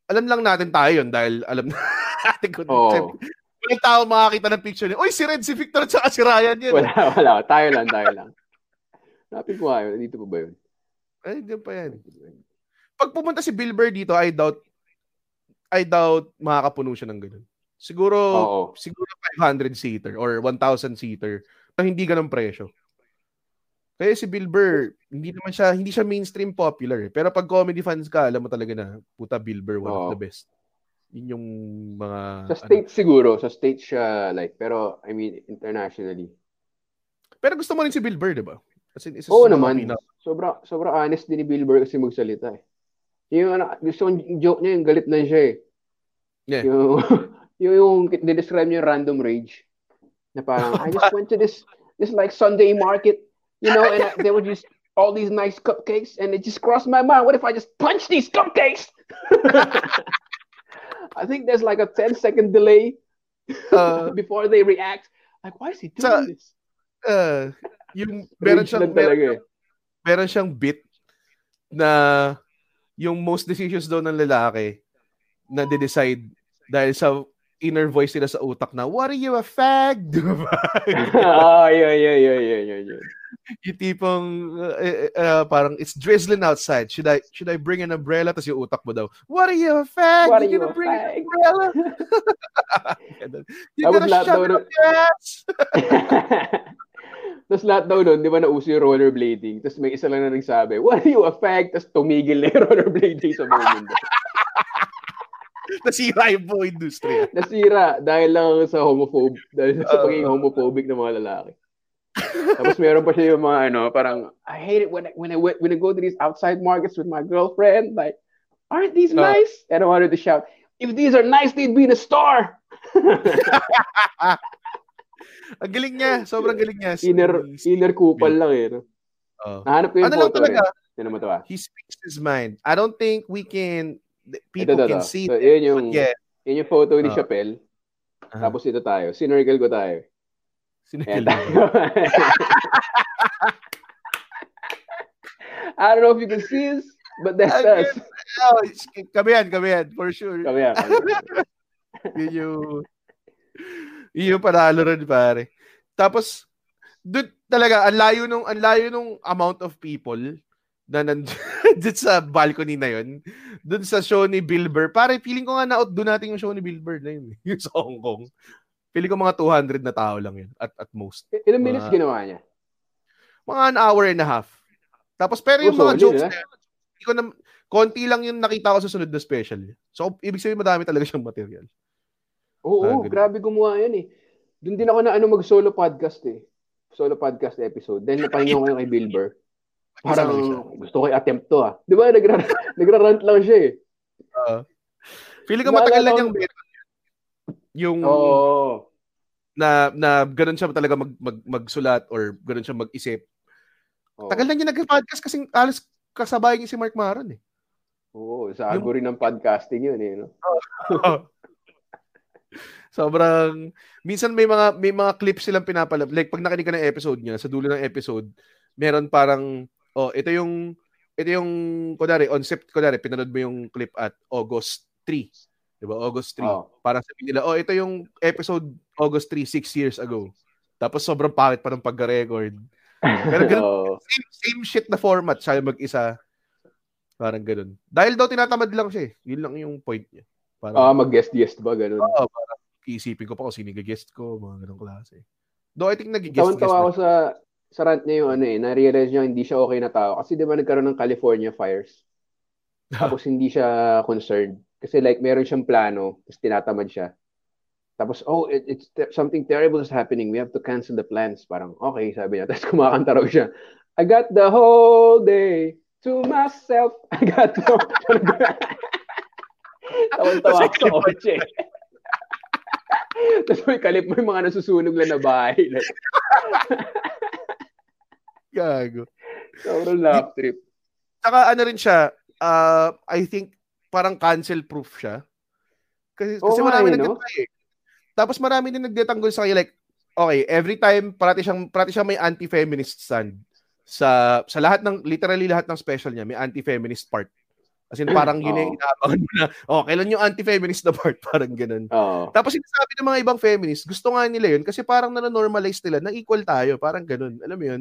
alam lang natin tayo yun dahil alam natin kung walang tao makakita ng picture niya. Oy, si Red, si Victor, tsaka si Ryan yun. Wala. Tayo lang. Napin ko nga yun. Dito pa ba yun? Ay, diyan pa yan. Pag pumunta si Bill Burr dito, I doubt makakapuno siya ng ganun. Siguro 500-seater or 1,000-seater na hindi ganun presyo. Kaya si Bill Burr, hindi siya mainstream popular. Pero pag comedy fans ka, alam mo talaga na, puta Bill Burr, one of the best. Yun yung mga... Sa States siya like, pero I mean, internationally. Pero gusto mo rin si Bill Burr, diba? Oo naman. Sobrang honest din ni Bill Burr kasi magsalita eh. Yung gusto kong joke niya, yung galit lang siya eh. Yeah. Yung describe niya yung random rage na parang I just went to this like Sunday market, you know, and there were just all these nice cupcakes and it just crossed my mind, what if I just punch these cupcakes? I think there's like a 10-second delay before they react, like why is he doing this? Yung meron siyang bit na yung most decisions daw ng lalaki na de-decide dahil sa inner voice nila sa utak na, what are you, a fag? Diba? Yeah. Yung tipong, parang, it's drizzling outside. Should I bring an umbrella? Tapos yung utak mo daw, what are you, a fag? What are you gonna bring an umbrella? You're gonna shove it up your ass? Tapos lahat daw nun, di ba nauso yung rollerblading? Tapos may isa lang na nagsabi, what are you, a fag? Tapos tumigil na yung rollerblading sa moment. Nasira yung buong industry. Nasira dahil lang sa homophobe. Dahil sa pagiging homophobic ng mga lalaki. Tapos meron pa siya yung mga ano, parang, I hate it when I go to these outside markets with my girlfriend. Like, aren't these nice? And I wanted to shout, if these are nice, they'd be in a star! Ang galing niya. Sobrang galing niya. Inner kupal lang eh. No? Nahanap ko yung photo rin. He speaks his mind. I don't think we can... People ito, can ito. See so, yun yung photo ni Chappelle. Tapos ito tayo. Sinurgle ko tayo. I don't know if you can see us, but that's us. Kami yan. For sure. Yun yung panalo rin, pare. Tapos, doon talaga, ang layo nung amount of people na nandun sa balcony na yun. Doon sa show ni Bill Burr. Pare, feeling ko nga na-outdo natin yung show ni Bill Burr na yun. Yung sa Hong Kong. Feeling ko mga 200 na tao lang yun. At most. Ilang minutes ginawa niya? Mga an hour and a half. Tapos, pero yung mga jokes na yun, hindi ko na... Konti lang yung nakita ko sa sunod na special. So, ibig sabihin madami talaga siyang material. Oo, grabe gumawa yan eh. Doon din ako na mag-solo podcast eh. Solo podcast episode. Then, napahinga ko kay Bill Burr. Parang gusto ko i-attempt to ah. Di ba? Nagra-rant lang siya eh. Feeling ko matagal lang yung meron. Yung... Oh. Na ganun siya talaga magsulat or ganun siya mag-isip. Oh. Tagal lang yung nag-podcast kasi alas kasabay niya si Mark Maron eh. Oo, sa aguri ng podcasting yun eh, no? Sobrang, minsan may mga clips silang pinapalabas. Like, pag nakinig ka ng episode niya, sa dulo ng episode, meron parang, ito yung, kunwari, pinanood mo yung clip at August 3. Diba? August 3. Oh. Parang sabihin nila, ito yung episode August 3, 6 years ago. Tapos sobrang pangit pa ng pagka-record. Pero ganun, same shit na format, siya mag-isa. Parang ganun. Dahil daw tinatamad lang siya eh. Yun lang yung point niya. Parang, mag-guest ba? Ganun. Oo, parang iisipin ko pa kung sino nag-guest ko, mga ganun klase. Though I think nag-guest. Tawang-tawa ako sa rant niya yung na-realize niya hindi siya okay na tao. Kasi di ba nagkaroon ng California fires? Tapos hindi siya concerned. Kasi like meron siyang plano, tapos tinatamad siya. Tapos, it's something terrible is happening. We have to cancel the plans. Parang, okay, sabi niya. Tapos kumakanta raw siya. I got the whole day to myself, I got to. Tawang-tawa ako sa oche. Tapos may kalip mo yung mga nasusunog lang na bahay. Gago. Sobrang laugh trip. Saka ano rin siya, I think parang cancel-proof siya. Kasi marami nag-try. Tapos marami din nagdetanggol sa kanya. Like, okay, every time parati siyang may anti-feminist stand. Sa literally lahat ng special niya may anti-feminist part. As in parang yun yung inaabangan mo na kailan yung anti-feminist na part, parang ganun. Tapos sinasabi ng mga ibang feminist, gusto nga nila yun kasi parang na-normalize nila na equal tayo, parang ganun. Alam mo yun?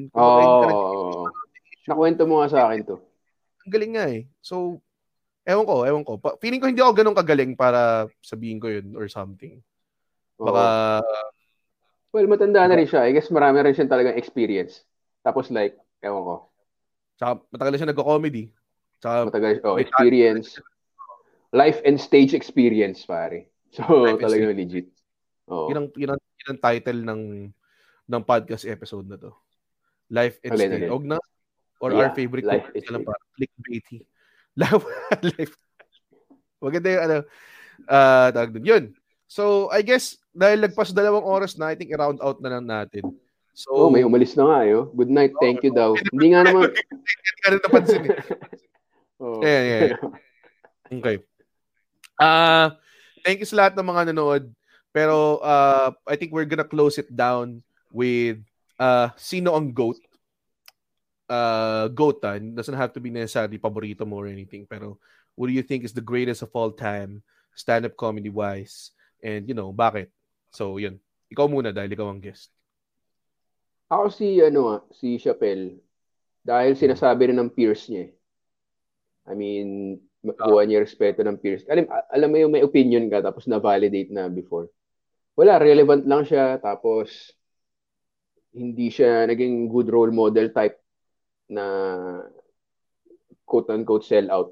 Nakwento mo nga sa akin to. Ang galing nga eh. So, ewan ko. Feeling ko hindi ako ganun kagaling para sabihin ko yun or something. Baka... Well, matanda na rin siya. I guess marami rin siya talagang experience. Tapos like, ewan ko. Tsaka matagal na siya nagko-comedy. Tsaka matagal, experience. Life and stage experience, pare. So, talagang legit. Oh. Yun ang title ng podcast episode na to. Life and stage. Og na? Or our favorite life is clickbaity. Life. Maganda yung ano. Tawag doon. Yun. So, I guess, dahil nagpas 2 oras na, I think i-round out na lang natin. So, may umalis na nga ayo. Good night, thank you daw. Hindi nga naman. Hindi ka rin napansin eh. Yeah. Okay. Thank you sa lahat ng mga nanonood. Pero I think we're gonna close it down with sino ang GOAT? GOAT doesn't have to be necessarily paborito mo or anything. Pero what do you think is the greatest of all time? Stand-up comedy-wise. And you know, bakit? So, yun. Ikaw muna dahil ikaw ang guest. Ako si Chappelle, dahil sinasabi rin ng peers niya. I mean, makuha niya respeto ng peers. Alam mo yung may opinion ka tapos na-validate na before. Wala, relevant lang siya tapos hindi siya naging good role model type na quote-unquote sellout.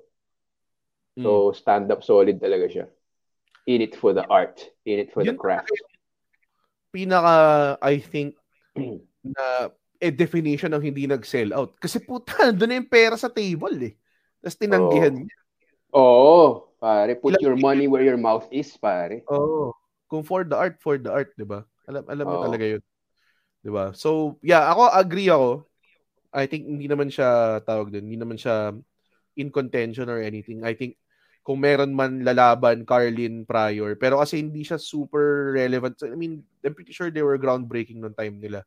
So, stand-up solid talaga siya. In it for the art. In it for the craft. Pinaka, I think, na definition ng hindi nag-sell out. Kasi puta, doon na yung pera sa table eh. Tapos tinanggihan niya. Oo, pare. Put your money where your mouth is, pare. Oo. Kung for the art, diba? Alam mo talaga yun. Diba? So, yeah, ako agree ako. I think hindi naman siya tawag doon. Hindi naman siya in contention or anything. I think kung meron man lalaban, Carlin, Pryor. Pero kasi hindi siya super relevant. I mean, I'm pretty sure they were groundbreaking noong time nila.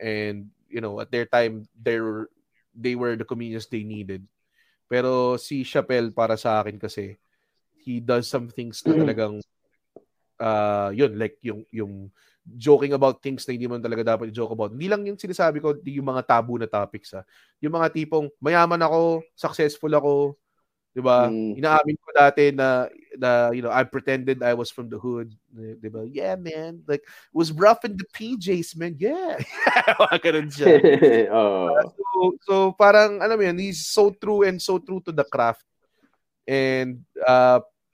And, you know, at their time, they were the comedians they needed. Pero si Chappelle, para sa akin kasi, he does some things na talagang yun, like yung joking about things na hindi mo talaga dapat i-joke about. Hindi lang yung sinasabi ko, yung mga tabu na topics, ha. Yung mga tipong, mayaman ako, successful ako, diba? Inaamin ko dati na, you know, I pretended I was from the hood. Diba? Yeah, man. Like, was rough in the PJs, man. Yeah. Ganun siya. Oh. So, parang, alam mo yun, he's so true to the craft. And,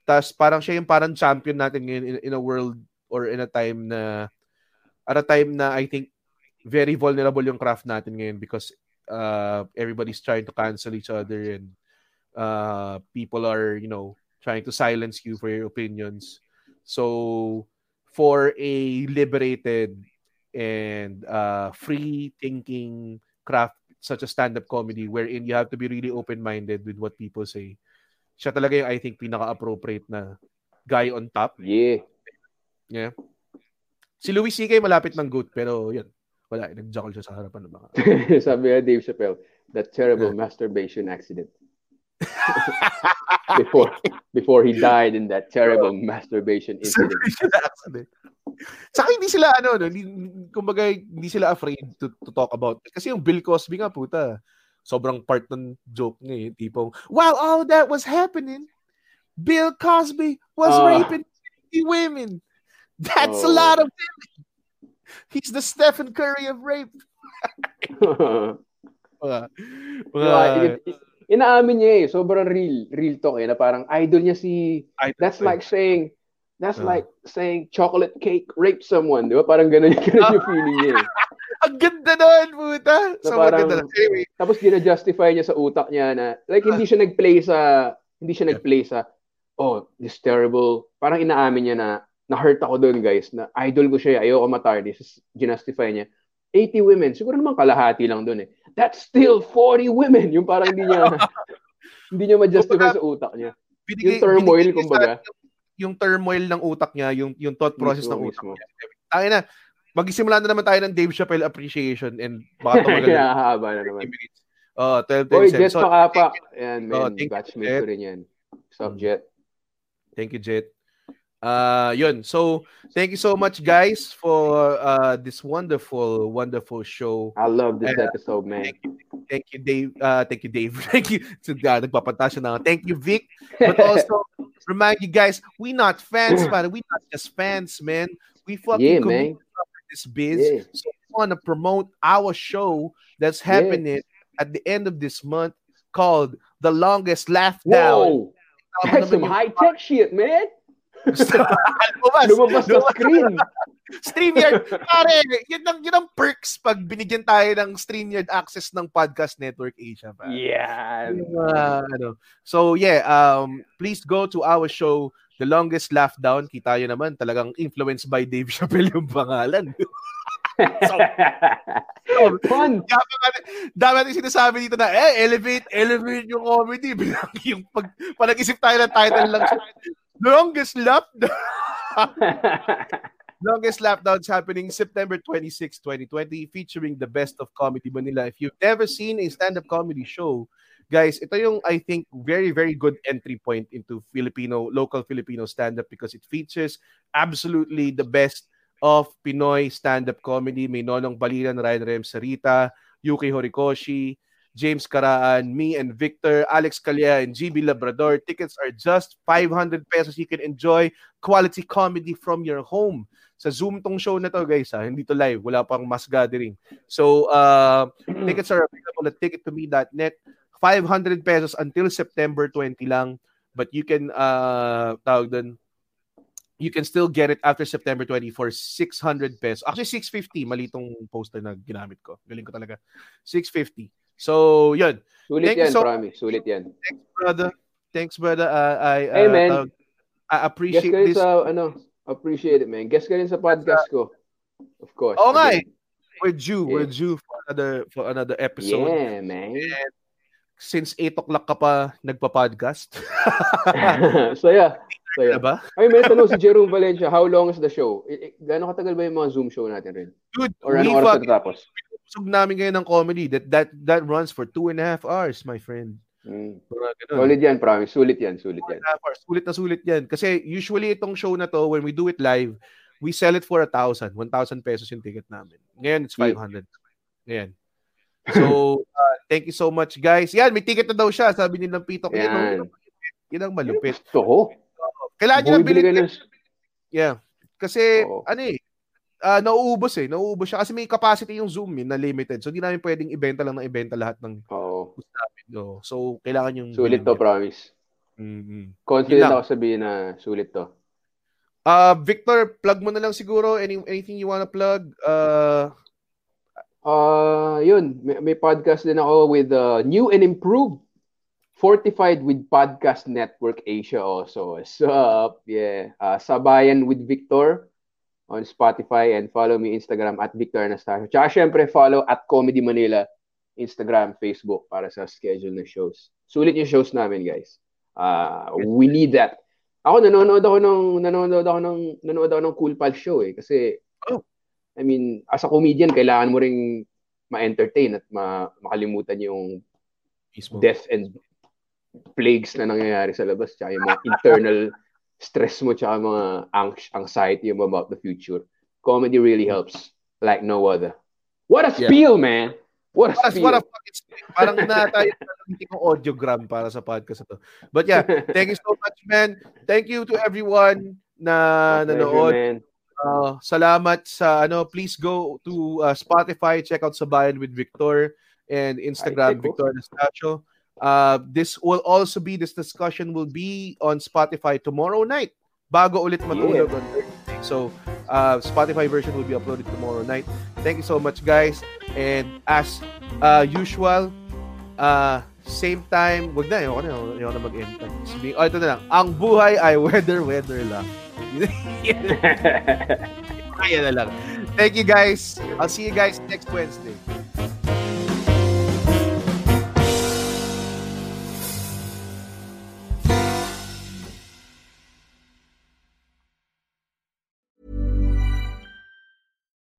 tas parang siya yung parang champion natin ngayon in a world or in a time na, at a time na I think very vulnerable yung craft natin ngayon because everybody's trying to cancel each other and people are, you know, trying to silence you for your opinions. So for a liberated and free thinking craft such as stand-up comedy wherein you have to be really open-minded with what people say, siya talaga yung I think pinaka-appropriate na guy on top. Yeah. Yeah. Si Louis C.K. malapit ng goat, pero yun, wala, nag-jackal siya sa harapan ng mga... Sabi nga Dave Chappelle, that terrible masturbation accident. before he died in that terrible masturbation accident. Saka hindi sila, kumbaga, hindi sila afraid to talk about. Kasi yung Bill Cosby nga, puta, sobrang part ng joke niya, tipong, while all that was happening, Bill Cosby was raping 50 women. That's a lot of him. He's the Stephen Curry of rape. Inaamin niya eh. Sobrang real talk eh. Na parang idol niya si... That's like saying chocolate cake raped someone. Di ba? Parang ganun yung feeling niya eh. Ang ganda nun, puta. So parang, ganda. Anyway. Tapos gina-justify niya sa utak niya na like hindi siya nagplay sa this terrible. Parang inaamin niya na na-hurt ako doon, guys, na idol ko siya, ayoko matardis. Ginastify niya. 80 women, siguro naman kalahati lang doon eh. That's still 40 women. Yung parang hindi niya ma-justify sa utak niya. Yung turmoil, kumbaga. Yung turmoil ng utak niya, yung thought process ng utak niya. Ay na, magsisimula na naman tayo ng Dave Chappelle appreciation and baka tumagal. Kaya haba na naman. 12:10. Jet pa ka pa. Ayan, man. Batchmate ko rin yan. Stop, Jet. Thank you, Jet. Yun. So, thank you so much, guys, for this wonderful, wonderful show. I love this episode, man. Thank you, Dave. Thank you. Nagpapantasya na. Thank you, Vic. But also, remind you guys, we not fans, man. We not just fans, man. We fucking committed to this biz. Yeah. So, we want to promote our show that's happening at the end of this month called The Longest Laugh Down. That's some high-tech shit, man. Lumabas sa screen. StreamYard, pare, yun ang perks pag binigyan tayo ng StreamYard access ng Podcast Network Asia, pare. Yeah. So yeah, please go to our show, The Longest Laugh Down. Kita yun naman, talagang influenced by Dave Chappelle yung pangalan. So, fun. Dami natin sinasabi dito na, elevate yung comedy. Yung pag nag-isip tayo ng title lang siya. Longest Lap Down is happening September 26, 2020, featuring the best of comedy Manila. If you've never seen a stand-up comedy show, guys, ito yung, I think, very, very good entry point into local Filipino stand-up because it features absolutely the best of Pinoy stand-up comedy. May Nonong Baliran, Ryan Rem Sarita, Yuki Horikoshi, James Karaan, me and Victor, Alex Calia, and GB Labrador. Tickets are just 500 pesos. You can enjoy quality comedy from your home. Sa Zoom tong show na to, guys. Hindi to live. Wala pang mass gathering. So, tickets are available at tickettome.net. 500 pesos until September 20 lang. But you can, you can still get it after September 20 for 600 pesos. Actually, 650. Mali tong poster na ginamit ko. Galing ko talaga. 650. So, yun. Sulit yan, promise. Sulit yan. Thanks, brother. I appreciate this. Appreciate it, man. Guest ka rin sa podcast ko. Of course. Okay. We're due for another episode. Yeah, man. And since 8 o'clock ka pa nagpa-podcast. Saya. Diba? Ay, may tanong si Jerome Valencia, how long is the show? Gano'ng katagal ba yung mga Zoom show natin rin? Dude, or anong oras natatapos? Usog namin ngayon ng comedy that runs for 2.5 hours, my friend. Sulit yan, promise. Sulit yan. Sulit na sulit yan. Kasi usually itong show na to, when we do it live, we sell it for 1,000. 1,000 pesos yung ticket namin. Ngayon, it's 500. Ngayon. So, thank you so much, guys. Yan, may ticket na daw siya. Sabi nilang Pitok. Yan ang malupit. Gusto ko. Kailangan nyo lang bilhin. Yeah. Kasi, ano eh, nauubos eh. Nauubos siya. Kasi may capacity yung Zoom na limited. So, di namin pwedeng ibenta lang ng ibenta lahat ng namin. No? So, kailangan yung... Sulit to, promise. Mm-hmm. Confident ako sabihin na sulit to. Victor, plug mo na lang siguro. Anything you wanna plug? Yun. May podcast din ako with new and improved. Fortified with Podcast Network Asia also. So, yeah. Sabayan with Victor on Spotify and follow me Instagram at Victor Anastasio. Tsaka syempre follow at Comedy Manila Instagram, Facebook para sa schedule ng shows. Sulit yung shows namin, guys. We need that. Ako nanonood ako ng Cool Pals show eh kasi I mean, as a comedian kailangan mo ring ma-entertain at makalimutan yung death and plagues na nangyayari sa labas tsaka yung mga internal stress mo tsaka mga anxiety mo about the future. Comedy really helps like no other. What a spiel, man! What a fucking spiel. Parang na tayo natin ng audiogram para sa podcast na to. But yeah, thank you so much, man. Thank you to everyone na nanood. Salamat sa please go to Spotify, check out Sabayan with Victor and Instagram Victor Anastasio. This discussion will be on Spotify tomorrow night. Bago ulit matulog on Thursday. So, Spotify version will be uploaded tomorrow night. Thank you so much, guys. And as usual, same time, wag na, ayoko na mag-end time. Ito na lang. Ang buhay ay weather lang. Kaya na lang. Thank you, guys. I'll see you guys next Wednesday.